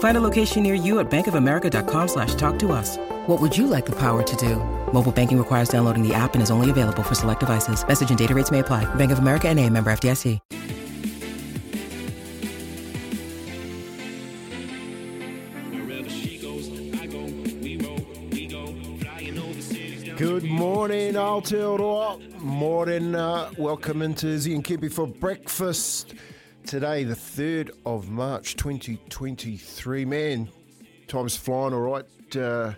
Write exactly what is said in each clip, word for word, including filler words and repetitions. Find a location near you at bankofamerica.com slash talk to us. What would you like the power to do? Mobile banking requires downloading the app and is only available for select devices. Message and data rates may apply. Bank of America N A, member F D I C. Good morning, all till all. Morning. Uh, welcome into Izzy and Kippy for breakfast. Today, the third of March, twenty twenty-three. Man, time's flying all right uh,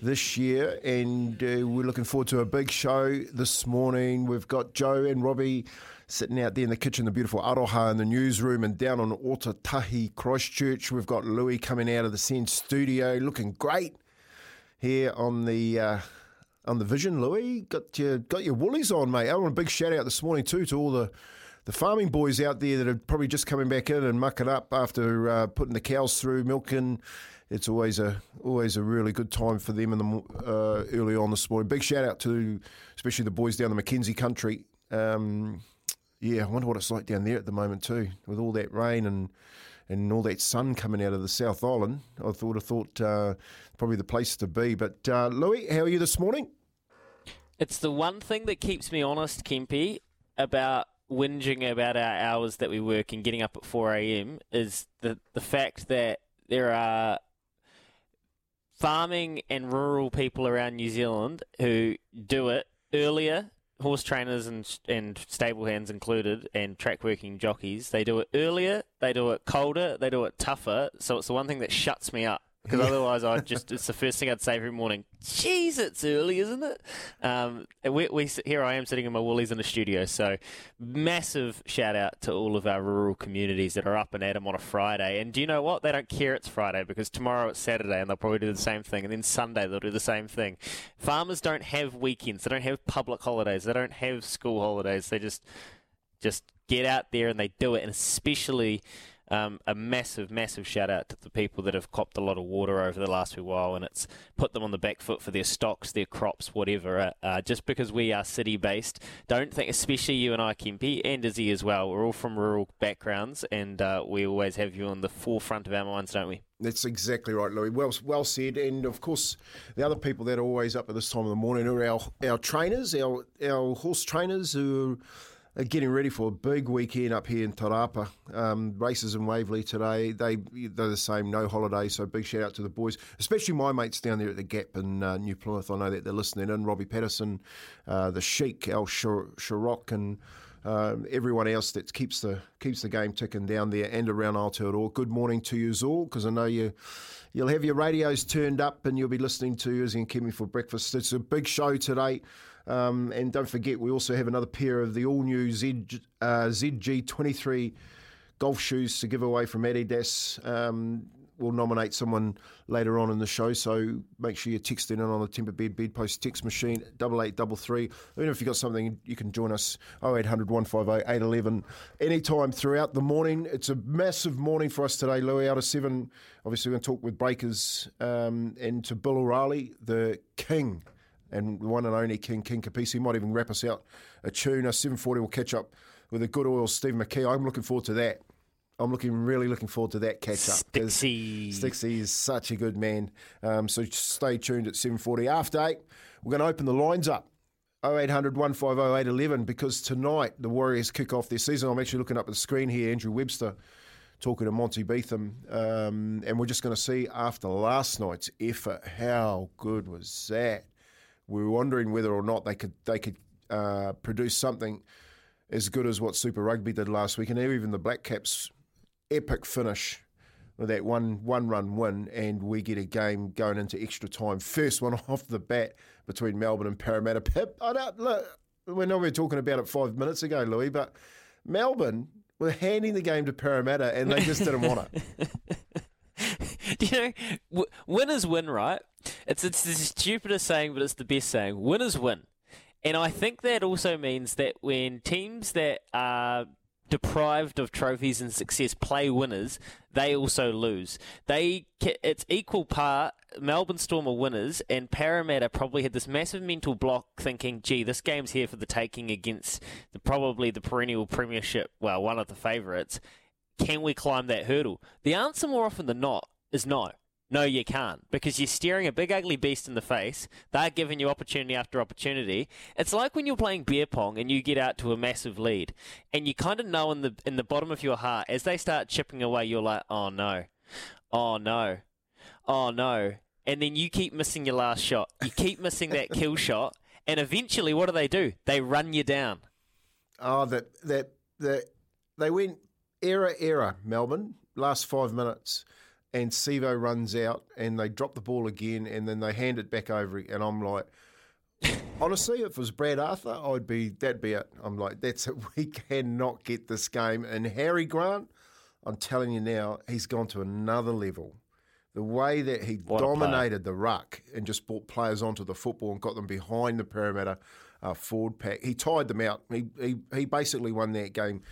this year, and uh, we're looking forward to a big show this morning. We've got Joe and Robbie sitting out there in the kitchen, the beautiful Aroha in the newsroom, and down on Otatahi, Christchurch. We've got Louis coming out of the Send studio, looking great here on the uh, on the Vision. Louis, got your, got your woolies on, mate. I want a big shout-out this morning, too, to all the... The farming boys out there that are probably just coming back in and mucking up after uh, putting the cows through, milking. It's always a always a really good time for them in the uh, early on this morning. Big shout out to especially the boys down the Mackenzie country. Um, yeah, I wonder what it's like down there at the moment too, with all that rain and and all that sun coming out of the South Island. I would have thought uh, probably the place to be. But uh, Louis, how are you this morning? It's the one thing that keeps me honest, Kempy, about whinging about our hours that we work and getting up at four a.m. is the the fact that there are farming and rural people around New Zealand who do it earlier, horse trainers and and stable hands included, and track working jockeys. They do it earlier, they do it colder, they do it tougher. So it's the one thing that shuts me up, because otherwise I just it's the first thing I'd say every morning. Jeez, it's early, isn't it? Um, we, we here I am sitting in my woolies in the studio. So massive shout out to all of our rural communities that are up and at 'em on a Friday. And do you know what? They don't care it's Friday, because tomorrow it's Saturday and they'll probably do the same thing. And then Sunday they'll do the same thing. Farmers don't have weekends. They don't have public holidays. They don't have school holidays. They just just get out there and they do it. And especially... Um, a massive, massive shout out to the people that have copped a lot of water over the last few while, and it's put them on the back foot for their stocks, their crops, whatever. Uh, just because we are city based, don't think, especially you and I, Kempy, and Izzy as well, we're all from rural backgrounds, and uh, we always have you on the forefront of our minds, don't we? That's exactly right, Louis. Well, well said. And of course, the other people that are always up at this time of the morning are our, our trainers, our, our horse trainers who are getting ready for a big weekend up here in Tarapa. Um, races in Waverley today. They, they're the same, no holiday, so big shout out to the boys, especially my mates down there at the Gap in uh, New Plymouth. I know that they're listening in. Robbie Patterson, uh, the Sheik, Al Sharrock, and uh, everyone else that keeps the keeps the game ticking down there and around Aotearoa. Good morning to you all, because I know you, you'll have your radios turned up and you'll be listening to Izzy and Kemi for breakfast. It's a big show today. Um, and don't forget, we also have another pair of the all-new Z, uh, Z G twenty-three golf shoes to give away from Adidas. Um, we'll nominate someone later on in the show, so make sure you're texting in on the Timber Bed Bedpost text machine, double eight double three. Even if you've got something, you can join us, oh eight hundred, one five oh, eight one one, anytime throughout the morning. It's a massive morning for us today, Louis, out of seven. Obviously, we're going to talk with Breakers um, and to Bill O'Reilly, the king, and the one and only King, King Kapisi. Might even wrap us out a tune. A seven forty will catch up with a good old Steve McKee. I'm looking forward to that. I'm looking really looking forward to that catch up. Stixie. Stixie is such a good man. Um, so stay tuned at seven forty. After eight, we're going to open the lines up. oh eight hundred, one five oh, eight one one, because tonight the Warriors kick off their season. I'm actually looking up at the screen here. Andrew Webster talking to Monty Beetham. Um, and we're just going to see after last night's effort, how good was that? We were wondering whether or not they could they could uh, produce something as good as what Super Rugby did last week, and even the Black Caps' epic finish with that one, one run win, and we get a game going into extra time. First one off the bat between Melbourne and Parramatta. Pip, I don't, look, we know we were talking about it five minutes ago, Louis, but Melbourne were handing the game to Parramatta, and they just didn't want it. You know, win is win, right? It's, it's the stupidest saying, but it's the best saying. Win is win. And I think that also means that when teams that are deprived of trophies and success play winners, they also lose. They It's equal part, Melbourne Storm are winners, and Parramatta probably had this massive mental block thinking, gee, this game's here for the taking against the, probably the perennial premiership, well, one of the favourites. Can we climb that hurdle? The answer more often than not is no. No, you can't, because you're staring a big ugly beast in the face. They're giving you opportunity after opportunity. It's like when you're playing beer pong and you get out to a massive lead, and you kind of know in the in the bottom of your heart, as they start chipping away, you're like, oh no, oh no, oh no. And then you keep missing your last shot. You keep missing that kill shot, and eventually what do they do? They run you down. Oh, that, that, that they went error, error, Melbourne, last five minutes. And Sivo runs out, and they drop the ball again, and then they hand it back over. And I'm like, honestly, if it was Brad Arthur, I'd be that'd be it. I'm like, that's it. We cannot get this game. And Harry Grant, I'm telling you now, he's gone to another level. The way that he what dominated the ruck and just brought players onto the football and got them behind the Parramatta uh, forward pack, he tied them out. He he, he basically won that game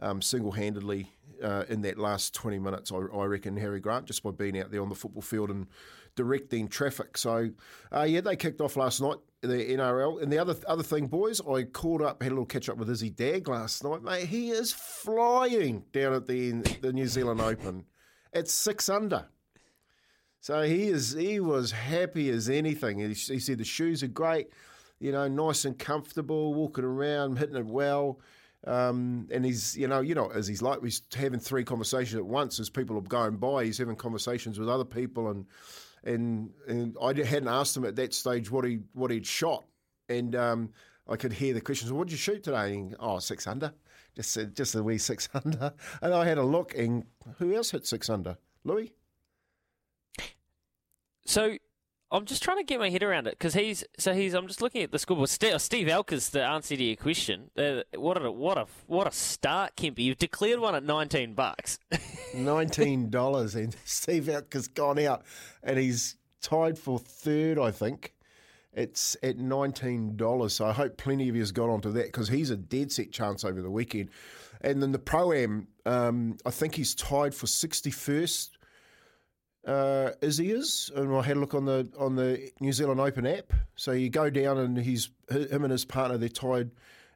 um, single-handedly. Uh, in that last twenty minutes, I, I reckon, Harry Grant, just by being out there on the football field and directing traffic. So, uh, yeah, they kicked off last night, the N R L. And the other other thing, boys, I called up, had a little catch-up with Izzy Dagg last night. Mate, he is flying down at the the New Zealand Open at six under. So he is he was happy as anything. He, he said the shoes are great, you know, nice and comfortable, walking around, hitting it well. Um, and he's, you know, you know, as he's like, he's having three conversations at once as people are going by. He's having conversations with other people, and and and I hadn't asked him at that stage what he what he'd shot, and um, I could hear the questions. What did you shoot today? And, oh, six under, just just a wee six under. And I had a look, and who else hit six under? Louis. So. I'm just trying to get my head around it because he's so he's. I'm just looking at the scoreboard. Steve, Steve Alker's the answer to your question. Uh, what a what a what a start, Kempe. You've declared one at nineteen bucks, nineteen dollars, and Steve Alker's gone out, and he's tied for third, I think. It's at nineteen dollars. So I hope plenty of you has got onto that because he's a dead set chance over the weekend, and then the Pro-Am. Um, I think he's tied for sixty-first. Uh, Izzy is, and I had a look on the on the New Zealand Open app. So you go down, and he's him and his partner. They're tied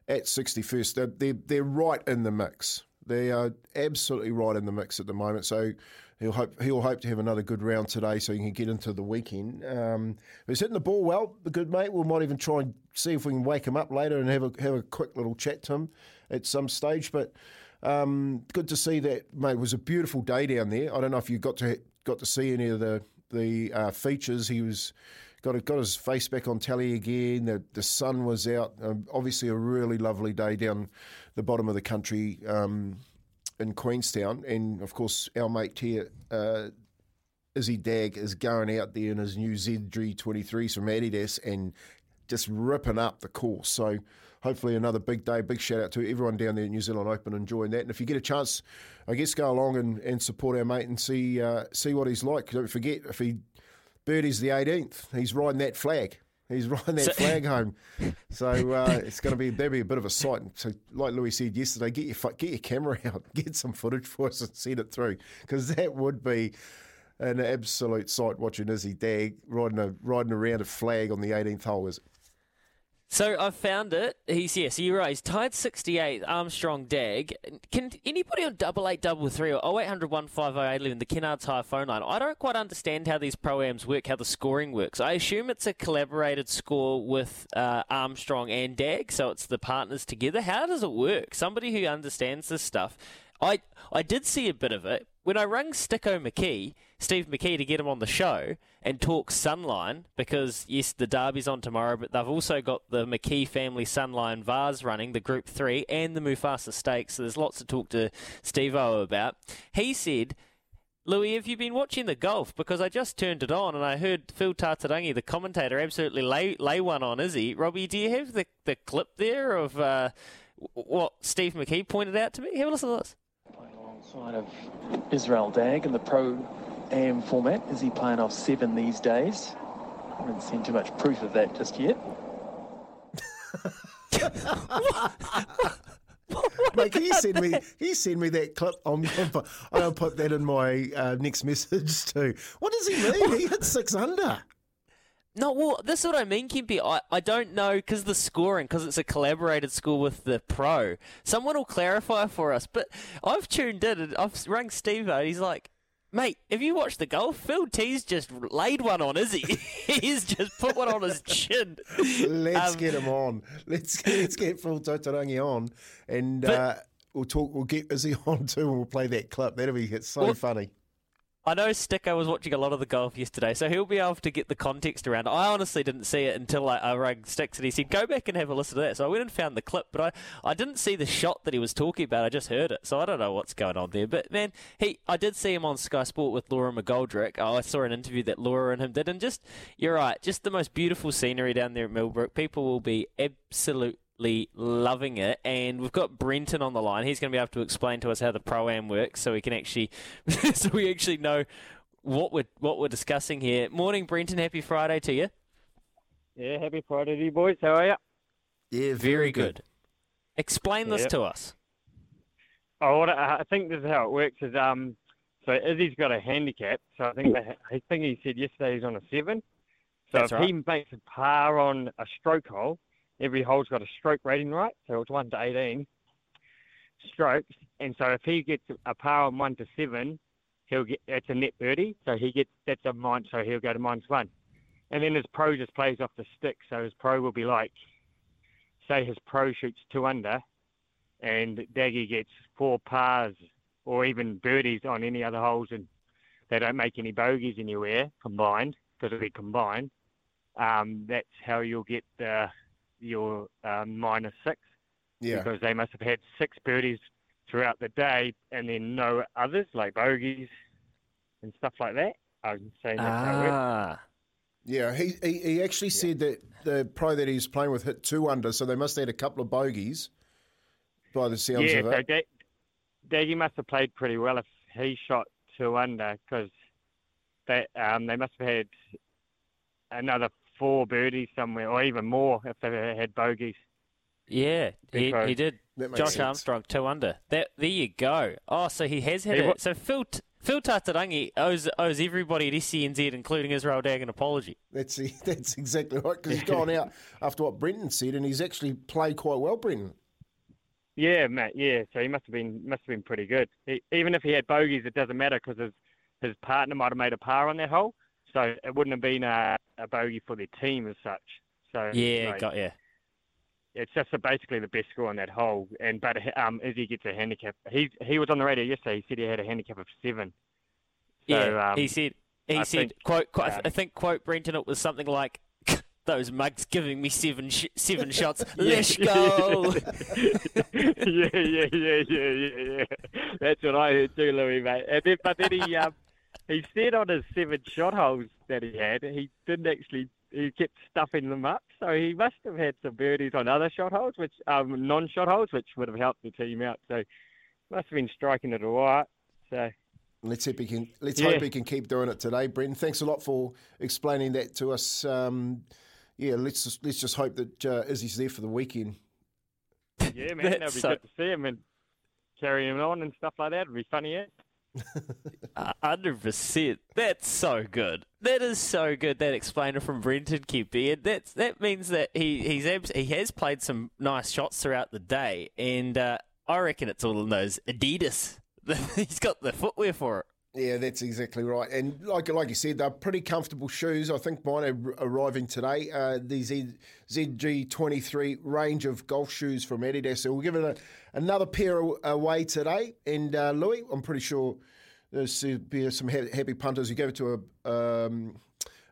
at sixty-first. They're, they're they're right in the mix. They are absolutely right in the mix at the moment. So he'll hope he'll hope to have another good round today, so he can get into the weekend. Um, he's hitting the ball well, the good mate. We might even try and see if we can wake him up later and have a have a quick little chat to him at some stage. But um, good to see that, mate. It was a beautiful day down there. I don't know if you got to. Got to see any of the the uh, features. He was got got his face back on telly again. The the sun was out. Um, obviously, a really lovely day down the bottom of the country um, in Queenstown. And of course, our mate here, uh, Izzy Dagg, is going out there in his new Z G twenty-threes from Adidas and just ripping up the course. So hopefully another big day. Big shout out to everyone down there at New Zealand Open enjoying that. And if you get a chance, I guess go along and, and support our mate and see uh, see what he's like. Don't forget, if he birdies the eighteenth, he's riding that flag. He's riding that so, flag home. So uh, it's going to be that'd be a bit of a sight. So like Louis said yesterday, get your get your camera out, get some footage for us, and send it through because that would be an absolute sight watching Izzy Dagg riding a riding around a flag on the eighteenth hole. Is it? So I've found it. He's yes, you're right. He's tied sixty-eighth, Armstrong Dagg. Can anybody on double eight double three or oh eight hundred one five oh eight eleven the Kennards Hire phone line? I don't quite understand how these pro-ams work, how the scoring works. I assume it's a collaborated score with uh, Armstrong and Dagg, so it's the partners together. How does it work? Somebody who understands this stuff. I I did see a bit of it when I rang Sticko McKee. Steve McKee to get him on the show and talk Sunline, because, yes, the derby's on tomorrow, but they've also got the McKee family Sunline Vars running, the Group three, and the Mufasa Stakes, so there's lots to talk to Steve-O about. He said, Louis, have you been watching the golf? Because I just turned it on and I heard Phil Tartarangi, the commentator, absolutely lay, lay one on Izzy. Robbie, do you have the, the clip there of uh, what Steve McKee pointed out to me? Have a listen to this. Playing alongside of Israel Dag in the Pro Am format. Is he playing off seven these days? I haven't seen too much proof of that just yet. Like he sent me, he sent me that clip. I'm, I'm, I'll put that in my uh, next message too. What does he mean? He hit six under. No, well, that's what I mean, Kempi. I, I don't know, because the scoring, because it's a collaborated score with the pro. Someone will clarify for us. But I've tuned in and I've rang Steve-O and he's like, mate, have you watched the golf? Phil T's just laid one on Izzy. He's just put one on his chin. Let's um, get him on. Let's let's get Phil Tartarangi on, and but, uh, we'll talk. We'll get Izzy on too, and we'll play that clip. That'll be it's so well, funny. I know Sticko was watching a lot of the golf yesterday, so he'll be able to get the context around it. I honestly didn't see it until I, I rang Sticks and he said, go back and have a listen to that. So I went and found the clip, but I, I didn't see the shot that he was talking about. I just heard it, so I don't know what's going on there. But, man, he I did see him on Sky Sport with Laura McGoldrick. Oh, I saw an interview that Laura and him did, and just, you're right, just the most beautiful scenery down there at Millbrook. People will be absolutely loving it, and we've got Brenton on the line. He's going to be able to explain to us how the Pro-Am works, so we can actually, so we actually know what we're what we're discussing here. Morning, Brenton. Happy Friday to you. Yeah, happy Friday to you, boys. How are you? Yeah, very, very good. good. Explain yep. this to us. Oh, what I, I think this is how it works. Is um, so Izzy's got a handicap. So I think the, I think he said yesterday he's on a seven. So That's if right. he makes a par on a stroke hole. Every hole's got a stroke rating, right? So it's one to eighteen strokes. And so if he gets a par on one to seven, he'll get that's a net birdie. So he gets that's a minus, so he'll go to minus one. And then his pro just plays off the stick. So his pro will be like, say his pro shoots two under and Daggy gets four pars or even birdies on any other holes, and they don't make any bogeys anywhere combined, because it'll be combined. Um, that's how you'll get the... your uh, minus six, yeah. because they must have had six birdies throughout the day and then no others, like bogeys and stuff like that. I was saying that ah. Yeah, he, he, he actually yeah. said that the pro that he was playing with hit two under, so they must have had a couple of bogeys by the sounds yeah, of it. Yeah, so Daggy must have played pretty well if he shot two under, because they, um, they must have had another four birdies somewhere, or even more if they had bogeys. Yeah, he, he did. Josh sense. Armstrong, two under. That, there you go. Oh, so he has hit he, it. What? So Phil Phil Tartarangi owes owes everybody at S C N Z, including Israel Dag, an apology. That's that's exactly right, because he's gone out after what Brenton said, and he's actually played quite well, Brenton. Yeah, Matt. Yeah, so he must have been must have been pretty good. He, even if he had bogeys, it doesn't matter, because his his partner might have made a par on that hole. So it wouldn't have been a, a bogey for their team as such. So yeah, like, got yeah. It's just a, basically the best score on that hole. And but um, Izzy gets a handicap. He he was on the radio yesterday. He said he had a handicap of seven. So, yeah, um, he said he I said think, quote, quote um, I think quote Brenton. It was something like, those mugs giving me seven sh- seven shots. Let's go. yeah, yeah, yeah, yeah, yeah, yeah. That's what I heard too, Louis, mate. And then, but then he. Um, He said on his seven shot holes that he had, he didn't actually, he kept stuffing them up. So he must have had some birdies on other shot holes, which um, non-shot holes, which would have helped the team out. So must have been striking it all right. So let's hope he can, let's yeah. hope he can keep doing it today, Brenton. Thanks a lot for explaining that to us. Um, yeah, let's just, let's just hope that uh, Izzy's there for the weekend. Yeah, man, that'd be so- good to see him and carry him on and stuff like that. It'd be funny, yeah. one hundred percent. That's so good. That is so good. That explainer from Brenton, Kempi. And that's that means that he he's abs- he has played some nice shots throughout the day, and uh, I reckon it's all in those Adidas. He's got the footwear for it. Yeah, that's exactly right. And like like you said, they're pretty comfortable shoes. I think mine are arriving today. Uh, the Z, Z G twenty-three range of golf shoes from Adidas. So we'll give it a, another pair away today. And uh, Louis, I'm pretty sure there's be some happy punters who gave it to a um,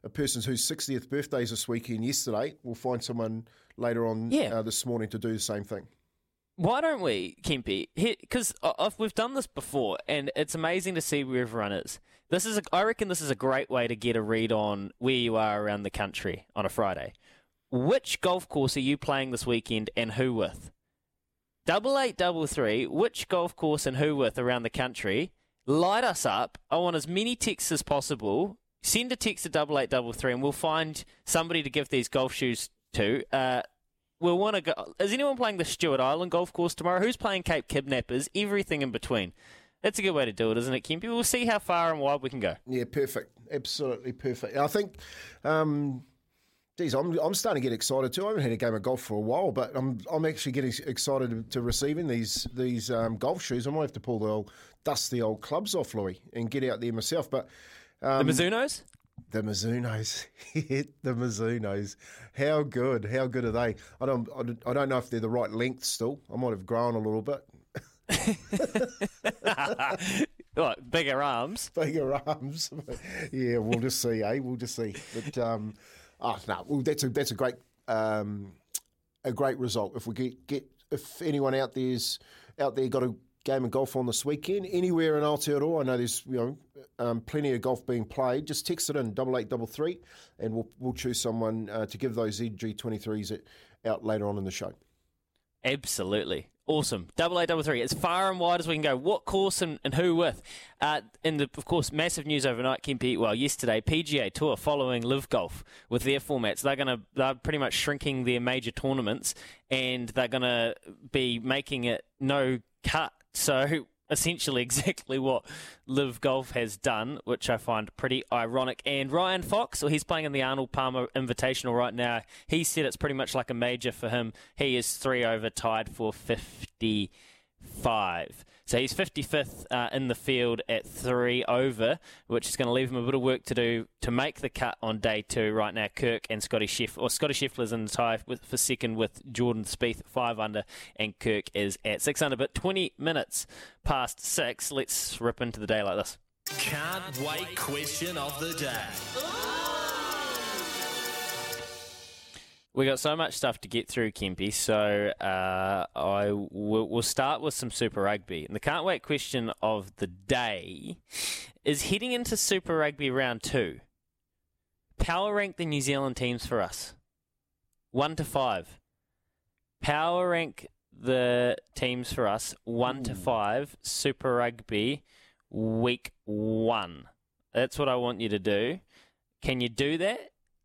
a person whose sixtieth birthday is this weekend yesterday. We'll find someone later on yeah. uh, this morning to do the same thing. Why don't we, Kempe? Because we've done this before, and it's amazing to see where everyone is. This is, a, I reckon, this is a great way to get a read on where you are around the country on a Friday. Which golf course are you playing this weekend, and who with? Double eight, double three. Which golf course and who with around the country? Light us up. I want as many texts as possible. Send a text to double eight, double three, and we'll find somebody to give these golf shoes to. Uh, We'll want to go. Is anyone playing the Stewart Island golf course tomorrow? Who's playing Cape Kidnappers? Everything in between. That's a good way to do it, isn't it, Kempe? We'll see how far and wide we can go. Yeah, perfect. Absolutely perfect. I think, um, geez, I'm I'm starting to get excited too. I haven't had a game of golf for a while, but I'm I'm actually getting excited to receiving these these um, golf shoes. I might have to pull the old dust the old clubs off, Louis, and get out there myself. But um, the Mizunos. The Mizunos, the Mizunos, how good, how good are they? I don't, I don't know if they're the right length still. I might have grown a little bit. What, bigger arms? Bigger arms. Yeah, we'll just see, eh? We'll just see. But um, oh no, well, that's a that's a great um, a great result. If we get get if anyone out there's out there got a game of golf on this weekend, anywhere in Aotearoa, I know there's you know um, plenty of golf being played. Just text it in double eight double three, and we'll we'll choose someone uh, to give those Z G twenty-threes out later on in the show. Absolutely awesome. Double eight double three. As far and wide as we can go. What course and, and who with? Uh, and the, of course, massive news overnight, Kempe. Well, yesterday, P G A Tour following Live Golf with their formats. They're gonna they're pretty much shrinking their major tournaments, and they're gonna be making it no cut. So essentially exactly what Live Golf has done, which I find pretty ironic. And Ryan Fox, well, he's playing in the Arnold Palmer Invitational right now. He said it's pretty much like a major for him. He is three over tied for fifty-five. So he's fifty-fifth uh, in the field at three over, which is going to leave him a bit of work to do to make the cut on day two. Right now, Kirk and Scotty Scheffler, or Scotty Scheffler's in the tie with, for second with Jordan Spieth, five under, and Kirk is at six under. But twenty minutes past six, let's rip into the day like this. Can't wait question of the day. We got so much stuff to get through, Kempe, so uh, I w- we'll start with some Super Rugby. And the can't wait question of the day is heading into Super Rugby round two. Power rank the New Zealand teams for us. One to five. Power rank the teams for us. One Ooh. to five. Super Rugby week one. That's what I want you to do. Can you do that?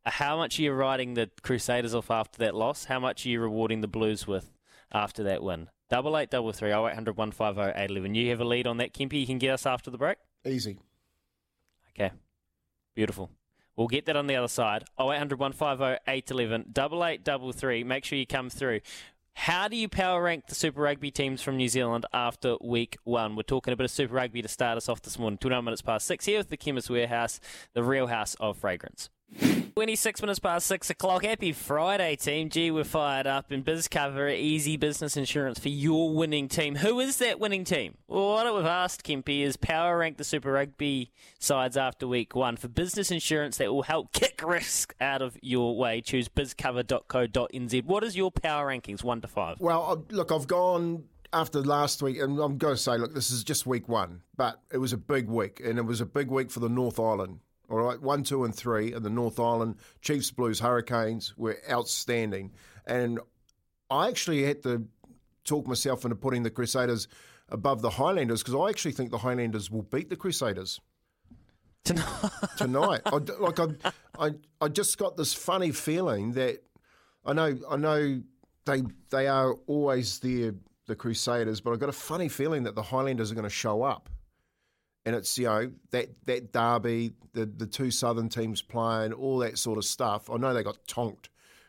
How much are you riding the Crusaders off after that loss? How much are you rewarding the Blues with after that win? Double eight, double three, oh eight hundred one five oh eight eleven. You have a lead on that, Kempe. You can get us after the break. Easy. Okay. Beautiful. We'll get that on the other side. Oh eight hundred one five oh eight eleven. Double eight, double three. Make sure you come through. How do you power rank the Super Rugby teams from New Zealand after week one? We're talking a bit of Super Rugby to start us off this morning. twenty-nine minutes past six here with the Chemist Warehouse, the real house of fragrance. twenty-six minutes past six o'clock. Happy Friday, team. Gee, we're fired up. And BizCover, easy business insurance for your winning team. Who is that winning team? Well, what we've asked, Kempe, is power rank the Super Rugby sides after week one. For business insurance that will help kick risk out of your way, choose bizcover dot co dot n z. What is your power rankings, one to five? Well, look, I've gone after last week, and I'm going to say, look, this is just week one, but it was a big week, and it was a big week for the North Island. All right, one, two, and three, and the North Island Chiefs, Blues, Hurricanes were outstanding. And I actually had to talk myself into putting the Crusaders above the Highlanders because I actually think the Highlanders will beat the Crusaders tonight. Tonight, I, like I, I, I just got this funny feeling that I know, I know they they are always there, the Crusaders, but I got a funny feeling that the Highlanders are going to show up. And it's, you know, that, that derby, the, the two southern teams playing, all that sort of stuff. I know they got tonked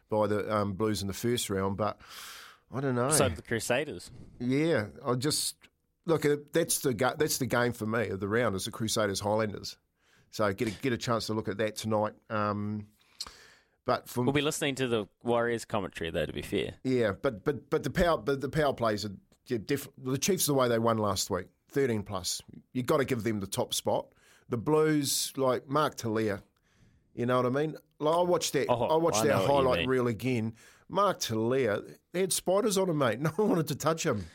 by the um, Blues in the first round, but I don't know. So the Crusaders. Yeah. I just – look, that's the that's the game for me of the round is the Crusaders-Highlanders. So get a, get a chance to look at that tonight. Um, but for, we'll be listening to the Warriors commentary, though, to be fair. Yeah, but but, but the power but the power plays are yeah, – def- the Chiefs, the way they won last week. thirteen plus. You've got to give them the top spot. The Blues, like Mark Talia, you know what I mean? Like I watched that. Oh, I watched I that highlight reel again. Mark Talia, he had spiders on him, mate. No one wanted to touch him.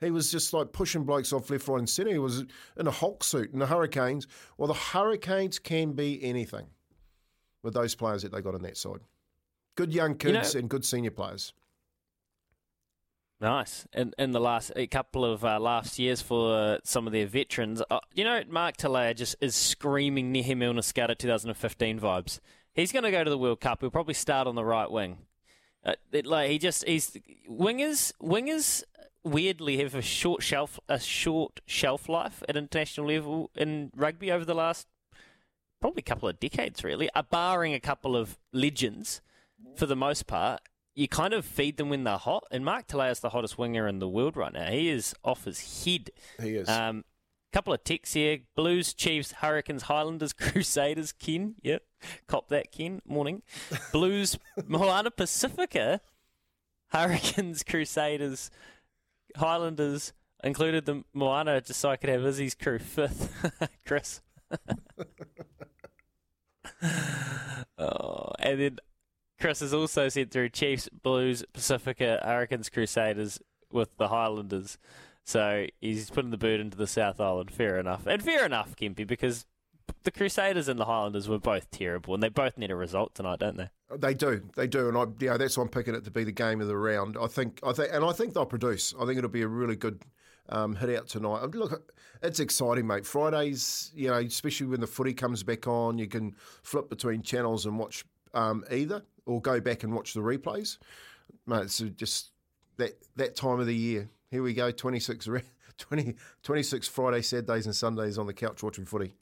He was just like pushing blokes off left, right and centre. He was in a Hulk suit in the Hurricanes. Well, the Hurricanes can be anything with those players that they got on that side. Good young kids, you know, and good senior players. Nice. In, in the last a couple of uh, last years for uh, some of their veterans, uh, you know, Mark Talea just is screaming Nehemiah Niskata twenty fifteen vibes. He's going to go to the World Cup. He'll probably start on the right wing. Uh, it, like he just he's wingers wingers weirdly have a short shelf a short shelf life at international level in rugby over the last probably couple of decades, really, uh, barring a couple of legends. For the most part, you kind of feed them when they're hot. And Mark Talea is the hottest winger in the world right now. He is off his head. He is. Um, couple of ticks here. Blues, Chiefs, Hurricanes, Highlanders, Crusaders, Ken. Yep. Cop that, Ken. Morning. Blues, Moana Pacifica, Hurricanes, Crusaders, Highlanders. Included the Moana just so I could have Izzy's crew fifth. Chris. oh, and then... Chris has also sent through Chiefs, Blues, Pacifica, Hurricanes, Crusaders with the Highlanders. So he's putting the boot into the South Island. Fair enough. And fair enough, Kempe, because the Crusaders and the Highlanders were both terrible, and they both need a result tonight, don't they? They do. They do. And I, you know, that's why I'm picking it to be the game of the round. I think, I think, and I think they'll produce. I think it'll be a really good um, hit out tonight. Look, it's exciting, mate. Fridays, you know, especially when the footy comes back on, you can flip between channels and watch um, either. Or go back and watch the replays. Mate, it's just that that time of the year. Here we go, twenty-six, twenty, twenty-six Fridays, Saturdays and Sundays on the couch watching footy.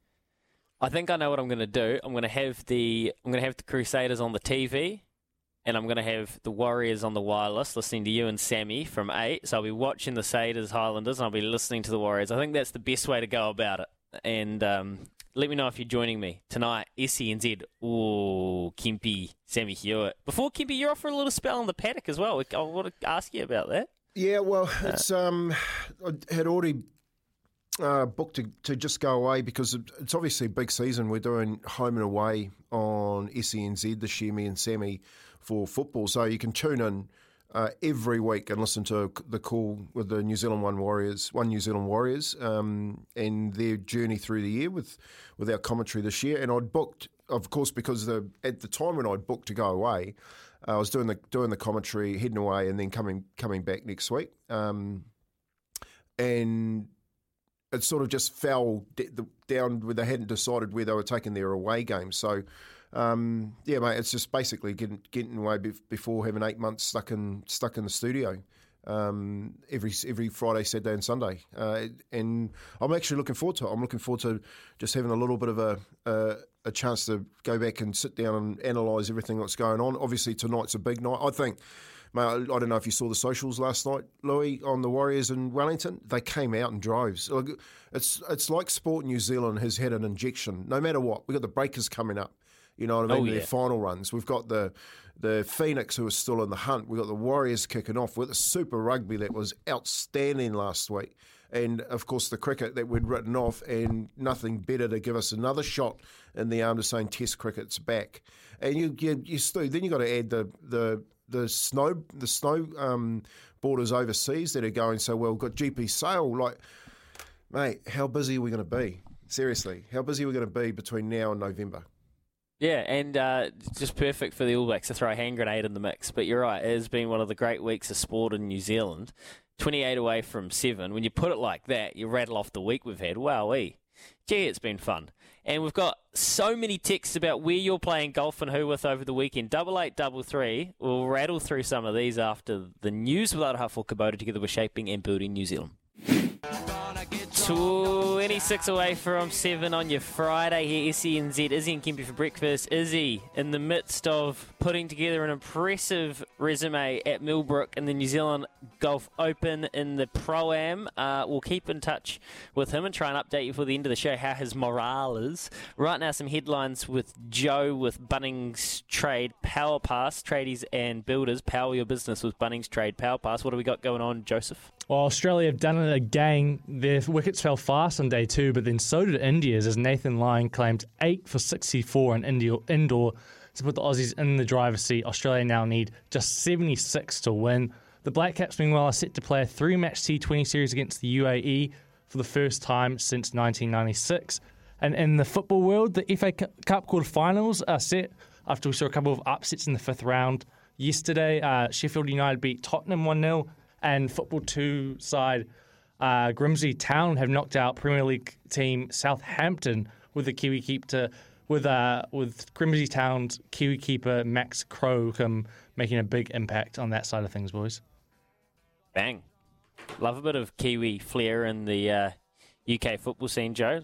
I think I know what I'm going to do. I'm going to have the I'm going to have the Crusaders on the T V, and I'm going to have the Warriors on the wireless, listening to you and Sammy from eight. So I'll be watching the Saders Highlanders, and I'll be listening to the Warriors. I think that's the best way to go about it. And um let me know if you're joining me tonight, S E N Z. Ooh, Kempe, Sammy Hewitt. Before, Kempe, you're off for a little spell on the paddock as well. I want to ask you about that. Yeah, well, uh, it's um, I had already uh, booked to, to just go away because it's obviously a big season. We're doing home and away on S E N Z this year, me and Sammy, for football. So you can tune in uh, every week and listen to the call with the New Zealand One Warriors, One New Zealand Warriors, um, and their journey through the year with, with our commentary this year. And I'd booked, of course, because the at the time when I'd booked to go away, uh, I was doing the doing the commentary, heading away, and then coming coming back next week. Um, and it sort of just fell d- the, down where they hadn't decided where they were taking their away game. So, um, yeah, mate, it's just basically getting getting away be- before having eight months stuck in stuck in the studio um, every every Friday, Saturday, and Sunday. Uh, and I'm actually looking forward to it. I'm looking forward to just having a little bit of a. a a chance to go back and sit down and analyse everything that's going on. Obviously, tonight's a big night. I think, mate, I don't know if you saw the socials last night, Louis, on the Warriors in Wellington. They came out in droves. It's it's like Sport New Zealand has had an injection, no matter what. We've got the Breakers coming up, you know what I mean, oh, yeah. Their final runs. We've got the the Phoenix who are still in the hunt. We've got the Warriors kicking off. We've got the Super Rugby that was outstanding last week. And, of course, the cricket that we'd written off, and nothing better to give us another shot in the arm to saying Test cricket's back. And you, you, you still, then you got to add the the the snow the snow um, borders overseas that are going so well. We've got G P Sale, like, mate, how busy are we going to be? Seriously, how busy are we going to be between now and November? Yeah, and uh, just perfect for the All Blacks to throw a hand grenade in the mix. But you're right, it has been one of the great weeks of sport in New Zealand. twenty-eight away from seven. When you put it like that, you rattle off the week we've had. Wowee. Gee, it's been fun. And we've got so many texts about where you're playing golf and who with over the weekend. Double eight, double three. We'll rattle through some of these after the news with Aroha for Kubota. Together we're shaping and building New Zealand. twenty-six away from seven on your Friday here, S E N Z. Izzy and Kempe for breakfast. Izzy, in the midst of putting together an impressive resume at Millbrook in the New Zealand Golf Open in the Pro-Am, uh, we'll keep in touch with him and try and update you for the end of the show how his morale is. Right now, some headlines with Joe with Bunnings Trade Power Pass, tradies and builders. Power your business with Bunnings Trade Power Pass. What have we got going on, Joseph? Well, Australia have done it again. Their wickets fell fast on day two, but then so did India's, as Nathan Lyon claimed eight for sixty-four in India, indoor to put the Aussies in the driver's seat. Australia now need just seventy-six to win. The Black Caps, meanwhile, are set to play a three-match T twenty series against the U A E for the first time since nineteen ninety-six. And in the football world, the F A Cup quarterfinals are set after we saw a couple of upsets in the fifth round yesterday. Uh, Sheffield United beat Tottenham one nil, and Football two side uh, Grimsby Town have knocked out Premier League team Southampton with the Kiwi keeper with uh, with Grimsby Town's Kiwi keeper Max Crocombe making a big impact on that side of things, boys. Bang. Love a bit of Kiwi flair in the uh, U K football scene, Joe.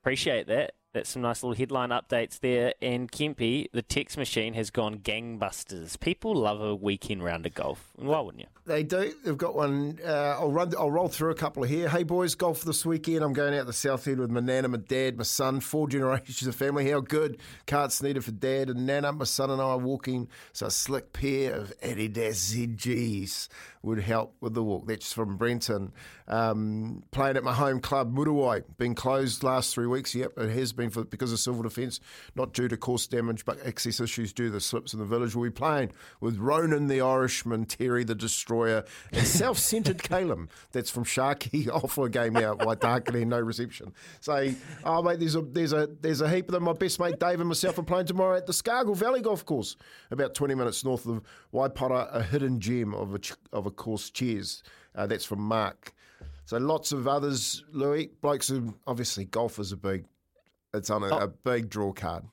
Appreciate that. That's some nice little headline updates there. And Kempy, the text machine has gone gangbusters. People love a weekend round of golf. Why wouldn't you? They do. They've got one. Uh, I'll run. I'll roll through a couple of here. Hey, boys, golf this weekend. I'm going out the South End with my nana, my dad, my son, four generations of family. How good. Carts needed for dad and nana. My son and I are walking, so a slick pair of Adidas Z Gs would help with the walk. That's from Brenton. Um, playing at my home club, Murawai. Been closed last three weeks. Yep, it has been. Been for because of civil defence, not due to course damage, but access issues due to the slips in the village. We'll be playing with Ronan the Irishman, Terry the Destroyer, and self-centred Calum. That's from Sharky off a game out, Waitakere, no reception. So, oh mate, there's a there's a there's a heap of them. My best mate Dave and myself are playing tomorrow at the Scargill Valley Golf Course, about twenty minutes north of Waipara, a hidden gem of a of a course. Cheers. Uh, that's from Mark. So lots of others, Louis blokes who obviously golf is a big. It's on a, oh. a big draw card.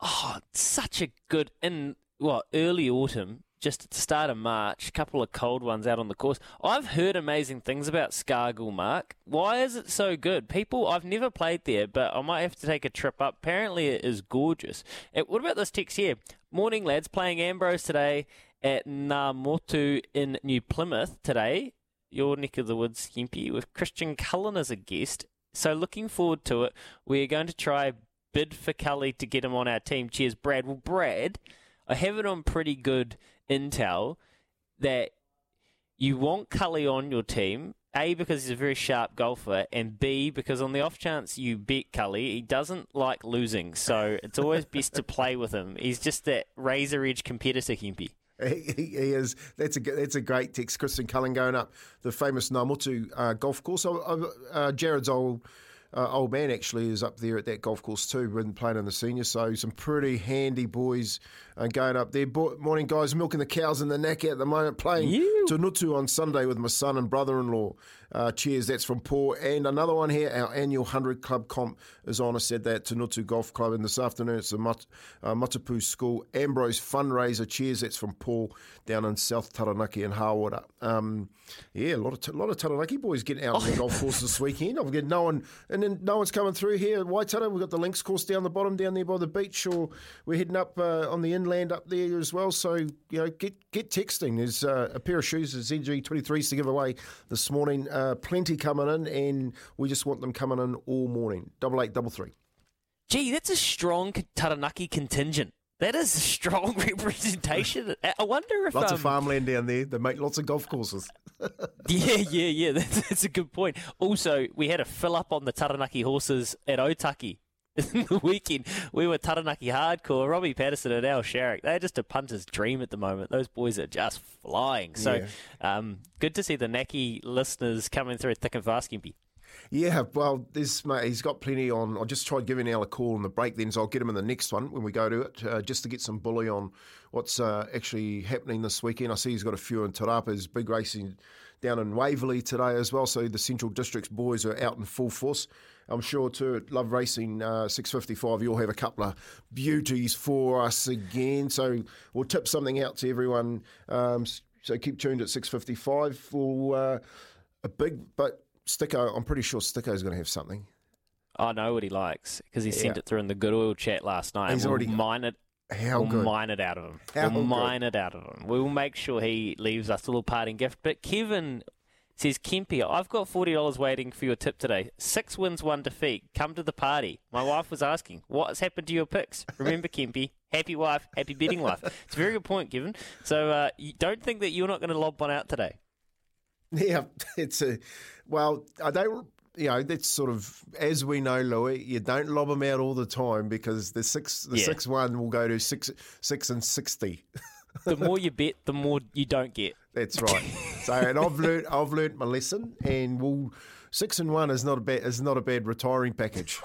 Oh, such a good, in well, early autumn, just at the start of March, a couple of cold ones out on the course. I've heard amazing things about Scargill, Mark. Why is it so good? People, I've never played there, but I might have to take a trip up. Apparently it is gorgeous. And what about this text here? Morning, lads. Playing Ambrose today at Namotu in New Plymouth today. Your neck of the woods, Kempy, with Christian Cullen as a guest. So looking forward to it. We're going to try bid for Cully to get him on our team. Cheers, Brad. Well, Brad, I have it on pretty good intel that you want Cully on your team, A, because he's a very sharp golfer, and B, because on the off chance you bet Cully, he doesn't like losing. So it's always best to play with him. He's just that razor-edge competitor, Kempy. He, he, he is. That's a that's a great text. Christian Cullen going up the famous Namotu uh, golf course. I, I, uh, Jared's old uh, old man actually is up there at that golf course too, been playing in the senior. So some pretty handy boys uh, going up there. Bo- morning guys, milking the cows in the knack at the moment. Playing Tanutu on Sunday with my son and brother-in-law. Uh, cheers. That's from Paul. And another one here. Our annual one hundred Club comp is on. I said that Tanutu Golf Club. And this afternoon it's the Mat- uh, Matapu School Ambrose fundraiser. Cheers. That's from Paul down in South Taranaki and Hawara. Um, yeah, a lot of t- lot of Taranaki boys getting out on oh. the golf course this weekend. I've got no one, and then no one's coming through here. Waitara, we've got the links course down the bottom down there by the beach, or we're heading up uh, on the inland up there as well. So you know, get get texting. There's uh, a pair of shoes, the Z G twenty-threes to give away this morning. Uh, Uh, plenty coming in, and we just want them coming in all morning. Double eight, double three. Gee, that's a strong Taranaki contingent. That is a strong representation. I wonder if lots um, of farmland down there. They make lots of golf courses. yeah, yeah, yeah. That's, that's a good point. Also, we had a fill up on the Taranaki horses at Otaki in the weekend. We were Taranaki hardcore. Robbie Patterson and Al Sharrock, they're just a punter's dream at the moment. Those boys are just flying. So yeah. um, good to see the Naki listeners coming through thick and fast, Kempy. Yeah, well, this, mate, he's got plenty on. I just tried giving Al a call in the break then, so I'll get him in the next one when we go to it, uh, just to get some bully on what's uh, actually happening this weekend. I see he's got a few in Tarapa's big racing down in Waverley today as well, so the Central District's boys are out in full force. I'm sure too at Love Racing uh, six fifty-five, you'll have a couple of beauties for us again. So we'll tip something out to everyone. Um, so keep tuned at six fifty-five for uh, a big, but Sticko, I'm pretty sure Sticko's going to have something. I know what he likes because he yeah. sent it through in the Good Oil chat last night. He's we'll already mine it. How we'll good. mine it out of him. How we'll good. mine it out of him. We'll make sure he leaves us a little parting gift. But Kevin says, Kempy, I've got forty dollars waiting for your tip today. Six wins, one defeat. Come to the party. My wife was asking, what's happened to your picks? Remember, Kempy, happy wife, happy betting life. It's a very good point, Kevin. So uh, you don't think that you're not going to lob one out today. Yeah, it's a well. I don't. You know, that's sort of, as we know, Louis, you don't lob them out all the time because the six, the yeah. six one will go to six, six and sixty. The more you bet, the more you don't get. That's right. So, and I've learnt, I've learnt my lesson, and we'll. Six and one is not a bad is not a bad retiring package.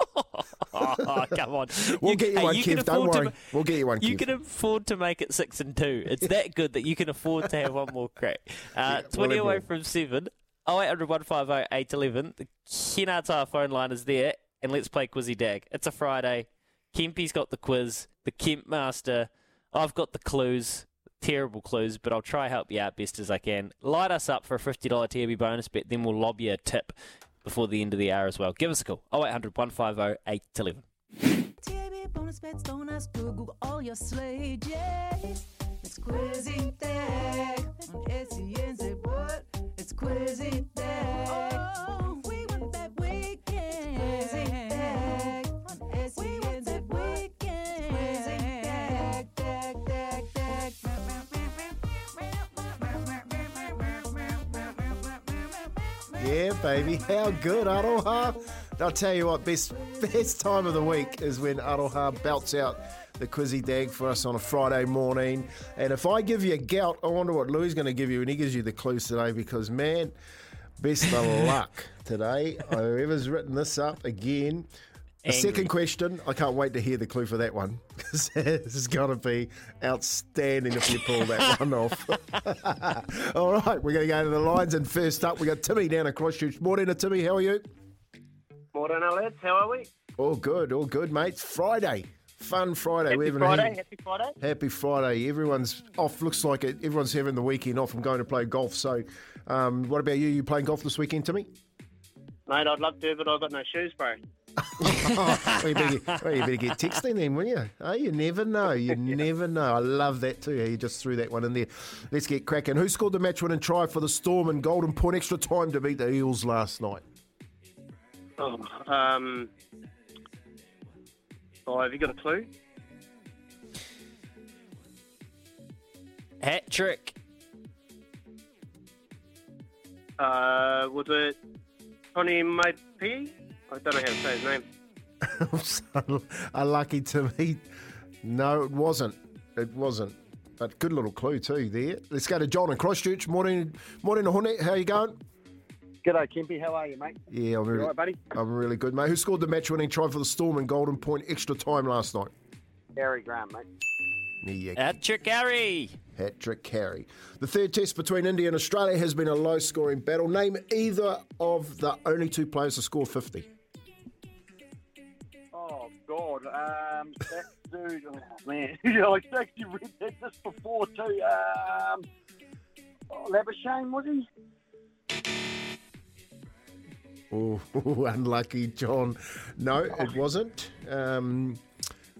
Oh, come on. We'll you, get you hey, one, you Kev. Don't worry. To, we'll get you one, You Kev. Can afford to make it six and two. It's that good that you can afford to have one more crack. Uh, yeah, twenty away more. From seven. oh eight hundred, one five oh, eight eleven. The Kenata phone line is there, and let's play Quizzy Dag. It's a Friday. Kempy's got the quiz. The Kemp Master. I've got the clues. Terrible clues, but I'll try to help you out best as I can. Light us up for a fifty dollars T R B bonus bet, then we'll lob you a tip before the end of the hour as well. Give us a call, oh eight hundred, one five oh, eight eleven. T R B bonus bets, don't ask Google, all your sleigh, yeah. It's Quizzy Dag on S E N Z Wood. It's Quizzy Dag. Oh, we went that weekend. It's Quizzy Dag on S E N Z Wood. Yeah, baby. How good, Aroha. I'll tell you what, best best time of the week is when Aroha belts out the Quizzy Dag for us on a Friday morning. And if I give you a gout, I wonder what Louis is going to give you when he gives you the clues today because, man, best of luck today. Whoever's written this up again. The second question, I can't wait to hear the clue for that one. This is going to be outstanding if you pull that one off. All right, we're going to go to the lines. And first up, we got Timmy down at Christchurch. Morning, Timmy. How are you? Morning, lads. How are we? All good, all good, mate. Friday. Fun Friday. Happy we Friday. Had... Happy Friday. Happy Friday. Everyone's off. Looks like it. Everyone's having the weekend off. I'm going to play golf. So um, what about you? You playing golf this weekend, Timmy? Mate, I'd love to, but I've got no shoes, bro. oh, well, you, better get, well, you better get texting then, will you? Oh, you never know. You yeah. never know. I love that too. You just threw that one in there. Let's get cracking. Who scored the match-winning try for the Storm and Golden Point extra time to beat the Eels last night? Oh, um, oh have you got a clue? Hat trick. Uh, was it Tony Maipie? I don't know how to say his name. I'm so unlucky to me. No, it wasn't. It wasn't. But good little clue too there. Let's go to John in Christchurch. Morning, morning, Hornet. How you going? G'day, Kempy. How are you, mate? Yeah, I'm really, all right, buddy? I'm really good, mate. Who scored the match-winning try for the Storm in Golden Point extra time last night? Harry Graham, mate. Yeah. Hat-trick Harry. Hat-trick Harry. The third test between India and Australia has been a low-scoring battle. Name either of the only two players to score fifty. Oh, God. Um, that dude, oh, man. Yeah, I actually read that just before, too. Um, oh, Labuschagne, was he? Oh, unlucky, John. No, it wasn't. Um,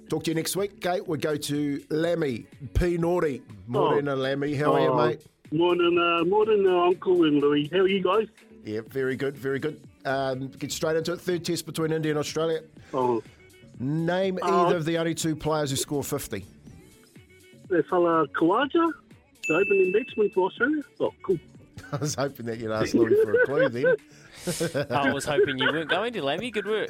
talk to you next week, Kate. We'll go to Lammy, P. Naughty. Morena, oh. Lammy. How are oh. you, mate? Morning, uh, morning, uh, Uncle and Louis. How are you guys? Yeah, very good, very good. Um, get straight into it. Third test between India and Australia. Oh. Name uh, either of the only two players who score fifty. That fella Kawaja, the opening batsman for Australia. Oh, cool. I was hoping that you'd ask Louis for a clue then. I was hoping you weren't going to, Lammy. Good work.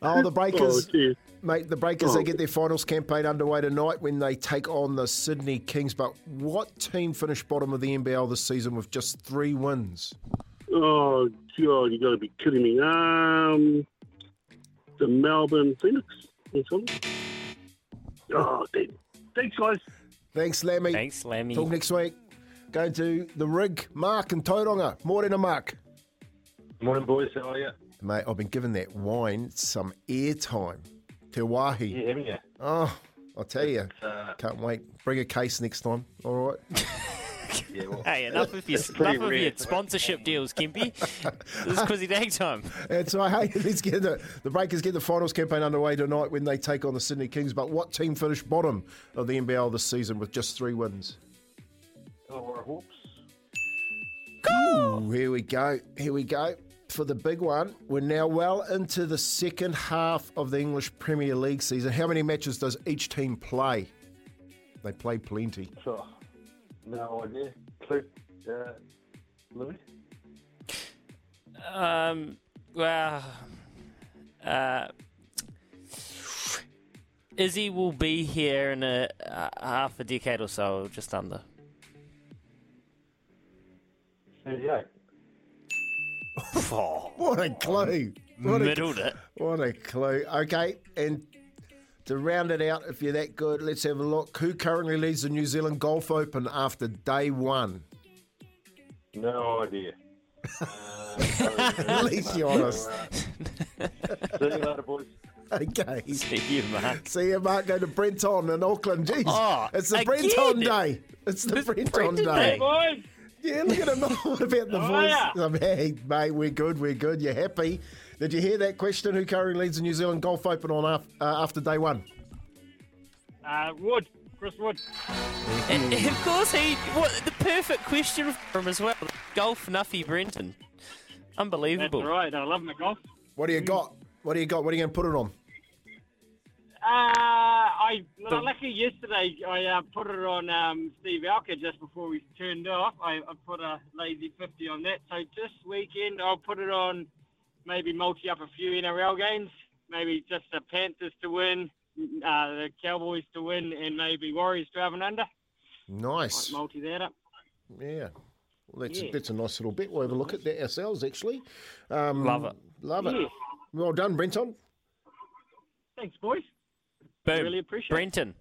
Oh, the Breakers. Oh, mate, the Breakers, oh. they get their finals campaign underway tonight when they take on the Sydney Kings. But what team finished bottom of the N B L this season with just three wins? Oh, God, you got to be kidding me. Um... The Melbourne Phoenix. Oh, dude. Thanks, guys. Thanks, Lammy. Thanks, Lammy. Talk next week. Going to the rig, Mark and Tauranga. Morena, Mark. Morning, boys. How are you? Mate, I've been giving that wine some airtime. Te Wahi. Yeah, haven't you? Oh, I'll tell you. Uh, Can't wait. Bring a case next time. All right. Yeah, well, hey, enough of your, enough of your sponsorship deals, Kempy. This is Quizzy Dag time. That's right. Hey, let's get the, the Breakers get the finals campaign underway tonight when they take on the Sydney Kings. But what team finished bottom of the N B L this season with just three wins? Illawarra Hawks. Cool. Ooh, here we go. Here we go. For the big one, we're now well into the second half of the English Premier League season. How many matches does each team play? They play plenty. Sure. No idea. Clue. Uh, Louis? Um, well, uh, Izzy will be here in a, a half a decade or so, just under. thirty-eight Oh, what a clue. What Middled a, it. What a clue. Okay, and to round it out, if you're that good, let's have a look. Who currently leads the New Zealand Golf Open after day one? No idea. uh, At least you're honest. See you later, boys. Okay. See you, Mark. See you, Mark. Go to Brenton in Auckland. Jeez. Oh, it's the again. Brenton day. It's the it's Brenton, Brenton day. day. Boys. Yeah, look at him. What about the oh, voice? Yeah. Hey, mate, we're good. We're good. You're happy. Did you hear that question? Who currently leads the New Zealand Golf Open on after, uh, after day one? Uh, Wood. Chris Wood. And, and of course, he. What, the perfect question for him as well. Golf Nuffy Brenton. Unbelievable. That's right. I love my golf. What do you got? What do you got? What are you going to put it on? Uh, I well, lucky yesterday I uh, put it on um, Steve Alka just before we turned off. I, I put a lazy fifty on that. So this weekend I'll put it on, maybe multi up a few N R L games, maybe just the Panthers to win, uh, the Cowboys to win, and maybe Warriors to have an under. Nice. Might multi that up. Yeah. Well, that's, yeah. that's a nice little bit. We'll have a look at that ourselves, actually. Um, love it. Love it. Yeah. Well done, Brenton. Thanks, boys. Boom. Really appreciate it. Brenton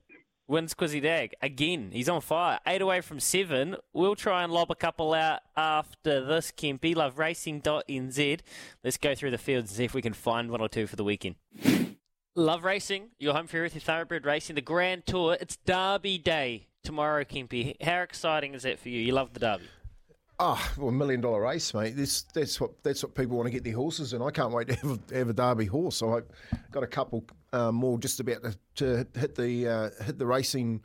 wins Quizzy Dag again. He's on fire. Eight away from seven. We'll try and lob a couple out after this, Kempy. love racing dot n z Let's go through the fields and see if we can find one or two for the weekend. Love Racing, your home for everything thoroughbred racing. The Grand Tour, it's Derby Day tomorrow, Kempy. How exciting is that for you? You love the Derby. Oh, well, million dollar race, mate. This that's what that's what people want to get their horses in. I can't wait to have a, have a Derby horse. So I've got a couple uh, more just about to, to hit the uh, hit the racing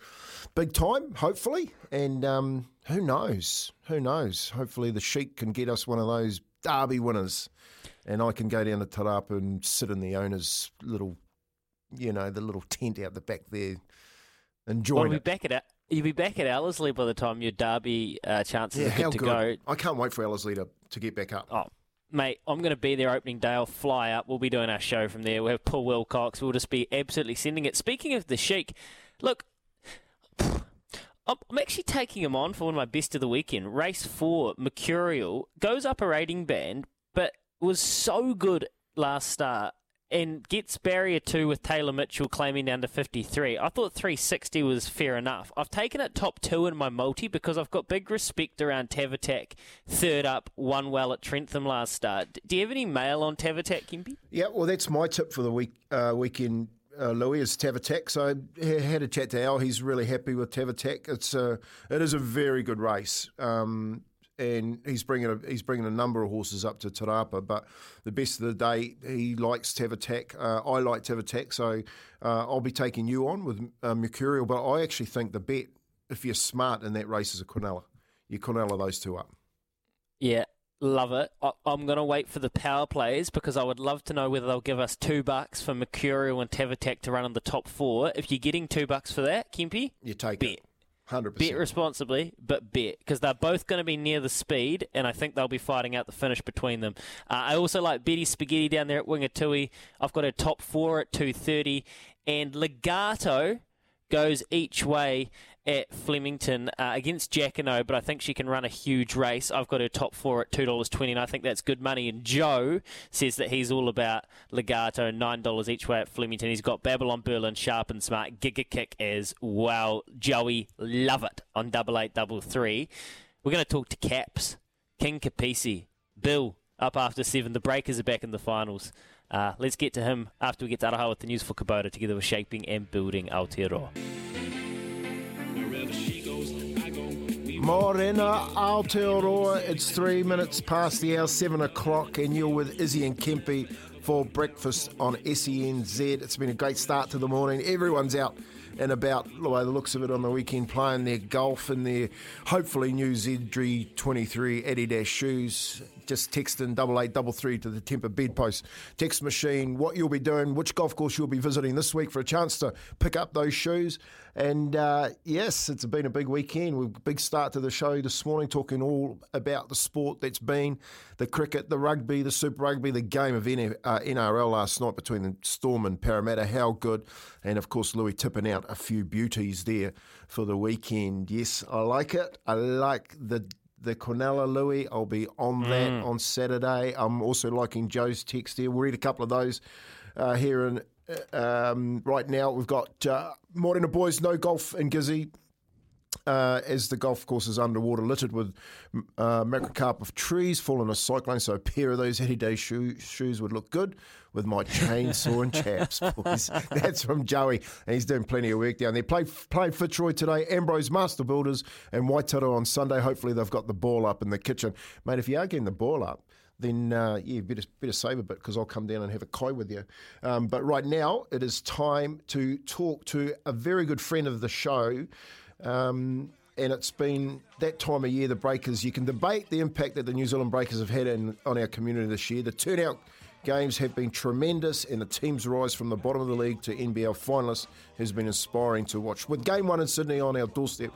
big time, hopefully. And um, who knows? Who knows? Hopefully the Sheik can get us one of those Derby winners, and I can go down to Tarapa and sit in the owner's little, you know, the little tent out the back there, enjoying well, we it. Back at it. You'll be back at Ellerslie by the time your Derby uh, chances yeah, are good to good. go. I can't wait for Ellerslie to, to get back up. Oh, mate, I'm going to be there opening day. I'll fly up. We'll be doing our show from there. We'll have Paul Wilcox. We'll just be absolutely sending it. Speaking of the Sheik, look, I'm actually taking him on for one of my best of the weekend. Race four, Mercurial, goes up a rating band, but was so good last start. And gets barrier two with Taylor Mitchell claiming down to fifty-three. I thought three sixty was fair enough. I've taken it top two in my multi because I've got big respect around Tavitak. Third up, won well at Trentham last start. Do you have any mail on Tavitak, Kempy? Yeah, well, that's my tip for the week uh, weekend, uh, Louis, is Tavitak. So I had a chat to Al. He's really happy with Tavitak. It's a, it is a very good race. Um And he's bringing a, he's bringing a number of horses up to Tarapa, but the best of the day, he likes Tavitak. Uh, I like Tavitak, so uh, I'll be taking you on with uh, Mercurial. But I actually think the bet, if you're smart in that race, is a Quinella. You Quinella those two up. Yeah, love it. I, I'm going to wait for the power plays because I would love to know whether they'll give us two bucks for Mercurial and Tavitak to run on the top four. If you're getting two bucks for that, Kempy, you take bet. it. one hundred percent. Bet responsibly, but bet, because they're both going to be near the speed, and I think they'll be fighting out the finish between them. Uh, I also like Betty Spaghetti down there at Wingatui. I've got her top four at two thirty, and Legato goes each way at Flemington uh, against Jackano, but I think she can run a huge race. I've got her top four at two dollars twenty, and I think that's good money. And Joe says that he's all about Legato, nine dollars each way at Flemington. He's got Babylon, Berlin, Sharp and Smart, Giga Kick as well. Joey, love it on double eight double three. We're going to talk to Caps, King Capisi, Bill, up after seven. The Breakers are back in the finals. Uh, let's get to him after we get to Aroha with the news for Kubota, together with shaping and building Aotearoa. Morena Aotearoa, it's three minutes past the hour, seven o'clock, and you're with Izzy and Kempy for breakfast on S E N Z. It's been a great start to the morning. Everyone's out and about, by the looks of it, on the weekend, playing their golf in their hopefully new Z D twenty-three Adidas shoes. just text in double eight double three to the Temper Bedpost text machine what you'll be doing, which golf course you'll be visiting this week for a chance to pick up those shoes. And uh, yes, it's been a big weekend. We've a big start to the show this morning, talking all about the sport that's been, the cricket, the rugby, the Super Rugby, the game of N R L last night between the Storm and Parramatta. How good. And of course, Louis tipping out a few beauties there for the weekend. Yes, I like it. I like the the Cronulla, Louis. I'll be on that mm. on Saturday. I'm also liking Joe's text there. We'll read a couple of those uh, here in um, right now. We've got uh, Morena Boys, no golf in Gizzy. Uh, as the golf course is underwater, littered with uh, macrocarp trees, fallen a cyclone, so a pair of those heady-day shoe, shoes would look good with my chainsaw and chaps, boys. That's from Joey, and he's doing plenty of work down there. Play, played Fitzroy today, Ambrose, Master Builders, and Waitara on Sunday. Hopefully they've got the ball up in the kitchen. Mate, if you are getting the ball up, then uh, yeah, better, better save a bit because I'll come down and have a kai with you. Um, but right now, it is time to talk to a very good friend of the show. Um, and it's been that time of year, the Breakers. You can debate the impact that the New Zealand Breakers have had in, on our community this year. The turnout games have been tremendous, and the team's rise from the bottom of the league to N B L finalists has been inspiring to watch. With Game one in Sydney on our doorstep,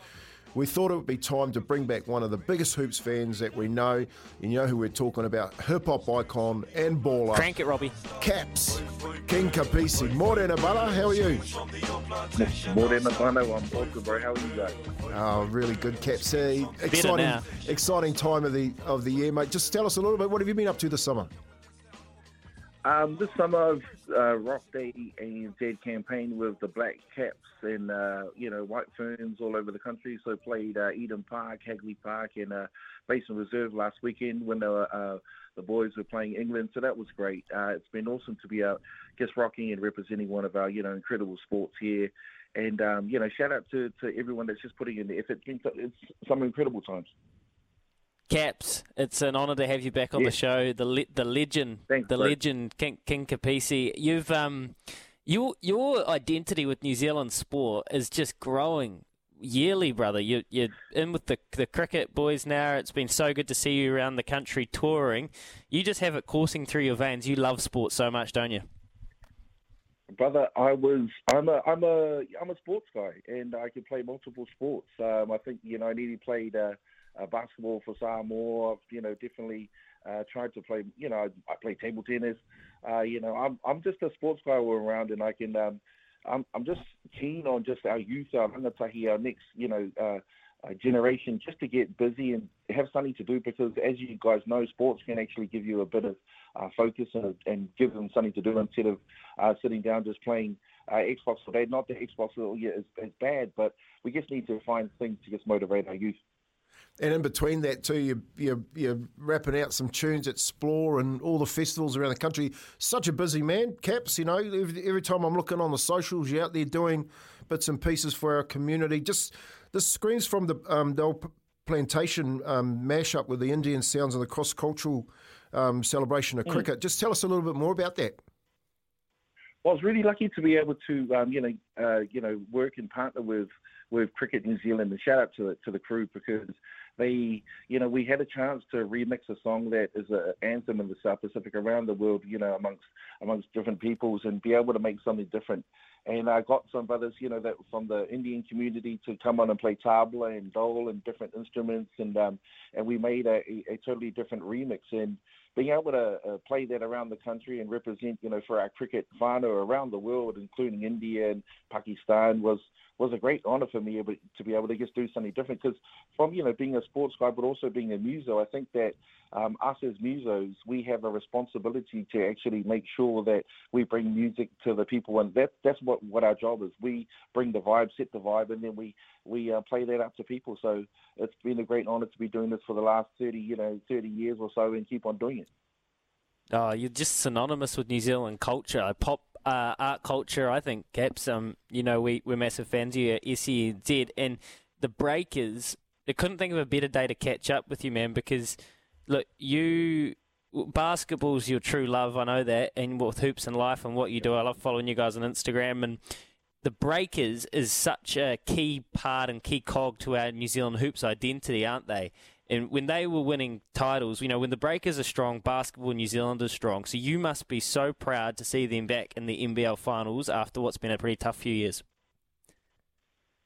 we thought it would be time to bring back one of the biggest Hoops fans that we know. You know who we're talking about, hip-hop icon and baller. Crank it, Robbie. Caps, King Kapisi. Morena Bala, how are you? Morena Bala, I'm all good, bro. How are you guys? Oh, really good, Caps. Hey, exciting, exciting time of the of the year, mate. Just tell us a little bit, what have you been up to this summer? Um, this summer, uh, Rock Day and Jed campaigned with the Black Caps and, uh, you know, White Ferns all over the country. So played uh, Eden Park, Hagley Park and uh, Basin Reserve last weekend when they were, uh, the boys were playing England. So that was great. Uh, it's been awesome to be out just rocking and representing one of our, you know, incredible sports here. And, um, you know, shout out to, to everyone that's just putting in the effort. It's some incredible times. Caps, it's an honour to have you back on yes. the show. The le- the legend, Thanks, the bro. legend, King, King Kapisi. You've um, your your identity with New Zealand sport is just growing yearly, brother. You you're in with the the cricket boys now. It's been so good to see you around the country touring. You just have it coursing through your veins. You love sport so much, don't you? Brother, I was. I'm a. I'm a. I'm a sports guy, and I can play multiple sports. Um, I think you know. I nearly played. Uh, Uh, basketball for Samoa, you know, definitely uh, tried to play, you know, I, I play table tennis, uh, you know, I'm I'm just a sports guy all around and I can, um, I'm I'm just keen on just our youth, our rangatahi, our next, you know, uh, uh, generation just to get busy and have something to do because as you guys know, sports can actually give you a bit of uh, focus and, and give them something to do instead of uh, sitting down just playing Uh, Xbox today. Not that Xbox is, is bad, but we just need to find things to just motivate our youth. And in between that too, you, you, you're wrapping out some tunes at Splore and all the festivals around the country. Such a busy man, Caps, you know, every, every time I'm looking on the socials, you're out there doing bits and pieces for our community. Just this screams from the, um, the old plantation um, mashup with the Indian sounds and the cross-cultural um, celebration of mm. cricket. Just tell us a little bit more about that. Well, I was really lucky to be able to, um, you know, uh, you know, work and partner with with Cricket New Zealand, and shout out to the, to the crew because they, you know, we had a chance to remix a song that is an anthem in the South Pacific around the world, you know, amongst amongst different peoples, and be able to make something different. And I got some brothers, you know, that from the Indian community to come on and play tabla and dole and different instruments, and um, and we made a, a totally different remix. And being able to uh, play that around the country and represent, you know, for our cricket whānau around the world, including India and Pakistan, was, was a great honour for me to be able to just do something different. Because from, you know, being a sports guy, but also being a muso, I think that um, us as musos, we have a responsibility to actually make sure that we bring music to the people. And that, that's what, what our job is. We bring the vibe, set the vibe, and then we, we uh, play that up to people. So it's been a great honour to be doing this for the last thirty, you know, thirty years or so and keep on doing it. Oh, you're just synonymous with New Zealand culture, pop uh, art culture, I think, Caps. Um, you know, we, we're massive fans of you at S E N Z. And the Breakers, I couldn't think of a better day to catch up with you, man, because, look, you basketball's your true love, I know that, and with Hoops and Life and what you do. I love following you guys on Instagram. And the Breakers is such a key part and key cog to our New Zealand Hoops identity, aren't they? And when they were winning titles, you know, when the Breakers are strong, Basketball New Zealand is strong. So you must be so proud to see them back in the N B L finals after what's been a pretty tough few years.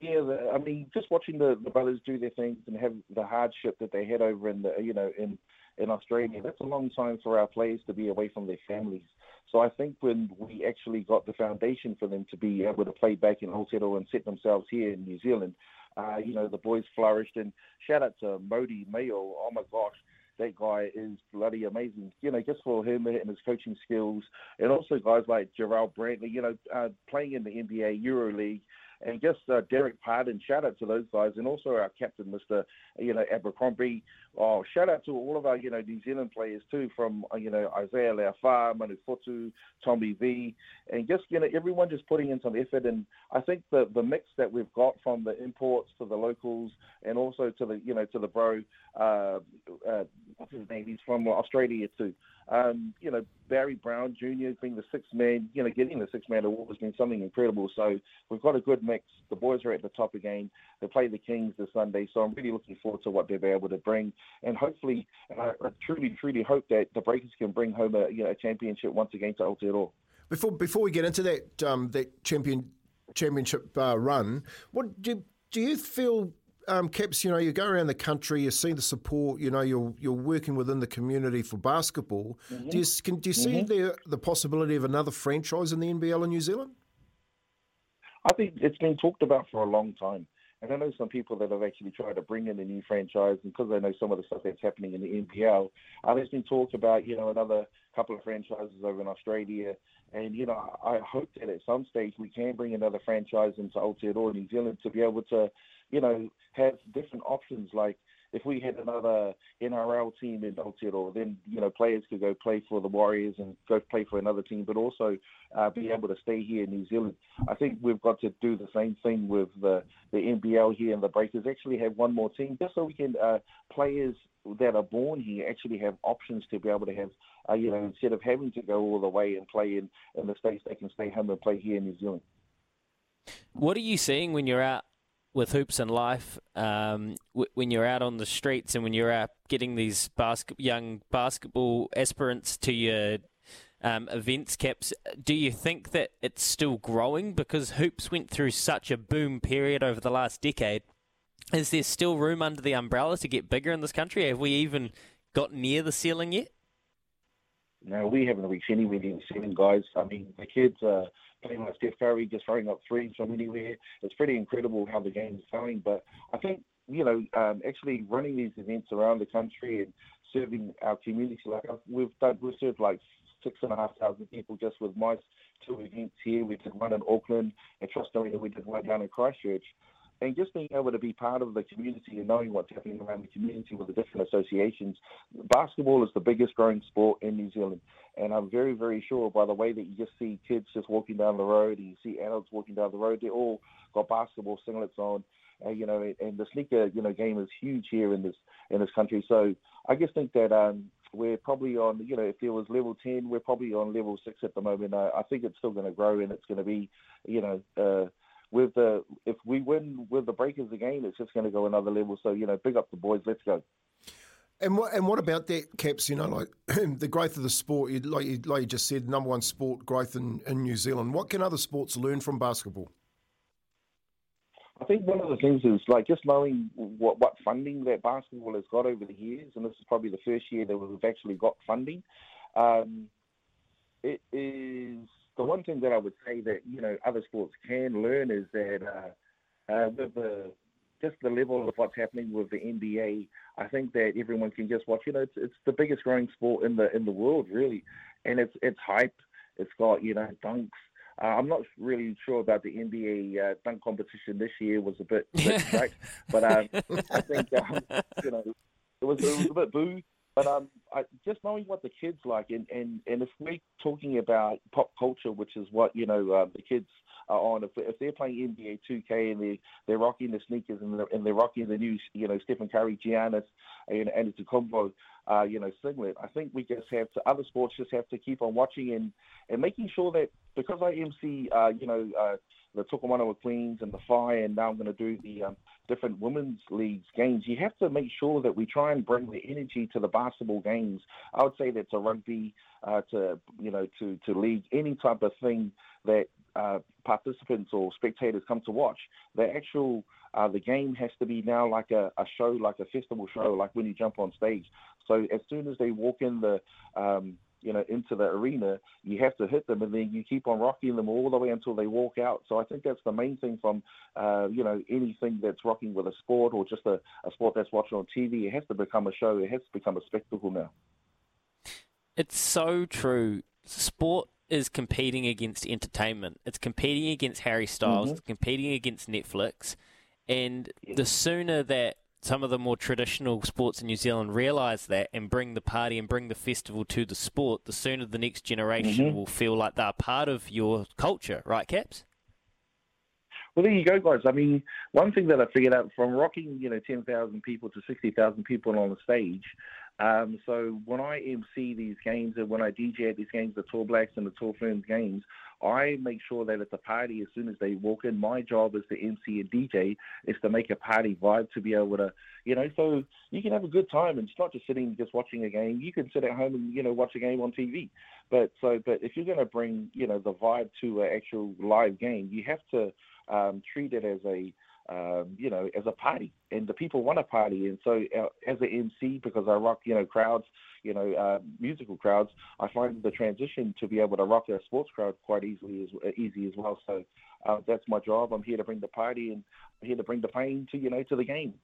Yeah, I mean, just watching the, the brothers do their things and have the hardship that they had over in the, you know, in, in Australia, that's a long time for our players to be away from their families. So I think when we actually got the foundation for them to be able to play back in Aotearoa and set themselves here in New Zealand, uh, you know, the boys flourished. And shout out to Modi Mayo. Oh my gosh, that guy is bloody amazing. You know, just for him and his coaching skills, and also guys like Gerald Brantley, you know, uh, playing in the N B A EuroLeague. And just uh, Derek Pardon, shout out to those guys, and also our captain, Mister You know Abercrombie. Oh, shout out to all of our you know New Zealand players too, from you know Isaiah Leafa, Manu Fotu, Tommy V, and just you know everyone just putting in some effort. And I think the the mix that we've got from the imports to the locals, and also to the you know to the bro, uh, uh, what's his name? He's from Australia too. Um, you know, Barry Brown Junior being the sixth man, you know, getting the sixth man award has been something incredible. So we've got a good mix. The boys are at the top again. They play the Kings this Sunday. So I'm really looking forward to what they'll be able to bring. And hopefully, I truly, truly hope that the Breakers can bring home a, you know, a championship once again to Aotearoa. Before before we get into that um, that champion championship uh, run, what do, do you feel... Um, Caps, you know, you go around the country, you see the support, you know, you're you're working within the community for basketball. Mm-hmm. Do you, can, do you see mm-hmm. the, the possibility of another franchise in the N B L in New Zealand? I think it's been talked about for a long time. And I know some people that have actually tried to bring in a new franchise, and because they know some of the stuff that's happening in the N B L, uh, there's been talk about, you know, another couple of franchises over in Australia. And, you know, I hope that at some stage we can bring another franchise into Aotearoa, New Zealand, to be able to, you know, have different options. Like if we had another N R L team in Aotearoa, then, you know, players could go play for the Warriors and go play for another team, but also uh, be able to stay here in New Zealand. I think we've got to do the same thing with the, the N B L here and the Breakers, actually have one more team just so we can, uh, players that are born here actually have options to be able to have, uh, you know, instead of having to go all the way and play in, in the States, they can stay home and play here in New Zealand. What are you seeing when you're out with Hoops and Life, um, w- when you're out on the streets and when you're out getting these bas- young basketball aspirants to your um, events, Caps, do you think that it's still growing? Because Hoops went through such a boom period over the last decade. Is there still room under the umbrella to get bigger in this country? Have we even got near the ceiling yet? No, we haven't reached anywhere near the ceiling, guys. I mean, the kids are playing like Steph Curry, just throwing up threes from anywhere. It's pretty incredible how the game is going. But I think, you know, um, actually running these events around the country and serving our community, like we've done, we've served like six and a half thousand people just with my two events here. We did one in Auckland at Trust Arena. We did one down in Christchurch. And just being able to be part of the community and knowing what's happening around the community with the different associations. Basketball is the biggest growing sport in New Zealand. And I'm very, very sure by the way that you just see kids just walking down the road and you see adults walking down the road, they all got basketball singlets on. Uh, you know, and the sneaker, you know, game is huge here in this in this country. So I just think that um, we're probably on, you know, if there was level ten, we're probably on level six at the moment. I, I think it's still going to grow and it's going to be, you know, uh, With the if we win with the Breakers again, it's just going to go another level. So you know, big up the boys. Let's go. And what and what about that, Caps? You know, like the growth of the sport. You, like you like you just said, number one sport growth in, in New Zealand. What can other sports learn from basketball? I think one of the things is like just knowing what, what funding that basketball has got over the years, and this is probably the first year that we've actually got funding. Um, it is. The one thing that I would say that, you know, other sports can learn is that uh, uh, with the, just the level of what's happening with the N B A, I think that everyone can just watch. You know, it's, it's the biggest growing sport in the in the world, really. And it's it's hype. It's got, you know, dunks. Uh, I'm not really sure about the N B A uh, dunk competition this year. Was a bit, bit right. But um, I think, um, you know, it was, it was a bit boo. But um, I, just knowing what the kids like, and, and, and if we're talking about pop culture, which is what, you know, uh, the kids are on, if, if they're playing N B A two K and they're, they're rocking the sneakers and they're, and they're rocking the new, you know, Stephen Curry, Giannis, and Antetokounmpo, uh, you know, singlet, I think we just have to, other sports just have to keep on watching and, and making sure that, because I M C, uh, you know, uh, the Tokomanoa Queens and the Fire, and now I'm going to do the um, different women's leagues games. You have to make sure that we try and bring the energy to the basketball games. I would say that to rugby, uh, to you know, to to league, any type of thing that uh, participants or spectators come to watch. The actual uh, the game has to be now like a, a show, like a festival show, like when you jump on stage. So as soon as they walk in the um, you know, into the arena, you have to hit them, and then you keep on rocking them all the way until they walk out. So I think that's the main thing from, uh, you know, anything that's rocking with a sport or just a, a sport that's watched on T V. It has to become a show. It has to become a spectacle now. It's so true. Sport is competing against entertainment. It's competing against Harry Styles. Mm-hmm. It's competing against Netflix. And yes. The sooner that some of the more traditional sports in New Zealand realise that and bring the party and bring the festival to the sport, the sooner the next generation mm-hmm. will feel like they're part of your culture, right, Caps? Well, there you go, guys. I mean, one thing that I figured out from rocking, you know, ten thousand people to sixty thousand people on the stage. Um, so when I emcee these games and when I D J at these games, the Tall Blacks and the Tall Ferns games, I make sure that at the party, as soon as they walk in, my job as the emcee and D J is to make a party vibe to be able to, you know, so you can have a good time and it's not just sitting just watching a game. You can sit at home and, you know, watch a game on T V. But so, but if you're going to bring, you know, the vibe to an actual live game, you have to um, treat it as a, Um, you know, as a party, and the people want a party. And so uh, as an emcee, because I rock, you know, crowds, you know, uh, musical crowds, I find the transition to be able to rock a sports crowd quite easily, as, easy as well. So uh, that's my job. I'm here to bring the party, and I'm here to bring the pain to, you know, to the game.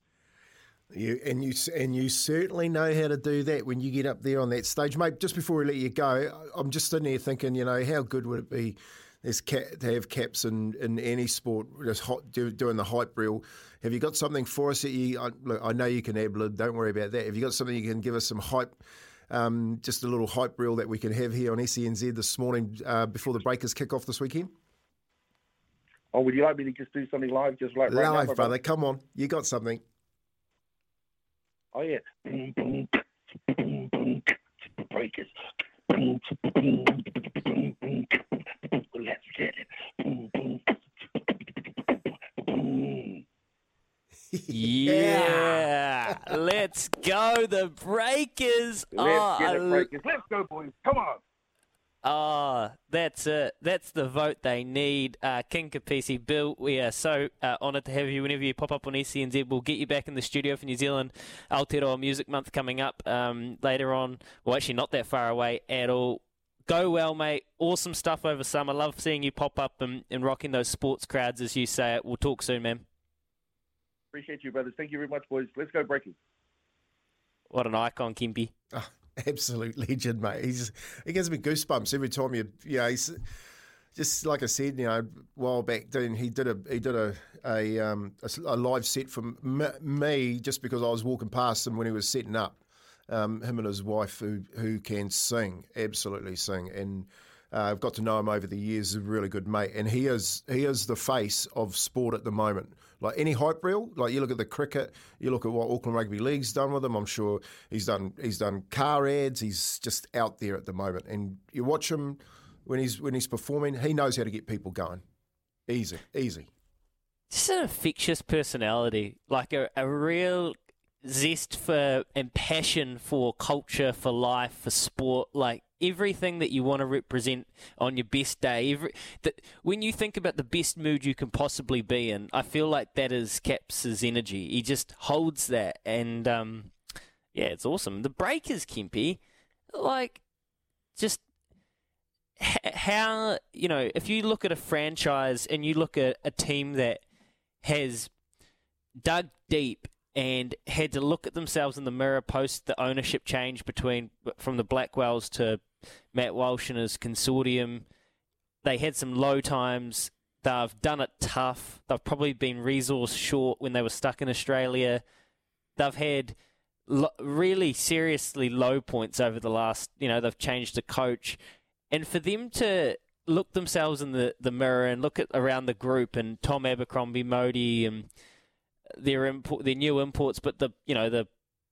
You and you and you certainly know how to do that when you get up there on that stage, mate. Just before we let you go, I'm just sitting here thinking, you know, how good would it be There's cat, to have Caps in, in any sport, just hot, do, doing the hype reel. Have you got something for us that you, I, look, I know you can ad-lib, don't worry about that. Have you got something you can give us some hype, um, just a little hype reel that we can have here on S E N Z this morning uh, before the Breakers kick off this weekend? Oh, would you like me to just do something live, just like right live, now? Live, brother, come on. You got something. Oh, yeah. Breakers. Let's get it. Yeah. Let's go, the Breakers. Let's oh, get it, Breakers. Let's go, boys. Come on. Ah, oh, that's it. That's the vote they need. Uh, King Kapisi, Bill, we are so uh, honoured to have you whenever you pop up on S C N Z. We'll get you back in the studio for New Zealand Aotearoa Music Month coming up um, later on. Well, actually not that far away at all. Go well, mate. Awesome stuff over summer. Love seeing you pop up and, and rocking those sports crowds, as you say it. We'll talk soon, man. Appreciate you, brothers. Thank you very much, boys. Let's go, Breakers. What an icon, Kempi. Oh. Absolute legend, mate. He's he gives me goosebumps every time you you know. He's just like I said, you know, a while back, doing he did a he did a a, um, a a live set from me just because I was walking past him when he was setting up. Um, him and his wife, who who can sing, absolutely sing, and uh, I've got to know him over the years. He's a really good mate, and he is he is the face of sport at the moment. Like any hype reel, like you look at the cricket, you look at what Auckland Rugby League's done with him. I'm sure he's done he's done car ads. He's just out there at the moment, and you watch him when he's when he's performing. He knows how to get people going. Easy, easy. Just an infectious personality, like a, a real zest for and passion for culture, for life, for sport, like everything that you want to represent on your best day. Every, the, when you think about the best mood you can possibly be in, I feel like that is Caps' energy. He just holds that, and um, yeah, it's awesome. The Breakers, Kempi, like just h- how, you know, if you look at a franchise and you look at a team that has dug deep and had to look at themselves in the mirror post the ownership change between from the Blackwells to Matt Walsh and his consortium. They had some low times. They've done it tough. They've probably been resource short when they were stuck in Australia. They've had lo- really seriously low points over the last, you know, they've changed the coach. And for them to look themselves in the, the mirror and look at around the group and Tom Abercrombie, Modi and their import, their new imports, but the you know the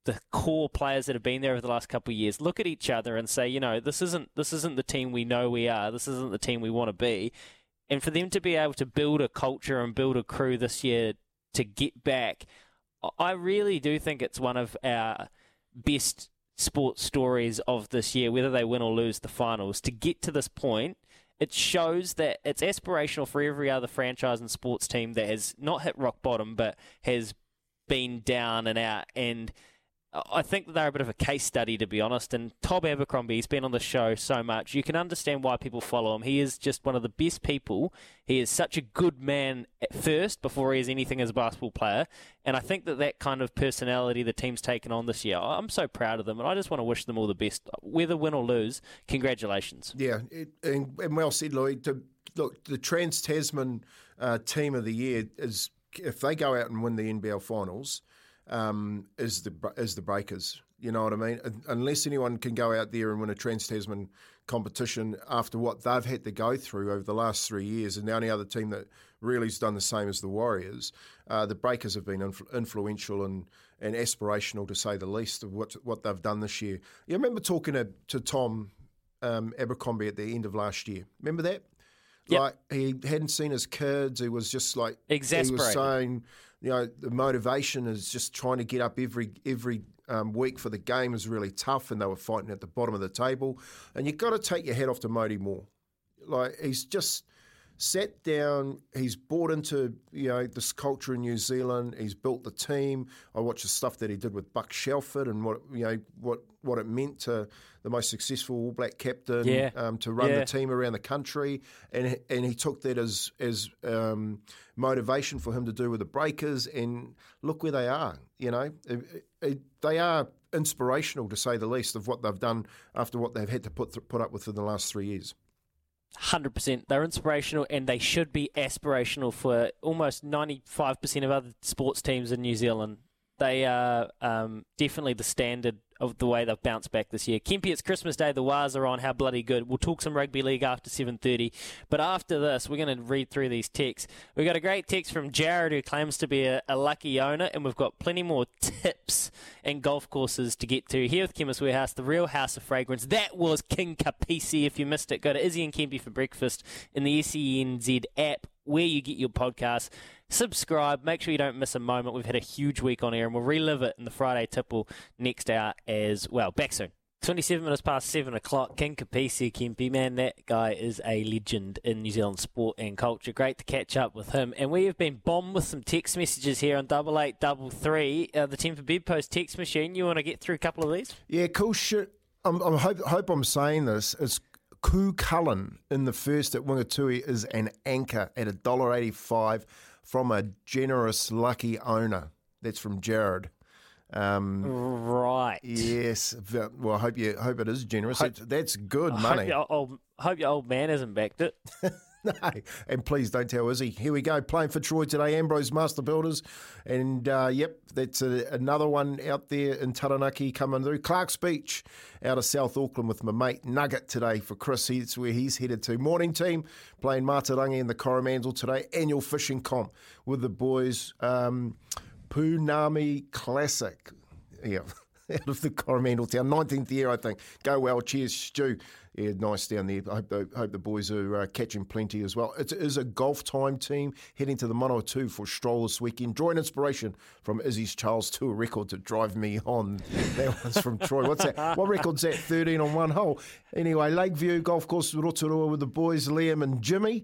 the core players that have been there over the last couple of years look at each other and say, you know, this isn't this isn't the team we know we are. This isn't the team we want to be. And for them to be able to build a culture and build a crew this year to get back, I really do think it's one of our best sports stories of this year, whether they win or lose the finals. To get to this point, it shows that it's aspirational for every other franchise and sports team that has not hit rock bottom but has been down and out. And I think that they're a bit of a case study, to be honest. And Tob Abercrombie, he's been on the show so much. You can understand why people follow him. He is just one of the best people. He is such a good man at first before he is anything as a basketball player. And I think that that kind of personality the team's taken on this year, I'm so proud of them, and I just want to wish them all the best. Whether win or lose, congratulations. Yeah, it, and, and well said, Louis. To, look, the Trans-Tasman uh, team of the year is, if they go out and win the N B L finals, Um, is the is the Breakers. You know what I mean? Unless anyone can go out there and win a Trans-Tasman competition after what they've had to go through over the last three years, and the only other team that really has done the same as the Warriors, uh, the Breakers have been influ- influential and, and aspirational, to say the least, of what what they've done this year. You remember talking to, to Tom um, Abercrombie at the end of last year? Remember that? Yep. Like, he hadn't seen his kids. He was just like, exasperated. He was saying, you know, the motivation is just trying to get up every every um, week for the game is really tough, and they were fighting at the bottom of the table. And you've got to take your hat off to Modi Moore. Like, he's just sat down, he's bought into, you know, this culture in New Zealand, he's built the team. I watched the stuff that he did with Buck Shelford and what, you know, what, what it meant to the most successful All Black captain, yeah. um, to run yeah. the team around the country, and and he took that as as um, motivation for him to do with the Breakers. And look where they are, you know, it, it, they are inspirational, to say the least, of what they've done after what they've had to put th- put up with in the last three years. one hundred percent. They're inspirational, and they should be aspirational for almost ninety-five percent of other sports teams in New Zealand. They are um, definitely the standard of the way they've bounced back this year. Kempi, it's Christmas Day. The Wars are on. How bloody good. We'll talk some rugby league after seven thirty. But after this, we're going to read through these texts. We've got a great text from Jared, who claims to be a, a lucky owner, and we've got plenty more tips and golf courses to get to here with Chemist Warehouse, the real house of fragrance. That was King Kapisi. If you missed it, go to Izzy and Kempi for breakfast in the S E N Z app, where you get your podcasts. Subscribe. Make sure you don't miss a moment. We've had a huge week on air, and we'll relive it in the Friday tipple next hour as well. Back soon. twenty-seven minutes past seven o'clock. King Kapisi, Kempi. Man, that guy is a legend in New Zealand sport and culture. Great to catch up with him. And we have been bombed with some text messages here on double eight double three, uh, the Temper Bedpost text machine. You want to get through a couple of these? Yeah, cool shit. I'm, I'm hope, hope I'm saying this. It's Ku Cullen in the first at Whangatui is an anchor at one dollar eighty-five from a generous, lucky owner. That's from Jared. Um, right. Yes. Well, I hope you hope it is generous. Hope, that's good I money. Hope your, old, hope your old man hasn't backed it. No. And please don't tell Izzy. Here we go. Playing for Troy today, Ambrose Master Builders. And, uh, yep, that's a, another one out there in Taranaki coming through. Clark's Beach out of South Auckland with my mate Nugget today for Chris. That's where he's headed to. Morning team playing Matarangi and the Coromandel today. Annual fishing comp with the boys. Um, Punami Classic, yeah, out of the Coromandel town, nineteenth year, I think. Go well, cheers, Stu. Yeah, nice down there. I hope the, hope the boys are uh, catching plenty as well. It is a golf time team heading to the Manawatu for a stroll this weekend. Drawing inspiration from Izzy's Charles Tour record to drive me on. That one's from Troy. What's that? What record's that? thirteen on one hole. Anyway, Lakeview Golf Course, Rotorua with the boys, Liam and Jimmy.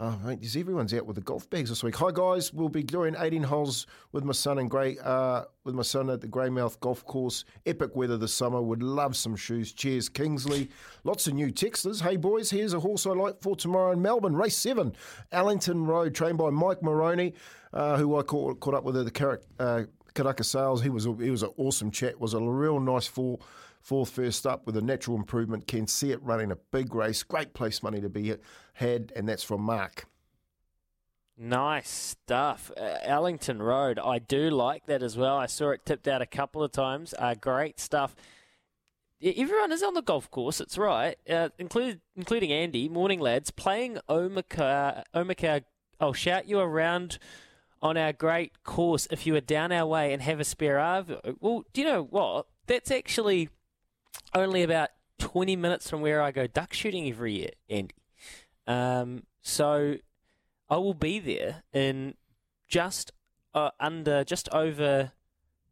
Oh, mate, there's everyone's out with the golf bags this week. Hi, guys. We'll be doing eighteen holes with my son and Grey, uh, with my son at the Greymouth Golf Course. Epic weather this summer. Would love some shoes. Cheers, Kingsley. Lots of new texters. Hey, boys, here's a horse I like for tomorrow in Melbourne. Race seven, Allington Road, trained by Mike Maroney, uh, who I caught, caught up with at the Karaka, uh, Karaka Sales. He was a, he was an awesome chat. Was a real nice four. Fourth first up with a natural improvement. Can see it running a big race. Great place money to be had, and that's from Mark. Nice stuff. Uh, Allington Road, I do like that as well. I saw it tipped out a couple of times. Uh, great stuff. Everyone is on the golf course, it's right, uh, include, including Andy. Morning, lads. Playing Omaka. Omaka, I'll shout you around on our great course if you are down our way and have a spare arvo. Well, do you know what? That's actually only about twenty minutes from where I go duck shooting every year, Andy. Um, So I will be there in just uh, under, just over,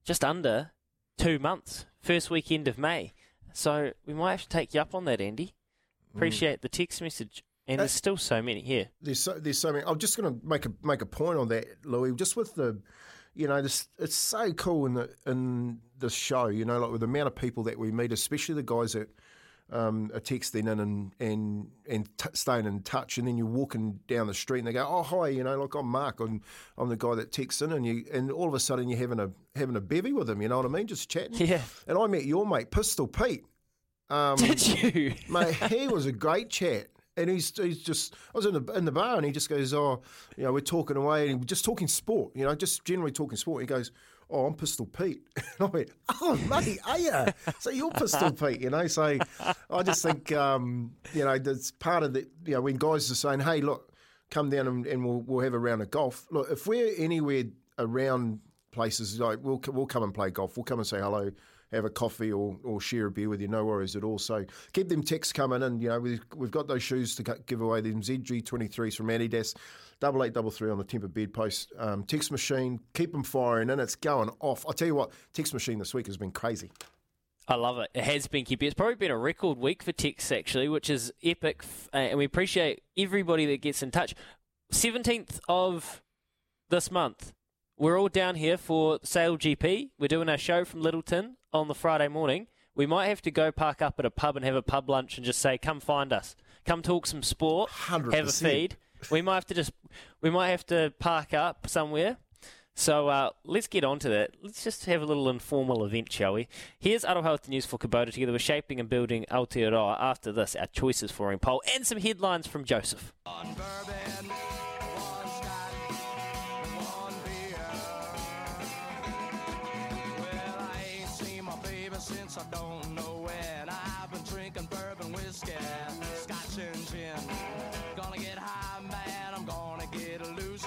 just under two months, first weekend of May. So we might have to take you up on that, Andy. Appreciate mm. the text message. And That's, there's still so many here. There's so, there's so many. I'm just going to make a make a point on that, Louis. Just with the, you know, this, it's so cool in the in this show. You know, like with the amount of people that we meet, especially the guys that um, are texting in and and and t- staying in touch. And then you're walking down the street and they go, "Oh, hi," you know, like I'm Mark, I'm I'm the guy that texts in, and you and all of a sudden you're having a having a bevy with them. You know what I mean? Just chatting. Yeah. And I met your mate, Pistol Pete. Um, Did you? Mate, he was a great chat. And he's he's just I was in the in the bar and he just goes, "Oh, you know, we're talking away," and we're just talking sport, you know, just generally talking sport. He goes, "Oh, I'm Pistol Pete." And I went, "Oh, mate, are you? So you're Pistol Pete," you know. So I just think um, you know, that's part of the, you know, when guys are saying, "Hey, look, come down and, and we'll we'll have a round of golf." Look, if we're anywhere around places, like we'll we'll come and play golf, we'll come and say hello, have a coffee or, or share a beer with you, no worries at all. So keep them texts coming in. You know, we've, we've got those shoes to give away, them Z G twenty-threes from Adidas, double eight double three on the Temper Bedpost. Um, text machine, keep them firing and it's going off. I tell you what, text machine this week has been crazy. I love it. It has been, Kippy. It's probably been a record week for texts, actually, which is epic. Uh, and we appreciate everybody that gets in touch. seventeenth of this month, we're all down here for Sale G P. We're doing our show from Littleton on the Friday morning. We might have to go park up at a pub and have a pub lunch and just say, "Come find us. Come talk some sport. one hundred percent Have a feed." We might have to just, we might have to park up somewhere. So uh, let's get on to that. Let's just have a little informal event, shall we? Here's Aroha News for Kubota. Together we're shaping and building Aotearoa. After this, our choices for in poll and some headlines from Joseph. On Bourbon. I don't know when I've been drinking bourbon whiskey, scotch and gin. Gonna get high, man, I'm gonna get loose.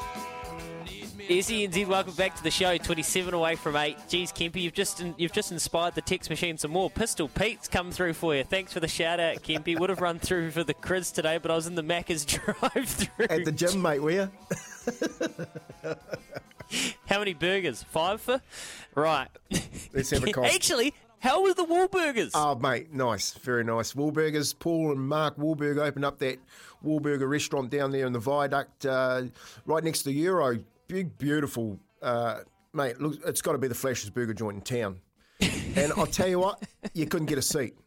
S E N Z, welcome back to the show. twenty-seven away from eight. Geez, Kempi, you've just in, you've just inspired the text machine some more. Pistol Pete's come through for you. Thanks for the shout out, Kempi. Would have run through for the Criz today, but I was in the Macca's drive through at the gym, mate. Were you? How many burgers? Five for? Right. Let's have a call. Actually, how was the Wahlburgers? Oh, mate, nice. Very nice. Wahlburgers. Paul and Mark Wahlberg opened up that Wahlburger restaurant down there in the viaduct uh, right next to Euro. Big, beautiful. Uh, mate, look, it's got to be the flashiest burger joint in town. And I'll tell you what, you couldn't get a seat.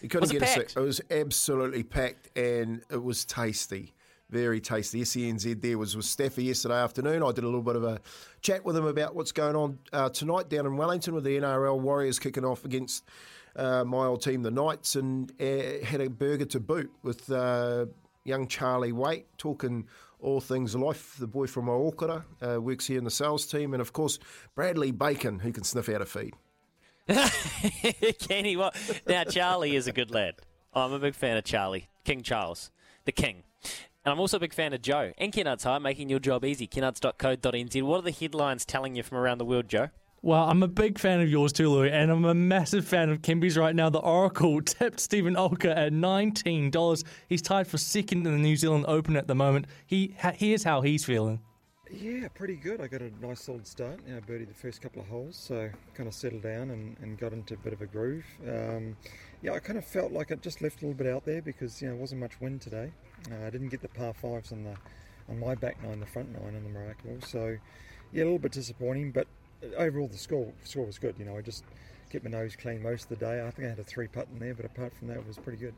You couldn't get packed? a seat. It was absolutely packed and it was tasty. Very tasty. S E N Z there was with Staffy yesterday afternoon. I did a little bit of a chat with him about what's going on uh, tonight down in Wellington with the N R L Warriors kicking off against uh, my old team, the Knights, and uh, had a burger to boot with uh, young Charlie Waite, talking all things life, the boy from Waikura, uh, works here in the sales team, and of course Bradley Bacon, who can sniff out a feed. Can he? What? Now, Charlie is a good lad. I'm a big fan of Charlie. King Charles, the king. And I'm also a big fan of Joe and Kennard's Hire, making your job easy. Kennards dot co dot n z. What are the headlines telling you from around the world, Joe? Well, I'm a big fan of yours too, Louis, and I'm a massive fan of Kemby's right now. The Oracle tipped Stephen Olker at nineteen dollars. He's tied for second in the New Zealand Open at the moment. He ha- Here's how he's feeling. Yeah, pretty good. I got a nice solid start. You know, birdied the first couple of holes, so kind of settled down and, and got into a bit of a groove. Um, yeah, I kind of felt like I just left a little bit out there because, you know, there wasn't much wind today. Uh, I didn't get the par fives on the on my back nine, the front nine on the Miracle. So, yeah, a little bit disappointing, but overall the score score was good. You know, I just kept my nose clean most of the day. I think I had a three putt in there, but apart from that, it was pretty good.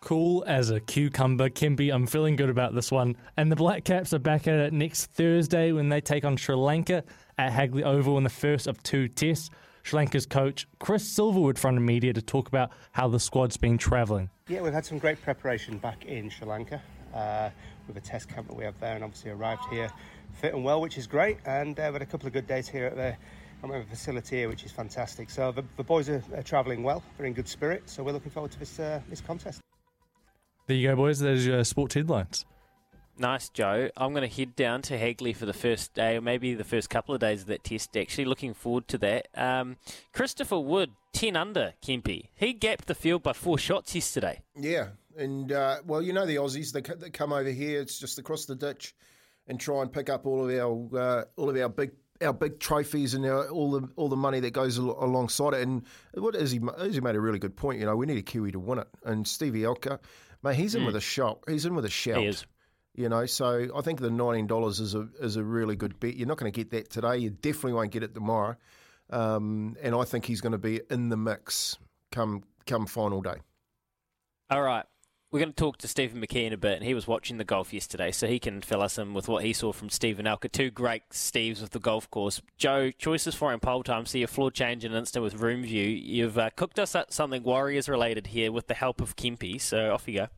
Cool as a cucumber, Kempi. I'm feeling good about this one. And the Black Caps are back at it next Thursday when they take on Sri Lanka at Hagley Oval in the first of two tests. Sri Lanka's coach Chris Silverwood fronted media to talk about how the squad's been travelling. Yeah, we've had some great preparation back in Sri Lanka uh, with a test camp that we have there, and obviously arrived here fit and well, which is great. And uh, we had a couple of good days here at the, I'm at the facility here, which is fantastic. So the, the boys are, are travelling well. They're in good spirit. So we're looking forward to this uh, this contest. There you go, boys. There's your sports headlines. Nice, Joe. I'm going to head down to Hagley for the first day, or maybe the first couple of days of that test, actually. Looking forward to that. Um, Christopher Wood, ten under, Kempi. He gapped the field by four shots yesterday. Yeah, And, uh, well, you know the Aussies, they, they come over here, it's just across the ditch and try and pick up all of our uh, all of our big our big trophies and our, all the all the money that goes al- alongside it. And what Izzy, Izzy made a really good point, you know, we need a Kiwi to win it. And Stevie Elka, mate, he's in mm. with a shout. He's in with a shout. He is. You know, so I think the nineteen dollars is a is a really good bet. You're not going to get that today. You definitely won't get it tomorrow. Um, and I think he's going to be in the mix come come final day. All right. We're going to talk to Stephen McKee in a bit, and he was watching the golf yesterday, so he can fill us in with what he saw from Stephen Elka. Two great Steves with the golf course. Joe, choices for in pole time, so your floor change in instant with room view. You've uh, cooked us up something Warriors-related here with the help of Kempi, so off you go.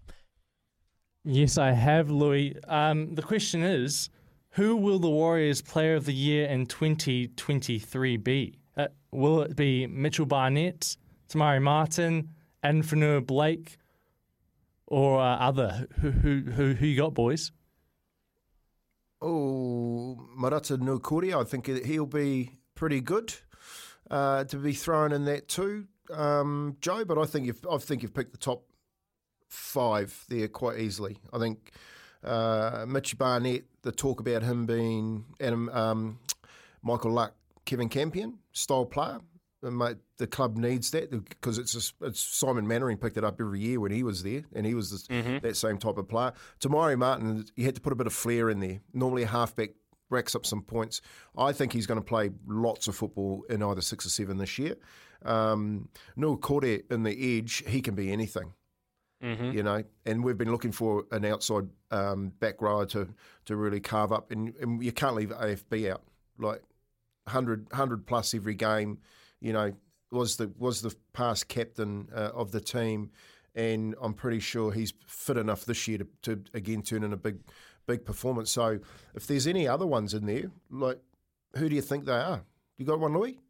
Yes, I have, Louis. Um, the question is, who will the Warriors Player of the Year in twenty twenty-three be? Uh, will it be Mitchell Barnett, Tamari Martin, Anfernua Blake, or uh, other? Who, who who who you got, boys? Oh, Marata Nukuri, I think he'll be pretty good uh, to be thrown in that too, um, Joe. But I think you've I think you've picked the top five there quite easily. I think uh, Mitch Barnett, the talk about him being Adam, um, Michael Luck, Kevin Campion style player. Mate, the club needs that because it's just, it's Simon Mannering picked it up every year when he was there, and he was this, mm-hmm. that same type of player. Tamari Martin, you had to put a bit of flair in there. Normally a halfback racks up some points. I think he's going to play lots of football in either six or seven this year. Um, Nui Kore in the edge, he can be anything, mm-hmm. you know, and we've been looking for an outside um, back rower to, to really carve up, and, and you can't leave A F B out. Like one hundred, one hundred plus every game. You know, was the was the past captain uh, of the team, and I'm pretty sure he's fit enough this year to, to again turn in a big, big performance. So, if there's any other ones in there, like who do you think they are? You got one, Louis?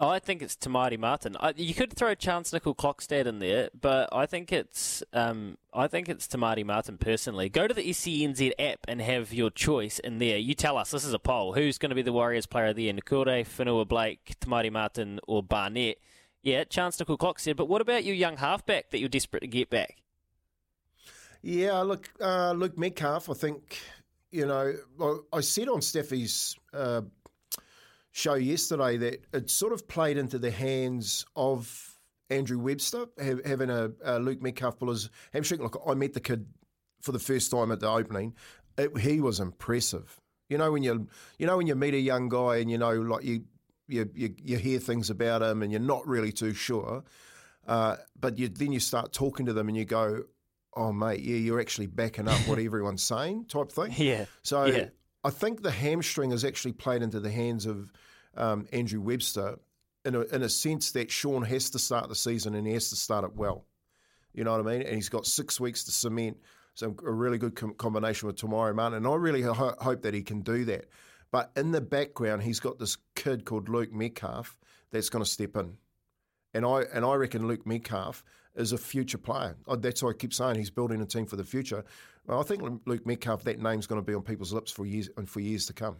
Oh, I think it's Tamari Martin. I, you could throw Chance Nickel Klokstad in there, but I think it's um, I think it's Tamari Martin personally. Go to the S C N Z app and have your choice in there. You tell us. This is a poll. Who's going to be the Warriors Player of the Year? Nukure, Fanua Blake, Tamari Martin, or Barnett? Yeah, Chance Nickel Klokstad. But what about your young halfback that you're desperate to get back? Yeah, look, uh, Luke Metcalf. I think you know. I said on Steffi's Uh, show yesterday that it sort of played into the hands of Andrew Webster, have, having a, a Luke Metcalf pull his hamstring. Look, I met the kid for the first time at the opening. It, he was impressive. You know when you you know when you meet a young guy and you know like you you you, you hear things about him and you're not really too sure, uh, but you, then you start talking to them and you go, oh mate, yeah, you're actually backing up what everyone's saying, type thing. Yeah. So. Yeah. I think the hamstring has actually played into the hands of um, Andrew Webster in a, in a sense that Sean has to start the season and he has to start it well. You know what I mean? And he's got six weeks to cement some, a really good com- combination with Tamari Martin. And I really ho- hope that he can do that. But in the background, he's got this kid called Luke Metcalf that's going to step in. And I and I reckon Luke Metcalf is a future player. That's why I keep saying he's building a team for the future. Well, I think Luke Metcalf, that name's going to be on people's lips for years and for years to come.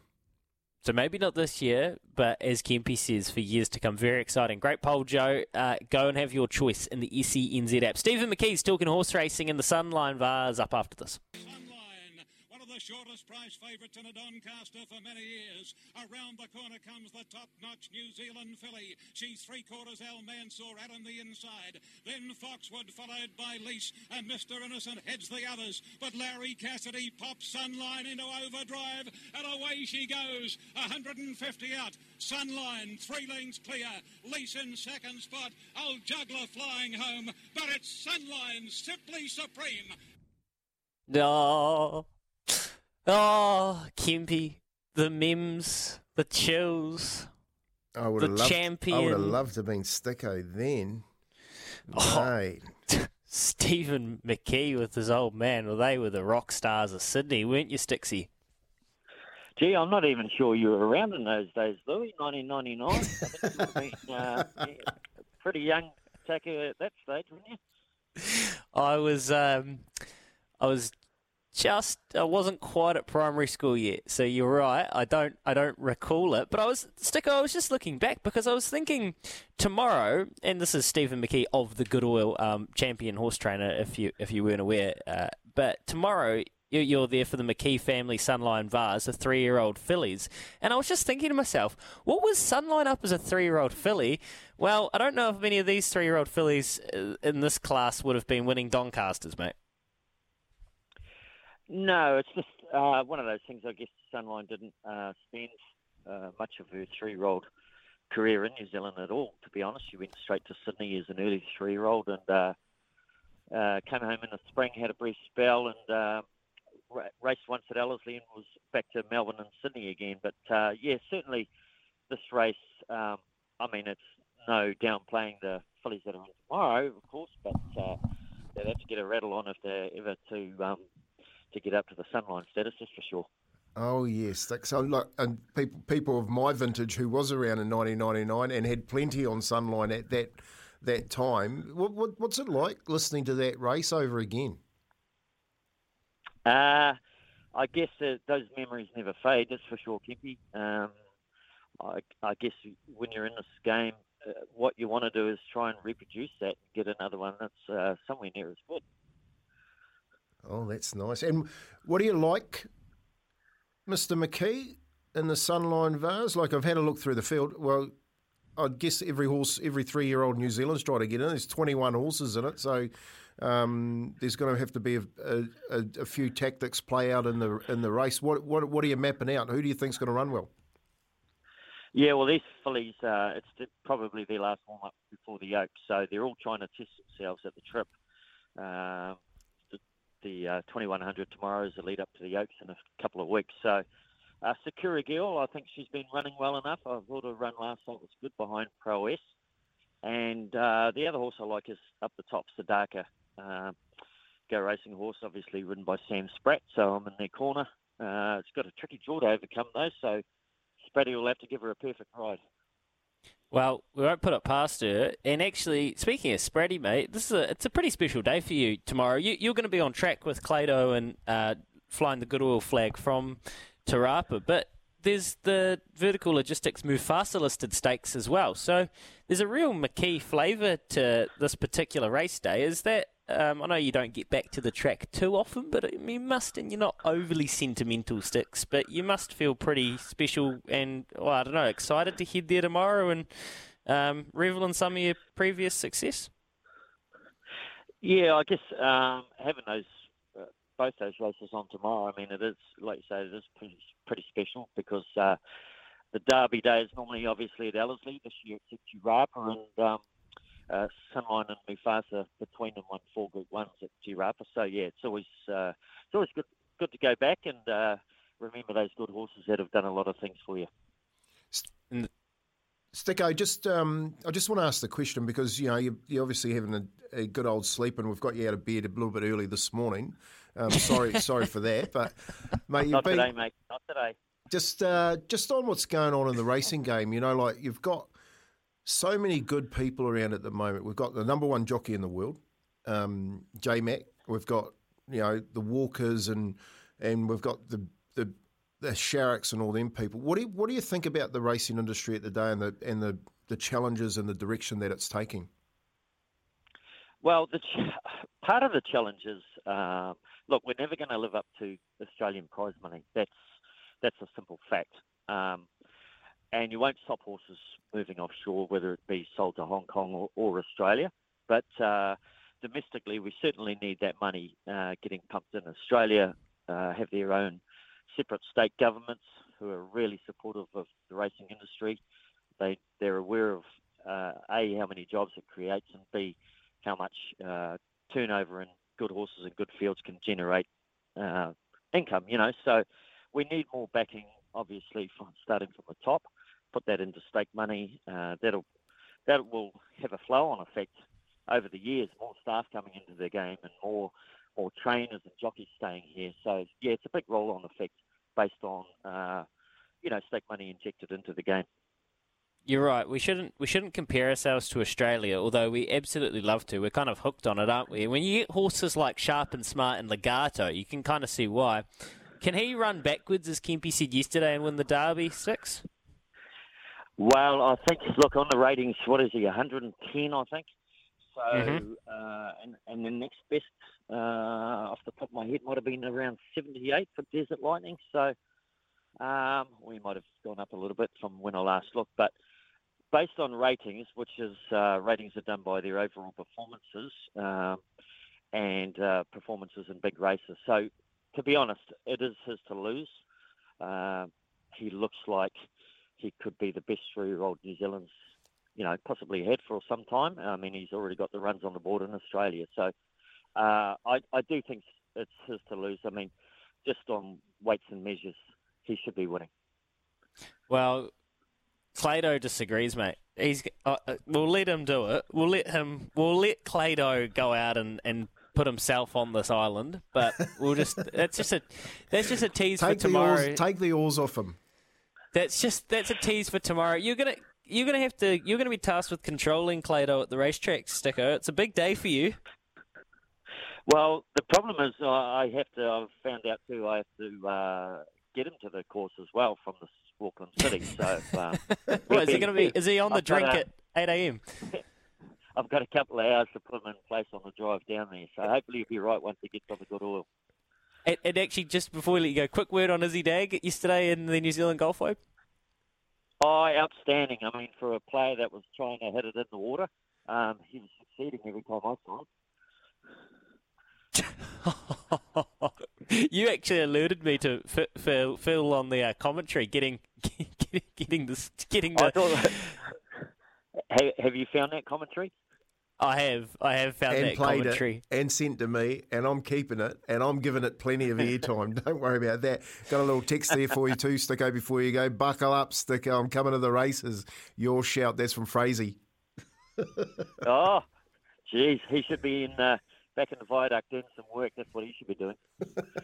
So maybe not this year, but as Kempi says, for years to come. Very exciting. Great poll, Joe. Uh, go and have your choice in the S E N Z app. Stephen McKee's talking horse racing in the Sunline Vars up after this. The shortest price favourites in a Doncaster for many years. Around the corner comes the top-notch New Zealand filly. She's three-quarters Al Mansour out on the inside. Then Foxwood followed by Leash, and Mister Innocent heads the others. But Larry Cassidy pops Sunline into overdrive, and away she goes. one hundred fifty out. Sunline, three lanes clear. Leash in second spot. Old Juggler flying home. But it's Sunline, simply supreme. No. Oh, Kempi, the memes, the chills, I would the have loved, champion. I would have loved to have been Sticko then. Mate. Oh, Stephen McKee with his old man. Well, they were the rock stars of Sydney, weren't you, Stixie? Gee, I'm not even sure you were around in those days, Louis, nineteen ninety-nine. I think you uh, pretty young attacker at that stage, weren't you? I was, um, I was... just I wasn't quite at primary school yet, so you're right. I don't I don't recall it, but I was Sticko. I was just looking back because I was thinking tomorrow, and this is Stephen McKee of the Good Oil, um, champion horse trainer. If you if you weren't aware, uh, but tomorrow you're, you're there for the McKee family Sunline Vars, the three-year-old fillies, and I was just thinking to myself, what was Sunline up as a three-year-old filly? Well, I don't know if many of these three-year-old fillies in this class would have been winning Doncasters, mate. No, it's just uh, one of those things. I guess Sunline didn't uh, spend uh, much of her three-year-old career in New Zealand at all, to be honest. She went straight to Sydney as an early three-year-old and uh, uh, came home in the spring, had a brief spell, and uh, ra- raced once at Ellerslie and was back to Melbourne and Sydney again. But, uh, yeah, certainly this race, um, I mean, it's no downplaying the fillies that are in tomorrow, of course, but uh, they'd have to get a rattle on if they're ever to... Um, to get up to the Sunline status, that's for sure. Oh, yes. So, look, and people, people of my vintage who was around in nineteen ninety-nine and had plenty on Sunline at that that time, what, what, what's it like listening to that race over again? Uh, I guess uh, those memories never fade, that's for sure, Kempi. Um, I, I guess when you're in this game, uh, what you want to do is try and reproduce that and get another one that's uh, somewhere near as good. Oh, that's nice. And what do you like, Mister McKee, in the Sunline Vars? Like, I've had a look through the field. Well, I guess every horse, every three-year-old New Zealand's trying to get in. There's twenty-one horses in it, so um, there's going to have to be a, a, a few tactics play out in the in the race. What what what are you mapping out? Who do you think's going to run well? Yeah, well, these fillies, uh, it's probably their last warm-up before the Oaks, so they're all trying to test themselves at the trip. Um, The uh, twenty-one hundred tomorrow is the lead up to the Oaks in a couple of weeks. So, uh, Sakura Gill, I think she's been running well enough. I thought her run last night was good behind Pro S. And uh, the other horse I like is up the top, Sadaka. Uh, go racing horse, obviously ridden by Sam Spratt. So I'm in their corner. Uh, it's got a tricky draw to overcome though. So Spratty will have to give her a perfect ride. Well, we won't put it past her. And actually, speaking of Spratty, mate, this is a, it's a pretty special day for you tomorrow. You, you're going to be on track with Clado and uh, flying the Good Oil flag from Tarapa. But there's the Vertical Logistics Mufasa-listed stakes as well. So there's a real McKee flavour to this particular race day. Is that, um, I know you don't get back to the track too often, but you must, and you're not overly sentimental, Sticks, but you must feel pretty special and, well, I don't know, excited to head there tomorrow and um, revel in some of your previous success. Yeah, I guess um, having those uh, both those races on tomorrow, I mean, it is, like you say, it is pretty, pretty special because uh, the Derby Day is normally obviously at Ellerslie. This year it's at Tarapa and... Um, Uh, Sunline and Mufasa between them won four Group Ones at Tarapa, so yeah, it's always uh, it's always good good to go back and uh, remember those good horses that have done a lot of things for you. And Sticko, just um, I just want to ask the question because you know you you're obviously having a, a good old sleep, and we've got you out of bed a little bit early this morning. Um, sorry, sorry for that, but mate, not been, today, mate, not today. Just uh, just on what's going on in the racing game, you know, like you've got. So many good people around at the moment. We've got the number one jockey in the world, um, J Mac. We've got you know the Walkers and and we've got the the, the Sharrocks and all them people. What do you, what do you think about the racing industry at the day and the and the, the challenges and the direction that it's taking? Well, the ch- part of the challenge is uh, look, we're never going to live up to Australian prize money. That's that's a simple fact. Um, And you won't stop horses moving offshore, whether it be sold to Hong Kong or, or Australia. But uh, domestically, we certainly need that money uh, getting pumped in. Australia uh, have their own separate state governments who are really supportive of the racing industry. They, they're aware of, uh, A, how many jobs it creates, and B, how much uh, turnover and good horses and good fields can generate uh, income, you know. So we need more backing, obviously, from starting from the top. Put that into stake money. Uh, that'll that will have a flow-on effect over the years. More staff coming into the game, and more more trainers and jockeys staying here. So yeah, it's a big roll-on effect based on uh, you know stake money injected into the game. You're right. We shouldn't we shouldn't compare ourselves to Australia, although we absolutely love to. We're kind of hooked on it, aren't we? When you get horses like Sharp and Smart and Legato, you can kind of see why. Can he run backwards, as Kempe said yesterday, and win the Derby six? Well, I think, look, on the ratings, what is he, one hundred ten, I think? So, mm-hmm. uh, and, and the next best, uh, off the top of my head, might have been around seventy-eight for Desert Lightning. So um, we might have gone up a little bit from when I last looked, but based on ratings, which is uh, ratings are done by their overall performances um, and uh, performances in big races. So, to be honest, it is his to lose. Uh, he looks like he could be the best three-year-old New Zealand's, you know, possibly had for some time. I mean, he's already got the runs on the board in Australia. So, uh, I, I do think it's his to lose. I mean, just on weights and measures, he should be winning. Well, Clado disagrees, mate. He's uh, we'll let him do it. We'll let him. We'll let Clado go out and, and put himself on this island. But we'll just that's just a that's just a tease take for tomorrow. Oars, take the oars off him. That's just that's a tease for tomorrow. You're gonna you're gonna have to you're gonna be tasked with controlling Clado at the racetrack, Sticko. It's a big day for you. Well, the problem is uh, I have to. I've found out too. I have to uh, get him to the course as well from the. Auckland City. So, um, well, is he going to be? Is he on the I've drink a, at eight a.m.? I've got a couple of hours to put him in place on the drive down there. So hopefully he'll be right once he gets on the good oil. And, and actually, just before we let you go, quick word on Izzy Dag yesterday in the New Zealand Golf Open. Oh, outstanding! I mean, for a player that was trying to hit it in the water, um, he was succeeding every time I saw him. You actually alerted me to Phil, Phil on the uh, commentary, getting getting, getting the getting the. I thought, have, have you found that commentary? I have, I have found and that commentary it and sent to me, and I'm keeping it, and I'm giving it plenty of airtime. Don't worry about that. Got a little text there for you too, Sticko. Before you go, buckle up, Sticko. I'm coming to the races. Your shout. That's from Frazee. Oh, geez, he should be in. Uh, Back in the viaduct doing some work. That's what he should be doing.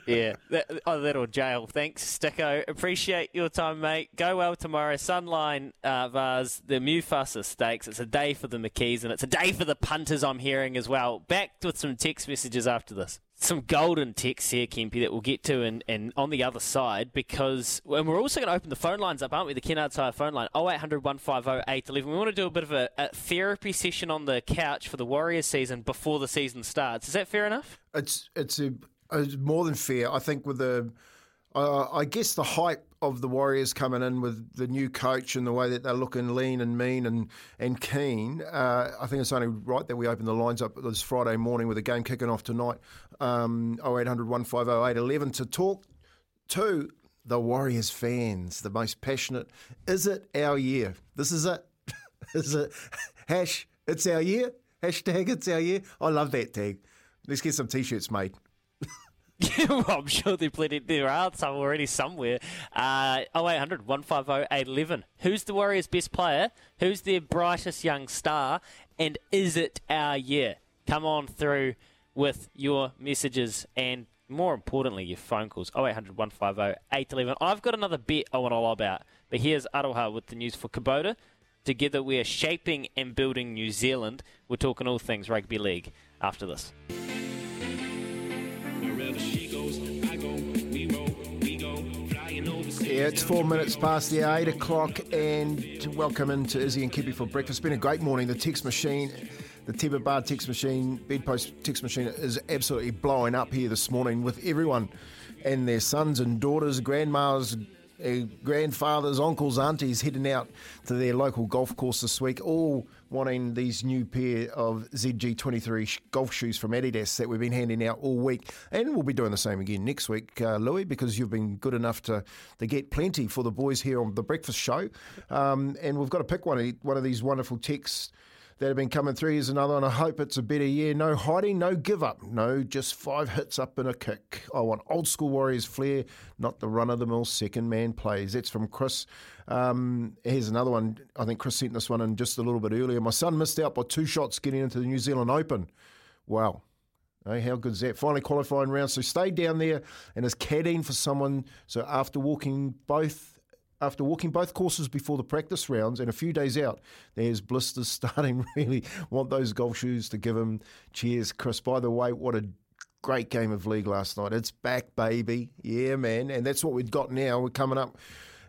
Yeah. That, oh, that'll jail. Thanks, Sticko. Appreciate your time, mate. Go well tomorrow. Sunline uh, Vars, the Mufasa Stakes. It's a day for the McKees, and it's a day for the punters, I'm hearing as well. Back with some text messages after this. Some golden texts here, Kempe, that we'll get to and, and on the other side because and we're also going to open the phone lines up, aren't we? The Kennards Hire phone line, oh eight hundred, one five oh, eight one one. We want to do a bit of a, a therapy session on the couch for the Warriors season before the season starts. Is that fair enough? It's it's, a, it's more than fair. I think with the, uh, I guess the hype of the Warriors coming in with the new coach and the way that they're looking lean and mean and, and keen, uh, I think it's only right that we open the lines up this Friday morning with a game kicking off tonight, um, oh eight hundred, one five oh, eight one one, to talk to the Warriors fans, the most passionate. Is it our year? This is it. Is it? Hash, it's our year. Hashtag, it's our year. I love that tag. Let's get some T-shirts made. Yeah, well, I'm sure there are plenty. There are some already somewhere. Uh, oh eight hundred, one five oh, eight one one. Who's the Warriors' best player? Who's their brightest young star? And is it our year? Come on through with your messages and, more importantly, your phone calls. oh eight hundred, one five oh, eight one one. I've got another bet I want to lie about. But here's Aroha with the news for Kubota. Together we are shaping and building New Zealand. We're talking all things rugby league after this. Yeah, it's four minutes past the eight o'clock, and welcome into Izzy and Kempe for breakfast. It's been a great morning. The text machine, the Teba Bar text machine, Bedpost text machine is absolutely blowing up here this morning with everyone and their sons and daughters, grandmas, grandfathers, uncles, aunties heading out to their local golf course this week, all wanting these new pair of Z G twenty-three golf shoes from Adidas that we've been handing out all week. And we'll be doing the same again next week, uh, Louis, because you've been good enough to, to get plenty for the boys here on The Breakfast Show. Um, and we've got to pick one of, one of these wonderful texts that have been coming through. Here's another one. I hope it's a better year. No hiding, no give up. No, just five hits up and a kick. I want old school Warriors flair, not the run-of-the-mill second man plays. That's from Chris. Um, here's another one. I think Chris sent this one in just a little bit earlier. My son missed out by two shots getting into the New Zealand Open. Wow. Hey, how good's that? Finally qualifying round. So stayed down there and is caddying for someone. So after walking both after walking both courses before the practice rounds and a few days out, there's blisters starting. Really want those golf shoes to give him. Cheers, Chris. By the way, what a great game of league last night. It's back, baby. Yeah, man. And that's what we've got now. We're coming up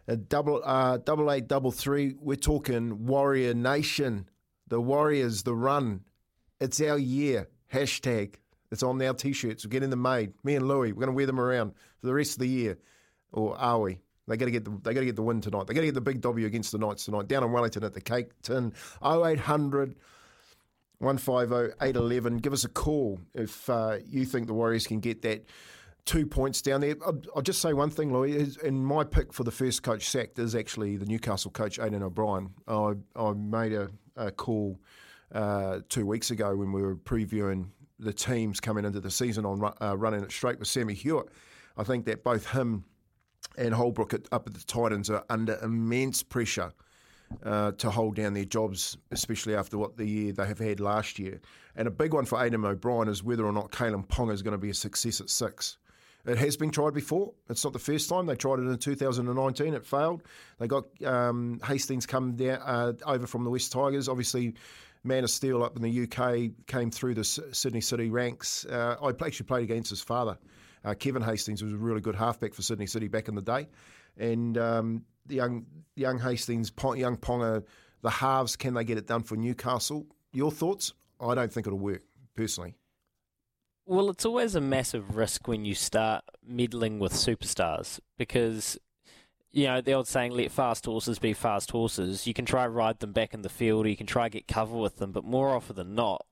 at double, uh, double eight, double three. We're talking Warrior Nation. The Warriors, the run. It's our year. Hashtag. It's on our T-shirts. We're getting them made. Me and Louie, we're going to wear them around for the rest of the year. Or are we? They got to get the they got to get the win tonight. They got to get the big W against the Knights tonight down in Wellington at the Cake Tin. oh eight hundred, one five oh, eight eleven. Give us a call if uh, you think the Warriors can get that two points down there. I'll, I'll just say one thing, Louis. And my pick for the first coach sacked is actually the Newcastle coach Aidan O'Brien. I I made a, a call uh, two weeks ago when we were previewing the teams coming into the season on uh, Running It Straight with Sammy Hewitt. I think that both him and Holbrook at, up at the Titans are under immense pressure uh, to hold down their jobs, especially after what the year they have had last year. And a big one for Aidan O'Brien is whether or not Kalen Ponga is going to be a success at six. It has been tried before. It's not the first time. They tried it in two thousand nineteen. It failed. They got um, Hastings come down uh, over from the West Tigers. Obviously, Man of Steel up in the U K came through the S- Sydney City ranks. Uh, I actually played against his father. Uh, Kevin Hastings was a really good halfback for Sydney City back in the day. And um, the young young Hastings, young Ponga, the halves, can they get it done for Newcastle? Your thoughts? I don't think it'll work, personally. Well, it's always a massive risk when you start meddling with superstars because, you know, the old saying, let fast horses be fast horses. You can try ride them back in the field or you can try get cover with them, but more often than not,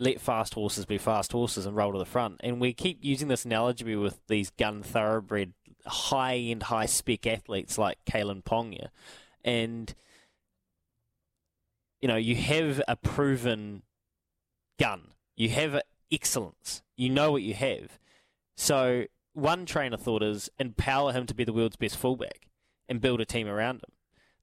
let fast horses be fast horses and roll to the front. And we keep using this analogy with these gun thoroughbred, high-end, high-spec athletes like Kalen Ponga. And, you know, you have a proven gun. You have excellence. You know what you have. So one train of thought is empower him to be the world's best fullback and build a team around him.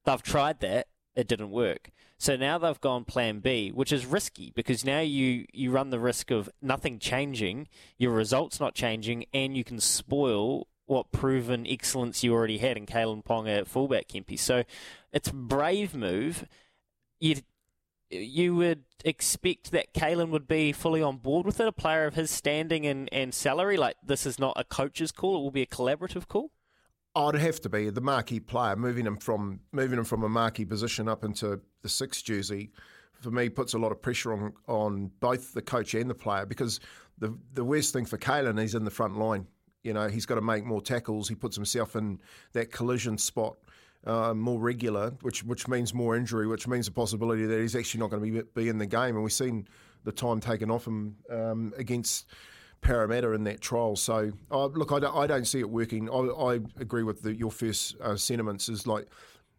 They've tried that. It didn't work. So now they've gone plan B, which is risky because now you, you run the risk of nothing changing, your results not changing, and you can spoil what proven excellence you already had in Kalen Ponga at fullback, Kempe. So it's a brave move. You you would expect that Kalen would be fully on board with it, a player of his standing and, and salary. Like, this is not a coach's call. It will be a collaborative call. Oh, it'd have to be the marquee player. Moving him from moving him from a marquee position up into the six jersey, for me, puts a lot of pressure on, on both the coach and the player because the the worst thing for Kalen, he's in the front line. You know, he's got to make more tackles. He puts himself in that collision spot uh, more regular, which which means more injury, which means the possibility that he's actually not going to be, be in the game. And we've seen the time taken off him um, against Parramatta in that trial. So, oh, look, I don't, I don't see it working. I, I agree with the, your first uh, sentiments is like,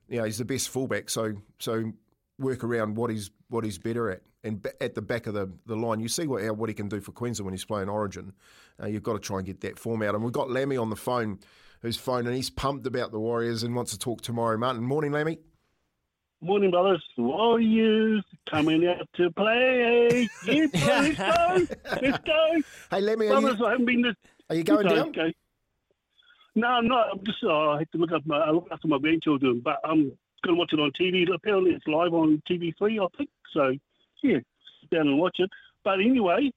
you know, he's the best fullback, so so work around what he's what he's better at. And b- at the back of the, the line, you see what what he can do for Queensland when he's playing Origin. Uh, you've got to try and get that form out. And we've got Lammy on the phone, who's phone, and he's pumped about the Warriors and wants to talk to Mario Martin. Morning, Lammy. Morning, brothers. Warriors coming out to play. Yeah, let's go. Let's go. Hey, Lemmy, are, brothers, you, I haven't been this, are you going down? Okay. No, I'm not. I'm just, oh, I have to look, up my, I look after my grandchildren, but I'm going to watch it on T V. Apparently, it's live on T V three, I think. So, yeah, sit down and watch it. But anyway,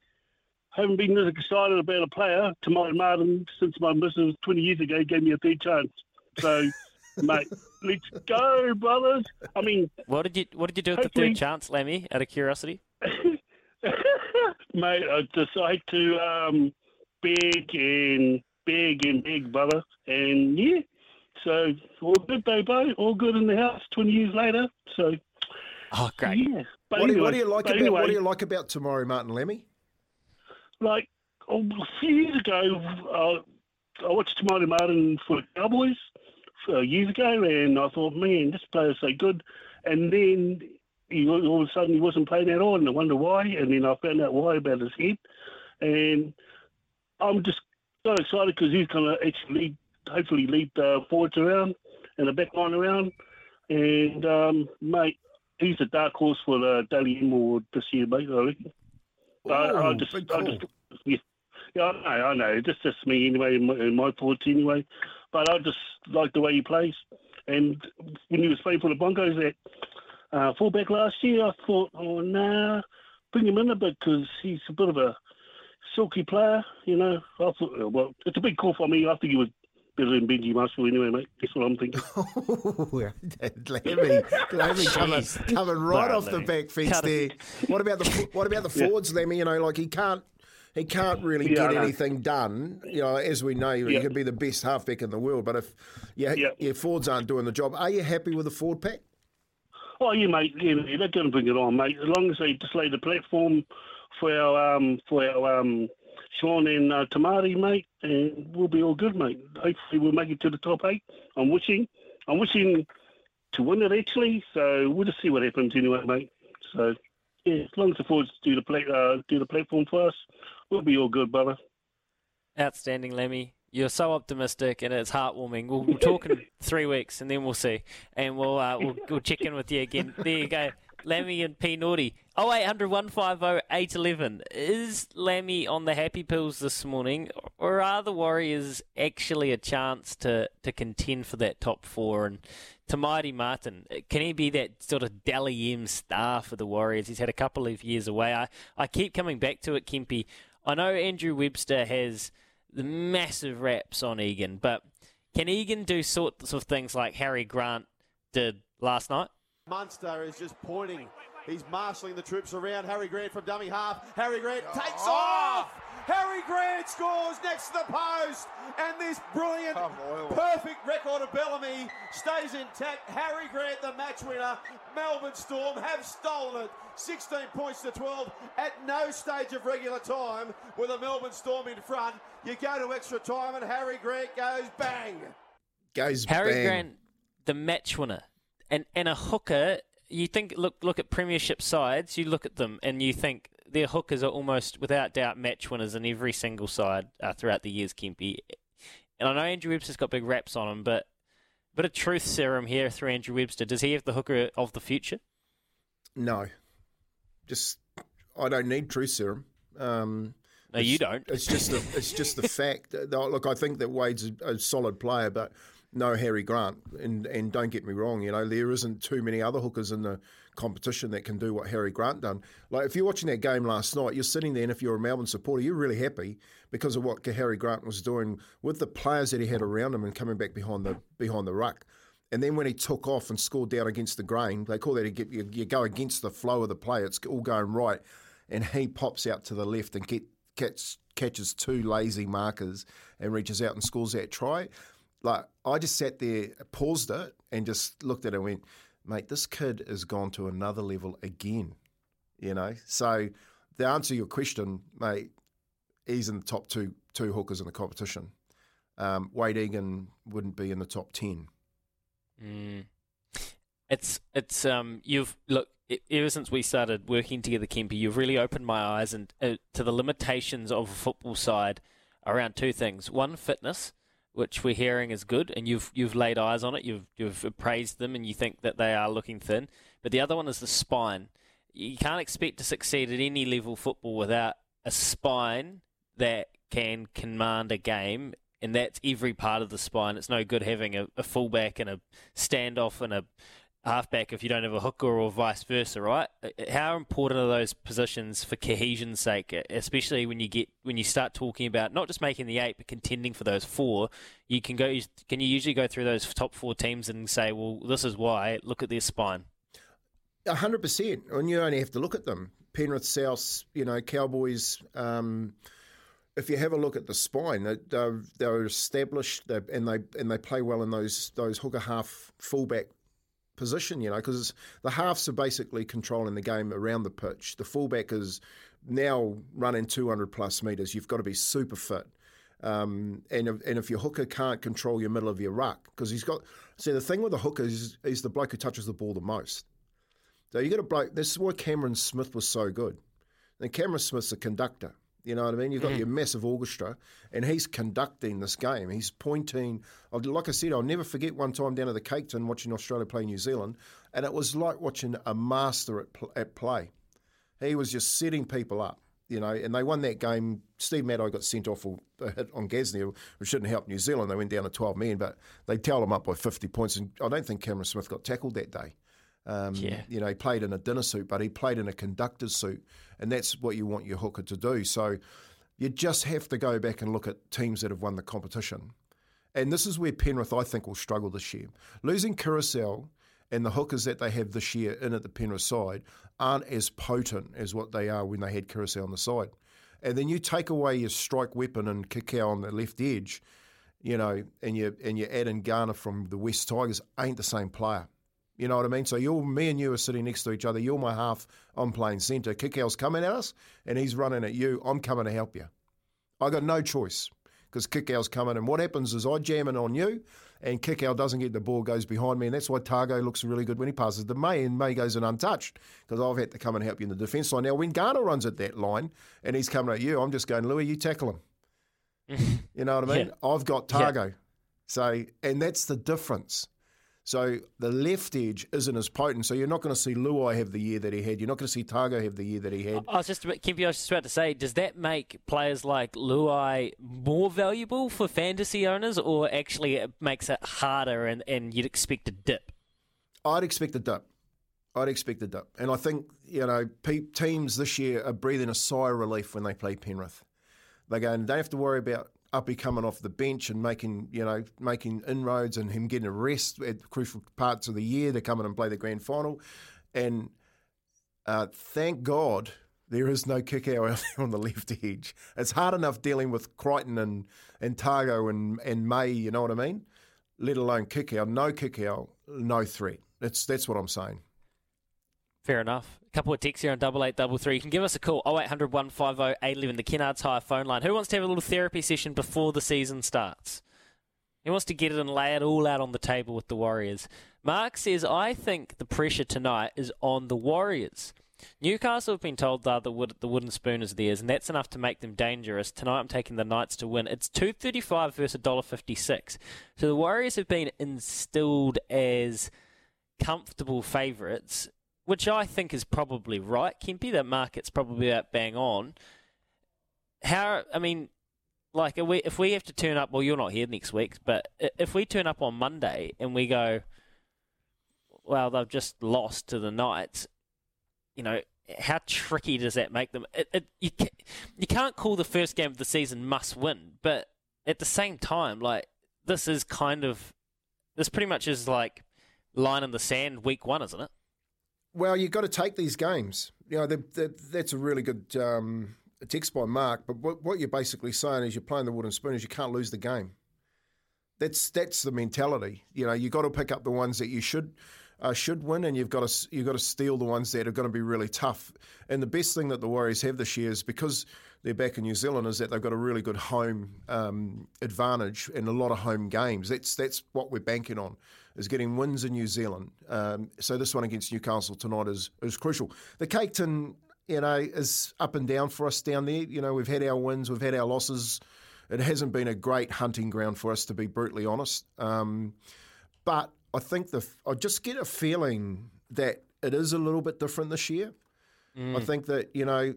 haven't been this excited about a player, Mario Martin, since my missus twenty years ago gave me a third chance. So, mate, let's go, brothers. I mean, what did you what did you do with hopefully the third chance, Lemmy? Out of curiosity, mate, I decided to um, beg and beg and beg, brother, and yeah. So all good, baby, all good in the house. Twenty years later, so oh great. Yeah. But what, anyway, do, what do you like about anyway, what do you like about Mario Martin, Lemmy? Like oh, a few years ago, uh, I watched Mario Martin for the Cowboys. Years ago, and I thought, man, this player's so good. And then he, all of a sudden he wasn't playing at all, and I wonder why. And then I found out why about his head. And I'm just so excited because he's going to actually lead, hopefully lead the forwards around and the back line around. And, um, mate, he's a dark horse for the Daly M Award this year, mate, I reckon. Ooh, I, I just, I cool. just, yeah, yeah, I know, I know. It's just me anyway, and my, my thoughts anyway. But I just like the way he plays. And when he was playing for the Broncos at uh, fullback last year, I thought, oh, nah, bring him in a bit because he's a bit of a silky player, you know. I thought, well, it's a big call for me. I think he was better than Benji Marshall anyway, mate. That's what I'm thinking. Oh, Larry, Larry coming, coming right no, off Larry. the back fence there. What about the what about the forwards, yeah. Lemmy? You know, like he can't he can't really yeah, get anything done. You know, as we know, yeah. he could be the best halfback in the world, but if yeah, yeah. your forwards aren't doing the job, are you happy with the forward pack? Oh yeah, mate. Yeah, they're going to bring it on, mate. As long as they just lay the platform for our um, for our um, Sean and uh, Tamari, mate, and we'll be all good, mate. Hopefully we'll make it to the top eight. I'm wishing, I'm wishing to win it actually. So we'll just see what happens anyway, mate. So yeah, as long as the forwards do the pla- uh, do the platform for us, we'll be all good, brother. Outstanding, Lemmy. You're so optimistic, and it's heartwarming. We'll, we'll talk in three weeks, and then we'll see, and we'll uh, we'll, we'll check in with you again. There you go. Lemmy and P. Naughty. oh eight hundred, one five oh, eight one one. Is Lemmy on the happy pills this morning, or are the Warriors actually a chance to, to contend for that top four? And Tamaiti Martin, can he be that sort of Dally M star for the Warriors? He's had a couple of years away. I, I keep coming back to it, Kempe. I know Andrew Webster has the massive raps on Egan, but can Egan do sorts of things like Harry Grant did last night? Munster is just pointing. He's marshalling the troops around. Harry Grant from dummy half. Harry Grant takes oh. off. Harry Grant scores next to the post. And this brilliant, oh, perfect record of Bellamy stays intact. Harry Grant, the match winner. Melbourne Storm have stolen it. sixteen points to twelve at no stage of regular time with a Melbourne Storm in front. You go to extra time and Harry Grant goes bang. Goes Harry bang. Harry Grant, the match winner. And and a hooker, you think, look look at premiership sides, you look at them and you think their hookers are almost without doubt match winners in every single side uh, throughout the years, Kempe. And I know Andrew Webster's got big raps on him, but a bit of truth serum here through Andrew Webster. Does he have the hooker of the future? No. Just, I don't need truth serum. Um, no, you don't. It's just the, it's just the fact. Look, I think that Wade's a solid player, but... No Harry Grant, and and don't get me wrong, you know, there isn't too many other hookers in the competition that can do what Harry Grant done. Like, if you're watching that game last night, you're sitting there, and if you're a Melbourne supporter, you're really happy because of what Harry Grant was doing with the players that he had around him and coming back behind the behind the ruck. And then when he took off and scored down against the grain, they call that a, you, you go against the flow of the play, it's all going right, and he pops out to the left and get, catch, catches two lazy markers and reaches out and scores that try. Like, I just sat there, paused it, and just looked at it and went, mate, this kid has gone to another level again, you know? So the answer to your question, mate, he's in the top two two hookers in the competition. Um, Wade Egan wouldn't be in the top ten. Mm. It's, it's um, you've, look, ever since we started working together, Kempe, you've really opened my eyes and uh, to the limitations of a football side around two things. One, fitness, which we're hearing is good, and you've you've laid eyes on it, you've you've appraised them, and you think that they are looking thin. But the other one is the spine. You can't expect to succeed at any level of football without a spine that can command a game, and that's every part of the spine. It's no good having a, a fullback and a standoff and a halfback if you don't have a hooker or vice versa, right? How important are those positions for cohesion's sake, especially when you get when you start talking about not just making the eight but contending for those four? You can go. Can you usually go through those top four teams and say, well, this is why. Look at their spine. A hundred percent, and you only have to look at them. Penrith, South, you know, Cowboys. Um, if you have a look at the spine, they're, they're established, they're, and they and they play well in those those hooker half fullback position, you know, because the halves are basically controlling the game around the pitch. The fullback is now running two hundred plus metres. You've got to be super fit. Um, and, if, and if your hooker can't control your middle of your ruck, because he's got... See, the thing with the hooker is he's the bloke who touches the ball the most. So you got a bloke... This is why Cameron Smith was so good. And Cameron Smith's a conductor. You know what I mean? You've got mm. your massive orchestra, and he's conducting this game. He's pointing. Like I said, I'll never forget one time down at the Caketon watching Australia play New Zealand, and it was like watching a master at, pl- at play. He was just setting people up. You know, and they won that game. Steve Maddow got sent off for a hit on Gasnier, which didn't help New Zealand. They went down to twelve men, but they towed them up by fifty points. And I don't think Cameron Smith got tackled that day. Um, yeah. You know, he played in a dinner suit, but he played in a conductor's suit, and that's what you want your hooker to do. So you just have to go back and look at teams that have won the competition. And this is where Penrith, I think, will struggle this year. Losing Curacao and the hookers that they have this year in at the Penrith side aren't as potent as what they are when they had Curacao on the side. And then you take away your strike weapon and Kakao on the left edge, you know, and you and you add in Garner from the West Tigers, ain't the same player. You know what I mean? So you're, me and you are sitting next to each other. You're my half, I'm playing centre. Kikao's coming at us and he's running at you. I'm coming to help you. I got no choice because Kikao's coming. And what happens is I jam in on you, and Kikau doesn't get the ball, goes behind me, and that's why Targo looks really good when he passes to May, and May goes in untouched because I've had to come and help you in the defence line. Now, when Garner runs at that line and he's coming at you, I'm just going, Louis, you tackle him. You know what I mean? Yeah. I've got Targo. Yeah. So, and that's the difference. So the left edge isn't as potent. So you're not going to see Luai have the year that he had. You're not going to see Targo have the year that he had. I was just, Kempy, I was just about to say, does that make players like Luai more valuable for fantasy owners, or actually it makes it harder and, and you'd expect a dip? I'd expect a dip. I'd expect a dip. And I think, you know, teams this year are breathing a sigh of relief when they play Penrith. They're going, they have to worry about Uppy coming off the bench and making, you know, making inroads and him getting a rest at crucial parts of the year. They come in and play the grand final. And uh, thank God there is no kick out out there on the left edge. It's hard enough dealing with Crichton and, and Targo and, and May, you know what I mean? Let alone kick out. No kick out, no threat. That's, that's what I'm saying. Fair enough. A couple of texts here on double eight double three. You can give us a call, oh eight hundred, one five oh, eight one one, the Kennards Hire phone line. Who wants to have a little therapy session before the season starts? Who wants to get it and lay it all out on the table with the Warriors? Mark says, I think the pressure tonight is on the Warriors. Newcastle have been told the, the, wood, the wooden spoon is theirs, and that's enough to make them dangerous. Tonight I'm taking the Knights to win. It's two thirty-five versus one dollar fifty-six. So the Warriors have been instilled as comfortable favourites, which I think is probably right, Kempy. That market's probably about bang on. How, I mean, like, are we, if we have to turn up, well, you're not here next week, but if we turn up on Monday and we go, well, they've just lost to the Knights, you know, how tricky does that make them? It, it, you, can, you can't call the first game of the season must win, but at the same time, like, this is kind of, this pretty much is like line in the sand week one, isn't it? Well, you've got to take these games. You know, they're, they're, that's a really good um, text by Mark. But what, what you're basically saying is you're playing the wooden spoon is you can't lose the game. That's that's the mentality. You know, you've got to pick up the ones that you should uh, should win, and you've got to you've got to steal the ones that are going to be really tough. And the best thing that the Warriors have this year is because they're back in New Zealand is that they've got a really good home um, advantage and a lot of home games. That's that's what we're banking on, is getting wins in New Zealand. Um, so this one against Newcastle tonight is is crucial. The Caketon, you know, is up and down for us down there. You know, we've had our wins, we've had our losses. It hasn't been a great hunting ground for us, to be brutally honest. Um, but I think the I just get a feeling that it is a little bit different this year. Mm. I think that, you know,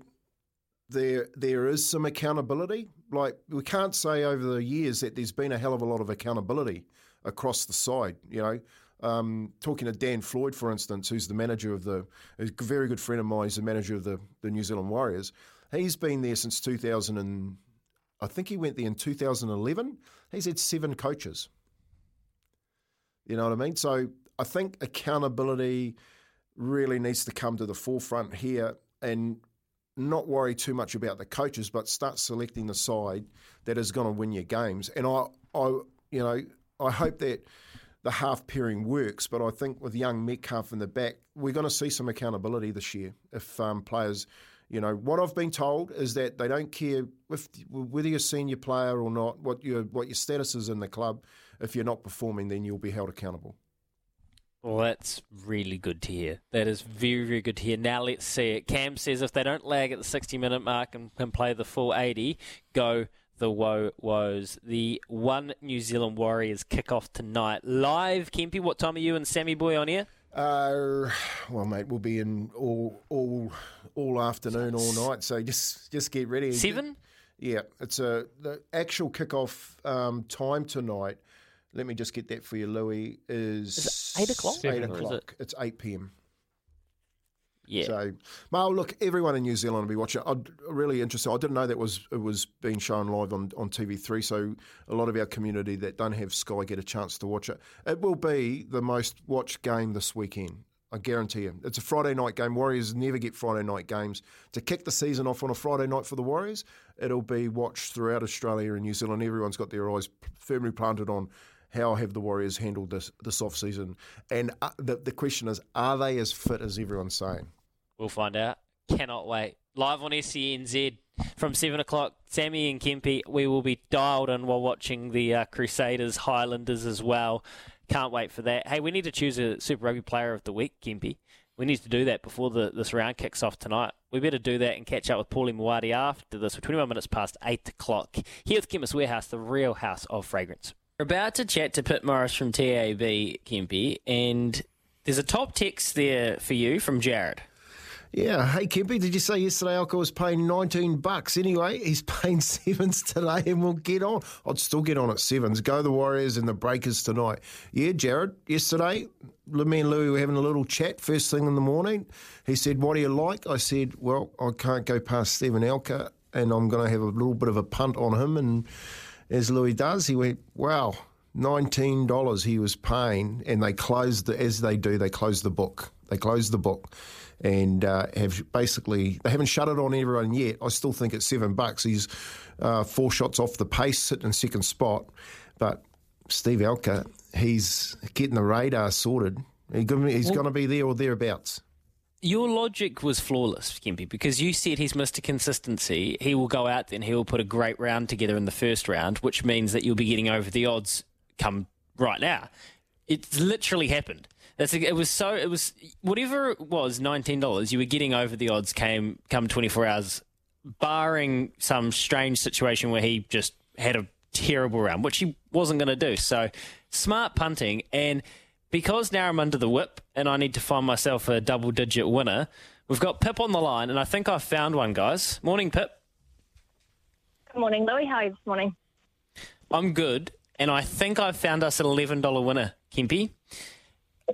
There, there is some accountability. Like, we can't say over the years that there's been a hell of a lot of accountability across the side. You know, um, talking to Dan Floyd, for instance, who's the manager of the, a very good friend of mine, he's the manager of the, the New Zealand Warriors. He's been there since two thousand, and I think he went there in two thousand eleven. He's had seven coaches. You know what I mean? So I think accountability really needs to come to the forefront here, and not worry too much about the coaches, but start selecting the side that is going to win your games. And I, I, you know, I hope that the half pairing works, but I think with young Metcalf in the back, we're going to see some accountability this year. If um, players, you know, what I've been told is that they don't care if, whether you're a senior player or not, what your what your status is in the club. If you're not performing, then you'll be held accountable. Well, that's really good to hear. That is very, very good to hear. Now let's see it. Cam says if they don't lag at the sixty-minute mark and can play the full eighty, go the Woe Woes. The One New Zealand Warriors kick off tonight. Live, Kempy, what time are you and Sammy Boy on here? Uh, well, mate, we'll be in all all all afternoon, all night. So just just get ready. Seven? Yeah, it's a the actual kickoff um, time tonight. Let me just get that for you, Louis. Is, is it eight o'clock? Seven, eight o'clock. It? It's eight p m. Yeah. So, Mal, look, everyone in New Zealand will be watching. I'm really interested. I didn't know that was it was being shown live on, on T V three, so a lot of our community that don't have Sky get a chance to watch it. It will be the most watched game this weekend, I guarantee you. It's a Friday night game. Warriors never get Friday night games. To kick the season off on a Friday night for the Warriors, it'll be watched throughout Australia and New Zealand. Everyone's got their eyes firmly planted on how have the Warriors handled this, this off-season. And uh, the, the question is, are they as fit as everyone's saying? We'll find out. Cannot wait. Live on S C N Z from seven o'clock. Sammy and Kempe, we will be dialed in while watching the uh, Crusaders, Highlanders as well. Can't wait for that. Hey, we need to choose a Super Rugby Player of the Week, Kempe. We need to do that before the, this round kicks off tonight. We better do that and catch up with Paulie Mawadi after this. We're twenty-one minutes past eight o'clock. Here with Chemist Warehouse, the real house of fragrance. We're about to chat to Pitt Morris from T A B, Kempe, and there's a top text there for you from Jared. Yeah, hey Kempe, did you say yesterday Alka was paying nineteen bucks? Anyway, he's paying sevens today and we'll get on. I'd still get on at sevens. Go the Warriors and the Breakers tonight. Yeah, Jared, yesterday, me and Louie were having a little chat first thing in the morning. He said, what do you like? I said, well, I can't go past Stephen Alka and I'm going to have a little bit of a punt on him. And as Louie does, he went, wow, nineteen dollars he was paying. And they closed, the, as they do, they closed the book. They closed the book. And uh, have basically they haven't shut it on everyone yet. I still think it's seven bucks. He's uh, four shots off the pace, sitting in second spot. But Steve Alka, he's getting the radar sorted. He's going to be there or thereabouts. Your logic was flawless, Kempe, because you said he's Mister Consistency. He will go out there and he will put a great round together in the first round, which means that you'll be getting over the odds come right now. It's literally happened. That's it was so it was whatever it was nineteen dollars you were getting over the odds came come twenty-four hours, barring some strange situation where he just had a terrible round, which he wasn't going to do. So smart punting, and because now I'm under the whip and I need to find myself a double digit winner, we've got Pip on the line and I think I've found one, guys. Morning, Pip. Good morning, Louie. How are you this morning? I'm good, and I think I've found us an eleven dollars winner, Kempe.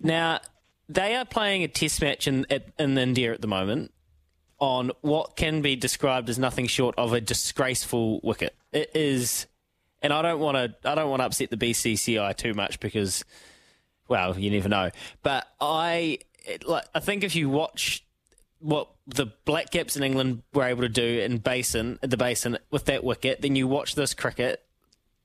Now, they are playing a test match in, at, in India at the moment on what can be described as nothing short of a disgraceful wicket. It is, and I don't want to I don't want to upset the B C C I too much because, well, you never know. But I it, like, I think if you watch what the Black Caps in England were able to do in Basin at the Basin with that wicket, then you watch this cricket.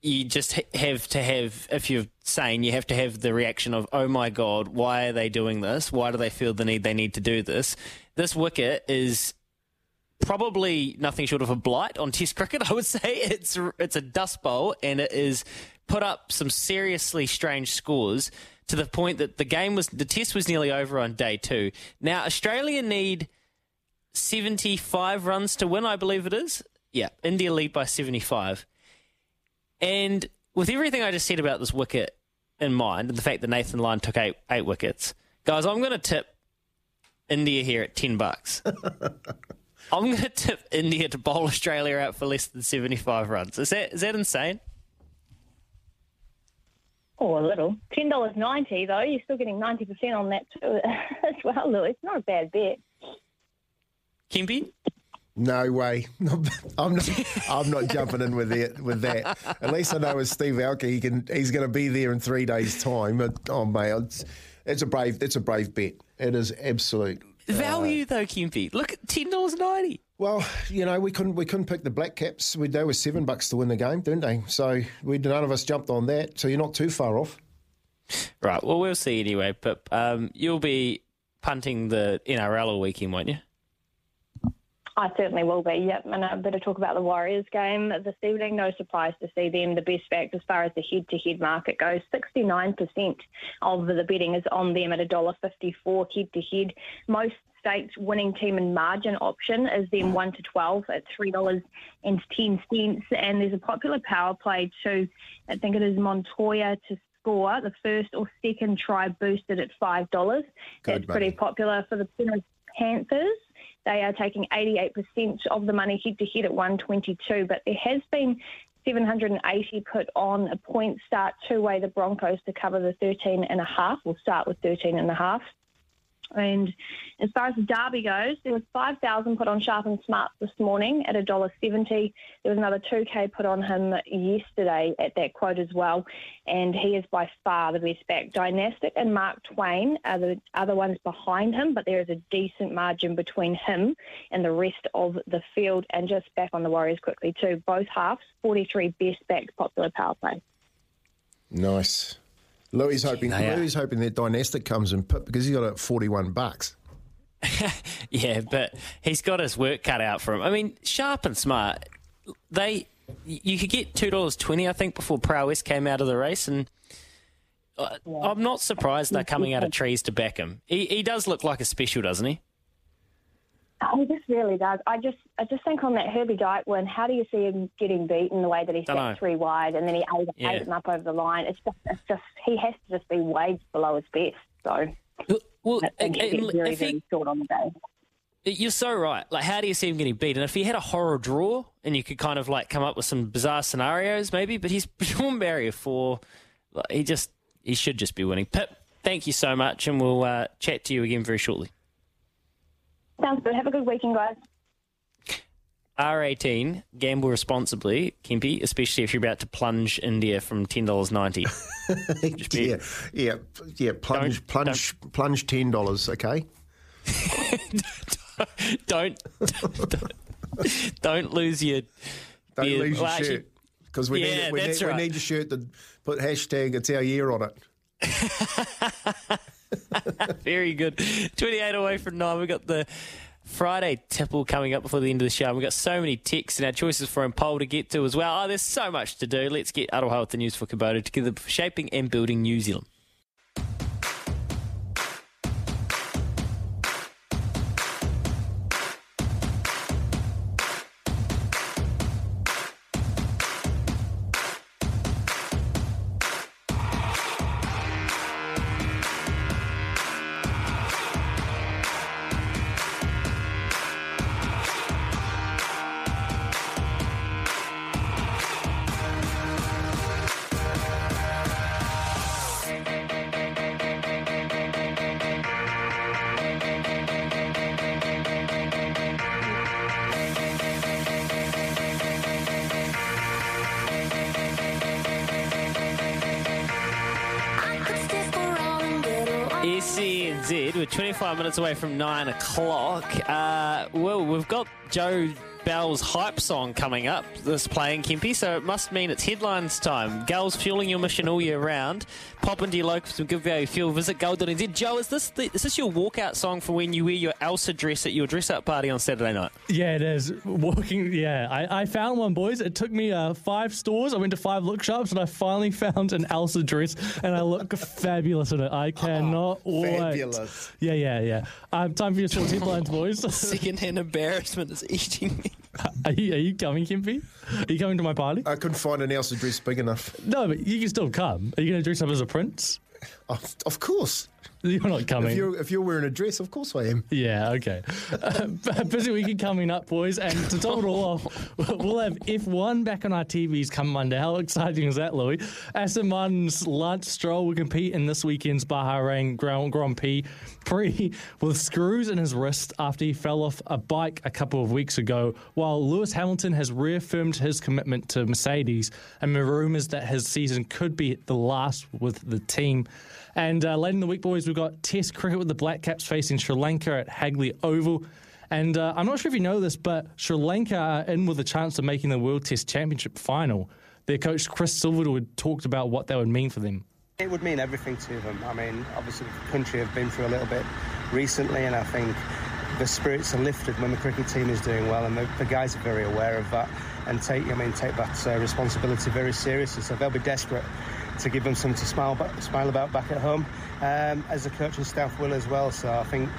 You just have to have, if you're sane, you have to have the reaction of, oh my God, why are they doing this? Why do they feel the need they need to do this? This wicket is probably nothing short of a blight on Test cricket, I would say. It's it's a dust bowl, and it is put up some seriously strange scores to the point that the game was, the Test was nearly over on day two. Now, Australia need seventy-five runs to win, I believe it is. Yeah, India lead by seventy-five. And with everything I just said about this wicket in mind, and the fact that Nathan Lyon took eight eight wickets, guys, I'm going to tip India here at ten bucks. I'm going to tip India to bowl Australia out for less than seventy-five runs. Is that is that insane? Oh, a little. ten dollars ninety though. You're still getting ninety percent on that too as well, Louis. It's not a bad bet. Kempe? No way. I'm not I'm not jumping in with that with that. At least I know with Steve Alka he can he's gonna be there in three days' time. But, oh mate, it's, it's a brave it's a brave bet. It is absolute value uh, though, Kempe. Look at ten dollars ninety. Well, you know, we couldn't we couldn't pick the Black Caps. We they were seven bucks to win the game, didn't they? So we none of us jumped on that, so you're not too far off. Right, well we'll see anyway, Pip. Um, you'll be punting the N R L all weekend, won't you? I certainly will be, yep. And I better talk about the Warriors game this evening. No surprise to see them the best backed as far as the head-to-head market goes. sixty-nine percent of the betting is on them at one dollar fifty-four head-to-head. Most stakes winning team and margin option is then one to twelve at three dollars and ten cents. And there's a popular power play too. I think it is Montoya to score, the first or second try boosted at five dollars. Good That's money. Pretty popular for the Penrith Panthers. They are taking eighty-eight percent of the money head-to-head at one twenty-two, but there has been seven hundred eighty put on a point start two-way the Broncos to cover the thirteen and a half. We'll start with thirteen and a half. And as far as the derby goes, there was five thousand put on Sharp and Smart this morning at one dollar seventy. There was another two K put on him yesterday at that quote as well. And he is by far the best back. Dynastic and Mark Twain are the other ones behind him, but there is a decent margin between him and the rest of the field. And just back on the Warriors quickly too, both halves, forty-three best back popular power play. Nice. Louis hoping Louis hoping that Dynastic comes and pip because he's got it at forty-one bucks. Yeah, but he's got his work cut out for him. I mean, Sharp and Smart, they you could get two dollars twenty, I think, before Prowess came out of the race, and I, I'm not surprised they're coming out of trees to back him. He, he does look like a special, doesn't he? Oh, this really does. I just I just think on that Herbie Dyke win, how do you see him getting beaten the way that he sat three wide and then he ate, yeah. ate him up over the line? It's just, it's just he has to just be waged below his best. So well, I think it, he gets very, very he, short on the day. You're so right. Like, how do you see him getting beaten? If he had a horror draw and you could kind of like come up with some bizarre scenarios maybe, but he's drawn barrier four. Like, he just he should just be winning. Pip, thank you so much, and we'll uh, chat to you again very shortly. Sounds good. Have a good weekend, guys. R eighteen, gamble responsibly, Kempy, especially if you're about to plunge India from ten dollars ninety. yeah, yeah, yeah, plunge, don't, plunge, don't. plunge ten dollars, okay? don't, don't, don't lose your... Don't your, lose your well, shirt, because we, yeah, need, we, need, right. we need your shirt to put hashtag It's Our Year on it. Very good. twenty-eight away from nine. We've got the Friday tipple coming up before the end of the show. We've got so many texts and our choices for a poll to get to as well. Oh, there's so much to do. Let's get Aroha with the news for Kubota together, for shaping and building New Zealand. S C N Z, we're twenty-five minutes away from nine o'clock. Uh, well, we've got Joe Bell's hype song coming up, this playing, Kempy, so it must mean it's headlines time. Gulls fueling your mission all year round. Pop into your local for some good value fuel. Visit gull dot n z. Joe, is this the, is this your walkout song for when you wear your Elsa dress at your dress-up party on Saturday night? Yeah, it is. Walking, yeah. I, I found one, boys. It took me uh, five stores. I went to five look shops, and I finally found an Elsa dress, and I look fabulous in it. I cannot oh, wait. Fabulous. Yeah, yeah, yeah. Um, time for your short headlines, boys. Second-hand embarrassment is eating me. Are you, are you coming, Kempy? Are you coming to my party? I couldn't find an Elsa dress big enough. No, but you can still come. Are you going to dress up as a prince? Of, of course. You're not coming. If you're, if you're wearing a dress, of course I am. Yeah, okay. Uh, busy weekend coming up, boys. And to top it all off, we'll have F one back on our T Vs come Monday. How exciting is that, Louis? Aston Martin's Lance Stroll will compete in this weekend's Bahrain Grand, Grand Prix pre with screws in his wrist after he fell off a bike a couple of weeks ago, while Lewis Hamilton has reaffirmed his commitment to Mercedes and there are rumours that his season could be the last with the team. And uh, late in the week, boys, we've got Test cricket with the Black Caps facing Sri Lanka at Hagley Oval. And uh, I'm not sure if you know this, but Sri Lanka are in with a chance of making the World Test Championship final. Their coach, Chris Silverwood, talked about what that would mean for them. It would mean everything to them. I mean, obviously, the country have been through a little bit recently, and I think the spirits are lifted when the cricket team is doing well, and the, the guys are very aware of that and take, I mean, take that uh, responsibility very seriously. So they'll be desperate to give them something to smile, smile about back at home, um, as the coaching staff will as well. So I think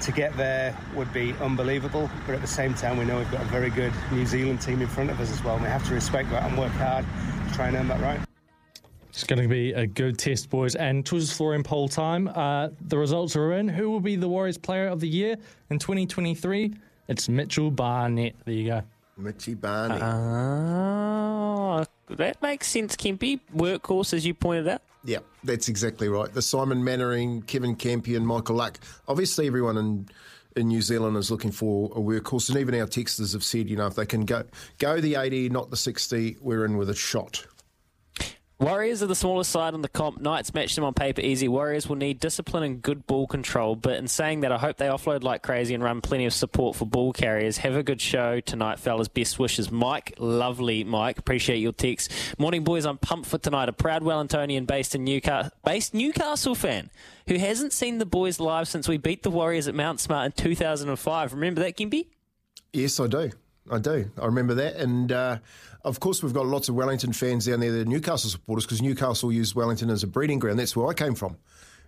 to get there would be unbelievable, but at the same time we know we've got a very good New Zealand team in front of us as well, and we have to respect that and work hard to try and earn that right. It's going to be a good test, boys. And Twiz Flooring poll time. Uh, the results are in. Who will be the Warriors Player of the Year in twenty twenty-three? It's Mitchell Barnett. There you go. Mitchie Barnett. Ah, uh, that makes sense, Kempe. Workhorse, as you pointed out. Yeah, that's exactly right. The Simon Mannering, Kevin Kempe and Michael Luck. Obviously, everyone in... in New Zealand is looking for a workhorse, and even our texters have said, you know, if they can go go the eighty, not the sixty, we're in with a shot. Warriors are the smallest side in the comp. Knights match them on paper easy. Warriors will need discipline and good ball control, but in saying that, I hope they offload like crazy and run plenty of support for ball carriers. Have a good show tonight, fellas. Best wishes, Mike. Lovely, Mike. Appreciate your text. Morning, boys. I'm pumped for tonight. A proud Wellingtonian based in Newcastle, based Newcastle fan who hasn't seen the boys live since we beat the Warriors at Mount Smart in two thousand five. Remember that, Kempe? Yes, I do. I do. I remember that. And, uh, of course, we've got lots of Wellington fans down there that are Newcastle supporters because Newcastle used Wellington as a breeding ground. That's where I came from.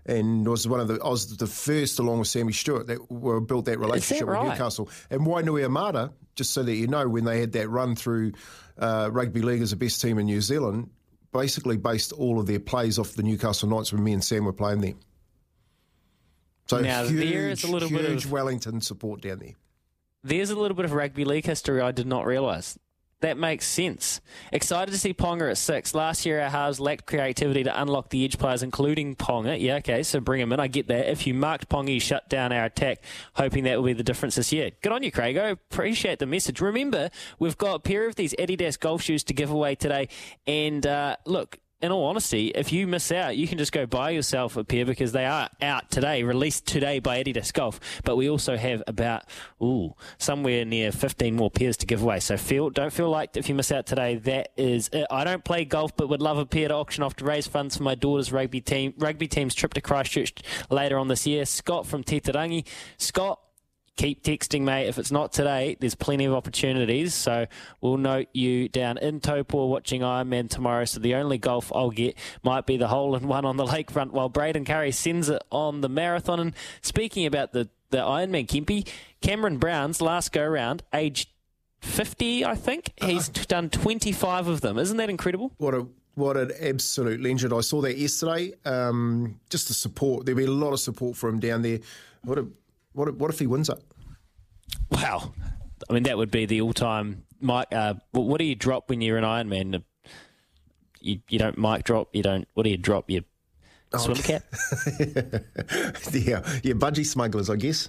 And was one of the, I was the first, along with Sammy Stewart, that were, built that relationship that right? with Newcastle. And Wainui Amata, just so that you know, when they had that run through uh, rugby league as the best team in New Zealand, basically based all of their plays off the Newcastle Knights when me and Sam were playing there. So now, huge, there is a little huge bit of... Wellington support down there. There's a little bit of rugby league history I did not realise. That makes sense. Excited to see Ponga at six. Last year, our halves lacked creativity to unlock the edge players, including Ponga. Yeah, okay, so bring him in. I get that. If you marked Ponga, you shut down our attack, hoping that will be the difference this year. Good on you, Craig. I appreciate the message. Remember, we've got a pair of these Adidas golf shoes to give away today. And, uh, look, in all honesty, if you miss out, you can just go buy yourself a pair because they are out today, released today by Adidas Golf. But we also have about, ooh, somewhere near fifteen more pairs to give away. So feel don't feel like if you miss out today, that is it. I don't play golf, but would love a pair to auction off to raise funds for my daughter's rugby team. Rugby team's trip to Christchurch later on this year. Scott from Te Tarangi. Scott, keep texting, mate. If it's not today, there's plenty of opportunities. So we'll note you down in Taupō watching Ironman tomorrow. So the only golf I'll get might be the hole-in-one on the lakefront while Braden Curry sends it on the marathon. And speaking about the, the Ironman, Kempe, Cameron Brown's last go-round, age fifty, I think. He's uh, done twenty-five of them. Isn't that incredible? What a... What an absolute legend. I saw that yesterday. Um, just the support. There'll be a lot of support for him down there. What a... What if, what if he wins it? Wow. I mean, that would be the all-time... Mike, uh, what do you drop when you're an Ironman? You, you don't mic drop, you don't... What do you drop? Your oh, swim cap? yeah, yeah, budgie smugglers, I guess.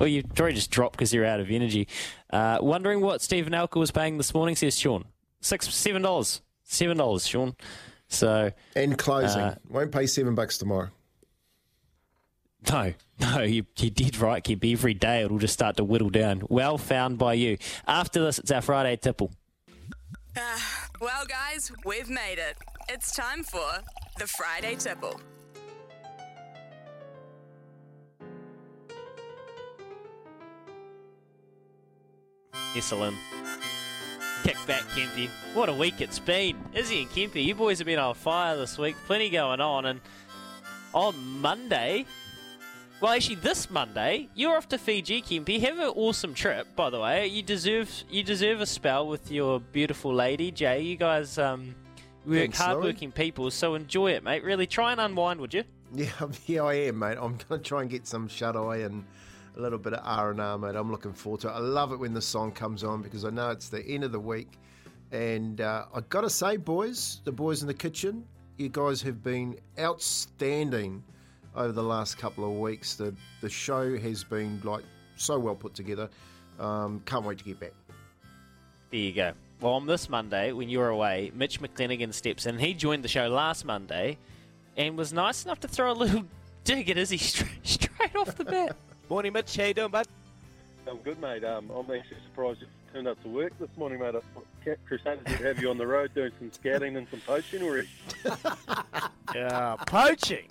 Well, you probably just drop because you're out of energy. Uh, wondering what Stephen Alka was paying this morning, says Sean. Six, seven dollars. Seven dollars, Sean. So... And closing. Uh, Won't pay seven bucks tomorrow. No, no, you, you did right, Kip. Every day it'll just start to whittle down. Well found by you. After this, it's our Friday tipple. Uh, well, guys, we've made it. It's time for the Friday tipple. Esselin. Kick back, Kempe. What a week it's been. Izzy and Kempe, you boys have been on fire this week. Plenty going on. And on Monday... Well, actually, this Monday, you're off to Fiji, Kempe. Have an awesome trip, by the way. You deserve you deserve a spell with your beautiful lady, Jay. You guys um, work hard-working people, so enjoy it, mate. Really, try and unwind, would you? Yeah, yeah, I am, mate. I'm going to try and get some shut-eye and a little bit of R and R, mate. I'm looking forward to it. I love it when the song comes on because I know it's the end of the week. And uh, I've got to say, boys, the boys in the kitchen, you guys have been outstanding over the last couple of weeks. The the show has been like so well put together. Um, can't wait to get back. There you go. Well, on this Monday, when you were away, Mitch McLennigan steps in. He joined the show last Monday and was nice enough to throw a little dig at Izzy straight, straight off the bat. Morning, Mitch. How you doing, bud? I'm good, mate. Um, I'm actually surprised you turned up to work this morning, mate. I thought Crusaders would have you on the road doing some scouting and some poaching already. Yeah, poaching?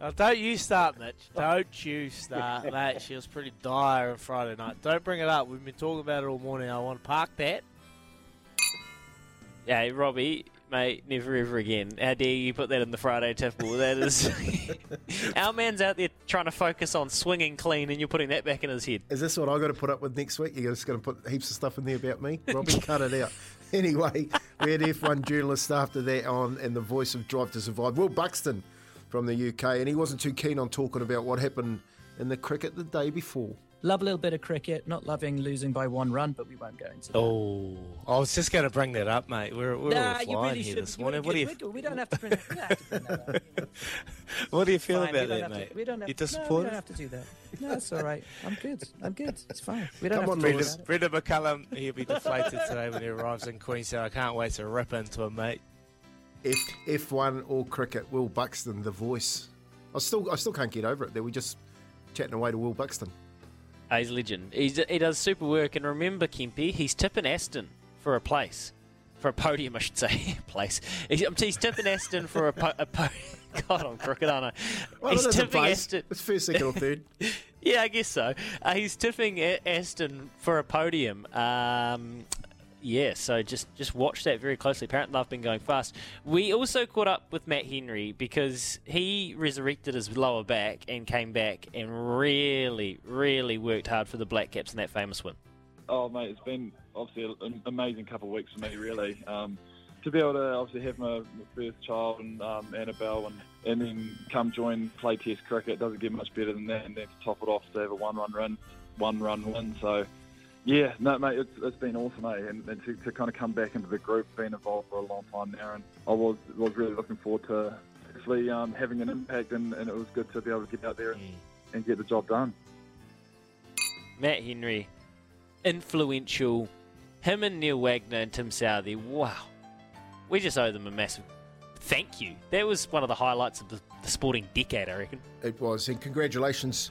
Oh, don't you start, Mitch. Don't you start, mate. She was pretty dire on Friday night. Don't bring it up. We've been talking about it all morning. I want to park that. Yeah, Robbie, mate, never ever again. How dare you put that in the Friday tipple? That is... Our man's out there trying to focus on swinging clean, and you're putting that back in his head. Is this what I've got to put up with next week? You're just going to put heaps of stuff in there about me? Robbie, cut it out. Anyway, we had F one journalist after that on, and the voice of Drive to Survive, Will Buxton from the U K, and he wasn't too keen on talking about what happened in the cricket the day before. Love a little bit of cricket, not loving losing by one run, but we won't go into that. Oh, I was just going to bring that up, mate. We're, we're nah, all flying really here should. this morning. What do you? F- we don't have to bring that, have bring that up. You know. What do you feel fine. about that, mate? To, we don't have you to, disappointed? No, we don't have to do that. No, it's all right. I'm good. I'm good. It's fine. We don't Come have on, to Brenda, do Brenda McCullum, he'll be deflated today when he arrives in Queenstown. I can't wait to rip into him, mate. F F one or cricket? Will Buxton, the voice. I still, I still can't get over it. That we just chatting away to Will Buxton. He's a legend. He's, he does super work. And remember, Kempe, he's tipping Aston for a place. For a podium, I should say. place. He's, he's tipping Aston for a, po- a podium. God, I'm crooked, aren't I? Well, he's tipping Aston. It's first, second or third. Yeah, I guess so. Uh, he's tipping a- Aston for a podium. Um, yeah, so just, just watch that very closely. Apparently, they've been going fast. We also caught up with Matt Henry because he resurrected his lower back and came back and really, really worked hard for the Black Caps in that famous win. Oh, mate, it's been obviously an amazing couple of weeks for me, really. Um, to be able to obviously have my, my first child and um, Annabelle and, and then come join, play test cricket, doesn't get much better than that, and then to top it off to have a one-run run, one-run win, so... Yeah, no, mate, it's, it's been awesome, eh? And, and to, to kind of come back into the group, been involved for a long time now, and I was was really looking forward to actually um, having an impact, and, and it was good to be able to get out there and, and get the job done. Matt Henry, influential, him and Neil Wagner and Tim Southey, wow. We just owe them a massive thank you. That was one of the highlights of the, the sporting decade, I reckon. It was, and congratulations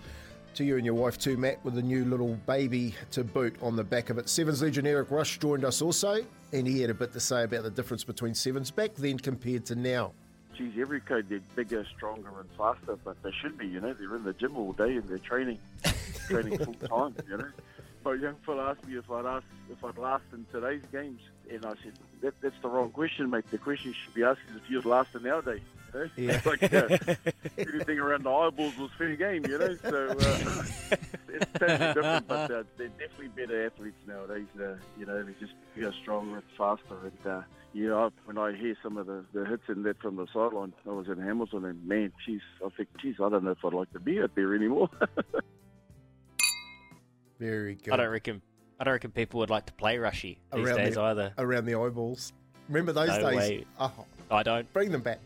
to you and your wife too, Matt, with a new little baby to boot on the back of it. Sevens legend Eric Rush joined us also, and he had a bit to say about the difference between Sevens back then compared to now. Geez, every code they're bigger, stronger and faster, but they should be, you know, they're in the gym all day and they're training training full time, you know. My young fella asked me if I'd ask, if I'd last in today's games, and I said, that, that's the wrong question, mate. The question you should be asking is if you'd last in our day. You know? Yeah. It's like, you know, anything around the eyeballs was fair game, you know. So uh, it's totally different, but uh, they're definitely better athletes nowadays. Uh, you know, they're just you know, stronger and faster. And uh, you know, when I hear some of the, the hits and that from the sideline, I was in Hamilton, and man, geez, I think, geez, I don't know if I'd like to be out there anymore. Very good. I don't reckon. I don't reckon people would like to play Rushy these around days the, either. Around the eyeballs. Remember those no days? Way. Oh, I don't. Bring them back.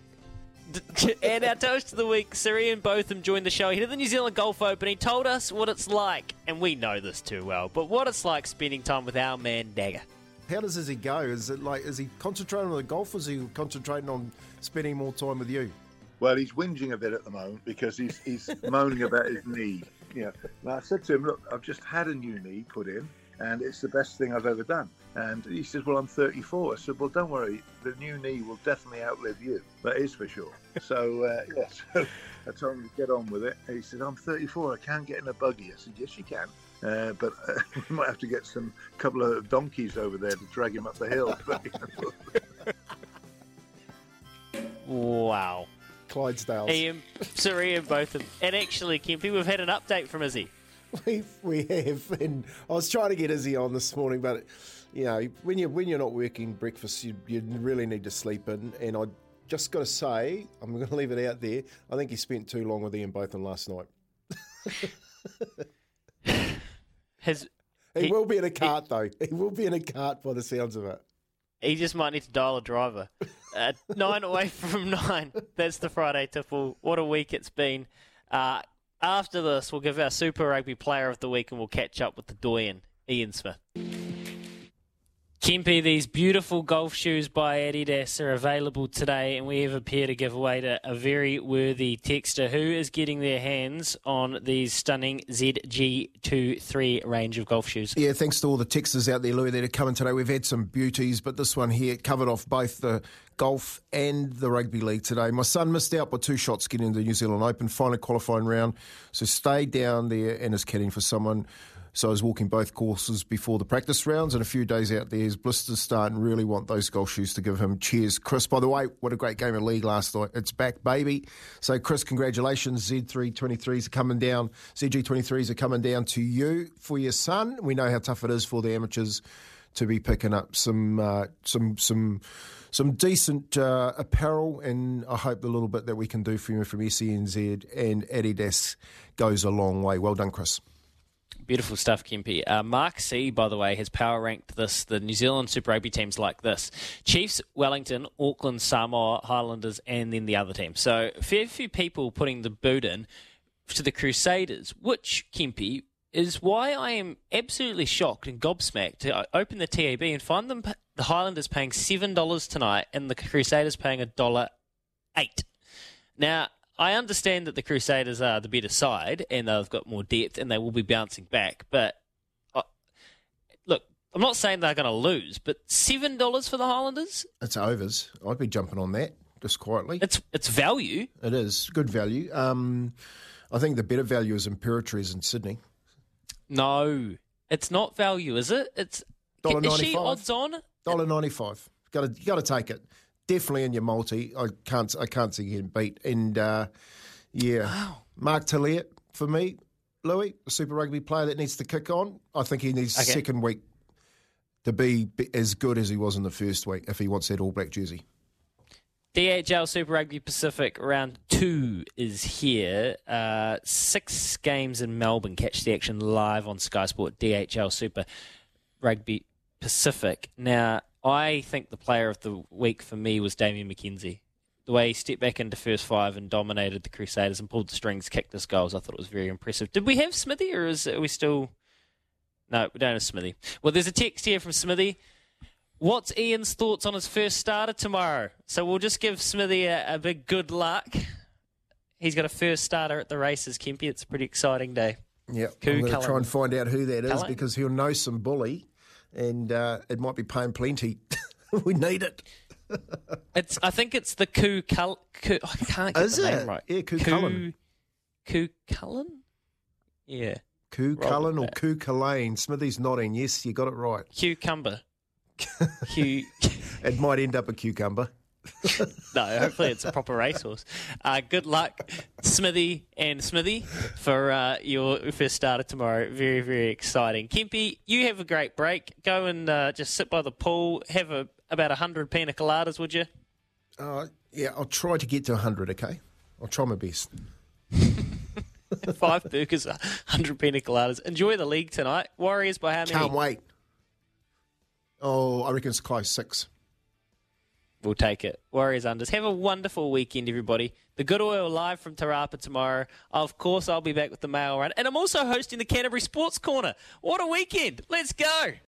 And our toast of the week, Sir Ian Botham joined the show ahead of the New Zealand Golf Open. He told us what it's like, and we know this too well, but what it's like spending time with our man Dagger. How does he go? Is it like is he concentrating on the golf, or is he concentrating on spending more time with you? Well, he's whinging a bit at the moment because he's he's moaning about his knee. Yeah, and I said to him, look, I've just had a new knee put in, and it's the best thing I've ever done. And he says, well, I'm thirty-four. I said, well, don't worry. The new knee will definitely outlive you. That is for sure. So, uh, yeah, so I told him to get on with it. And he said, I'm thirty-four. I can't get in a buggy. I said, yes, you can. Uh, but uh, we might have to get some couple of donkeys over there to drag him up the hill. Wow. Clydesdales. Ian, Sir Ian Botham. And actually, Kempe, we've had an update from Izzy. We we have, and I was trying to get Izzy on this morning, but you know when you when you're not working breakfast, you you really need to sleep in. And I just got to say, I'm going to leave it out there. I think he spent too long with Ian Botham last night. Has, he, he will be in a cart he, though. He will be in a cart by the sounds of it. He just might need to dial a driver. Uh, nine away from nine. That's the Friday tipple. What a week it's been. Uh, After this, we'll give our Super Rugby Player of the Week and we'll catch up with the doyen, Ian Smith. Kempe, these beautiful golf shoes by Adidas are available today, and we have a pair to give away to a very worthy texter who is getting their hands on these stunning Z G twenty-three range of golf shoes. Yeah, thanks to all the texters out there, Louis, that are coming today. We've had some beauties, but this one here covered off both the golf and the rugby league today. My son missed out by two shots getting into the New Zealand Open, final qualifying round, so stayed down there and is caddying for someone. So I was walking both courses before the practice rounds, and a few days out there, his blisters start and really want those golf shoes to give him. Cheers, Chris. By the way, what a great game of league last night. It's back, baby. So, Chris, congratulations. Z three twenty-threes are coming down. Z G twenty-threes are coming down to you for your son. We know how tough it is for the amateurs to be picking up some uh, some some some decent uh, apparel, and I hope the little bit that we can do for you from S E N Z and Adidas goes a long way. Well done, Chris. Beautiful stuff, Kempe. Uh, Mark C, by the way, has power ranked this, the New Zealand Super Rugby teams like this: Chiefs, Wellington, Auckland, Samoa, Highlanders, and then the other team. So a fair few people putting the boot in to the Crusaders, which, Kempe, is why I am absolutely shocked and gobsmacked to open the T A B and find them, the Highlanders paying seven dollars tonight and the Crusaders paying one dollar eight. Now, I understand that the Crusaders are the better side and they've got more depth and they will be bouncing back. But, uh, look, I'm not saying they're going to lose, but seven dollars for the Highlanders? It's overs. I'd be jumping on that, just quietly. It's it's value. It is. Good value. Um, I think the better value is Imperatrice in Sydney. No, it's not value, is it? It's one dollar ninety-five. Is she odds on? one dollar ninety-five. Got to, got to take it. Definitely in your multi. I can't I can't see him beat. And, uh, yeah, wow. Mark Tillett, for me, Louis, a Super Rugby player that needs to kick on. I think he needs okay. the second week to be as good as he was in the first week if he wants that All Black jersey. D H L Super Rugby Pacific round two is here. Uh, six games in Melbourne. Catch the action live on Sky Sport, D H L Super Rugby Pacific. Now, I think the player of the week for me was Damien McKenzie. The way he stepped back into first five and dominated the Crusaders and pulled the strings, kicked his goals, I thought it was very impressive. Did we have Smithy, or is, are we still... No, we don't have Smithy. Well, there's a text here from Smithy. What's Ian's thoughts on his first starter tomorrow? So we'll just give Smithy a, a big good luck. He's got a first starter at the races, Kempe. It's a pretty exciting day. Yeah, I'm going to try and find out who that is Cullen? because he'll know some bully. And uh, it might be paying plenty. We need it. It's. I think it's the Ku Cullen. Ku, I can't get Is the it? name right. Yeah, Ku Cullen. Ku Cullen? Yeah. Ku Cullen or Ku Cullen. Smithy's nodding. Yes, you got it right. Cucumber. Q... It might end up a cucumber. No, hopefully it's a proper racehorse. Uh, good luck, Smithy and Smithy, for uh, your first starter tomorrow. Very, very exciting. Kempe, you have a great break. Go and uh, just sit by the pool. Have a, about one hundred pina coladas, would you? Uh, yeah, I'll try to get to one hundred, okay? I'll try my best. Five burgers, one hundred pina coladas. Enjoy the league tonight. Warriors by how many? Can't wait. Oh, I reckon it's close, six. We'll take it. Warriors unders. Have a wonderful weekend, everybody. The Good Oil live from Tarapa tomorrow. Of course, I'll be back with the mail run. And I'm also hosting the Canterbury Sports Corner. What a weekend. Let's go.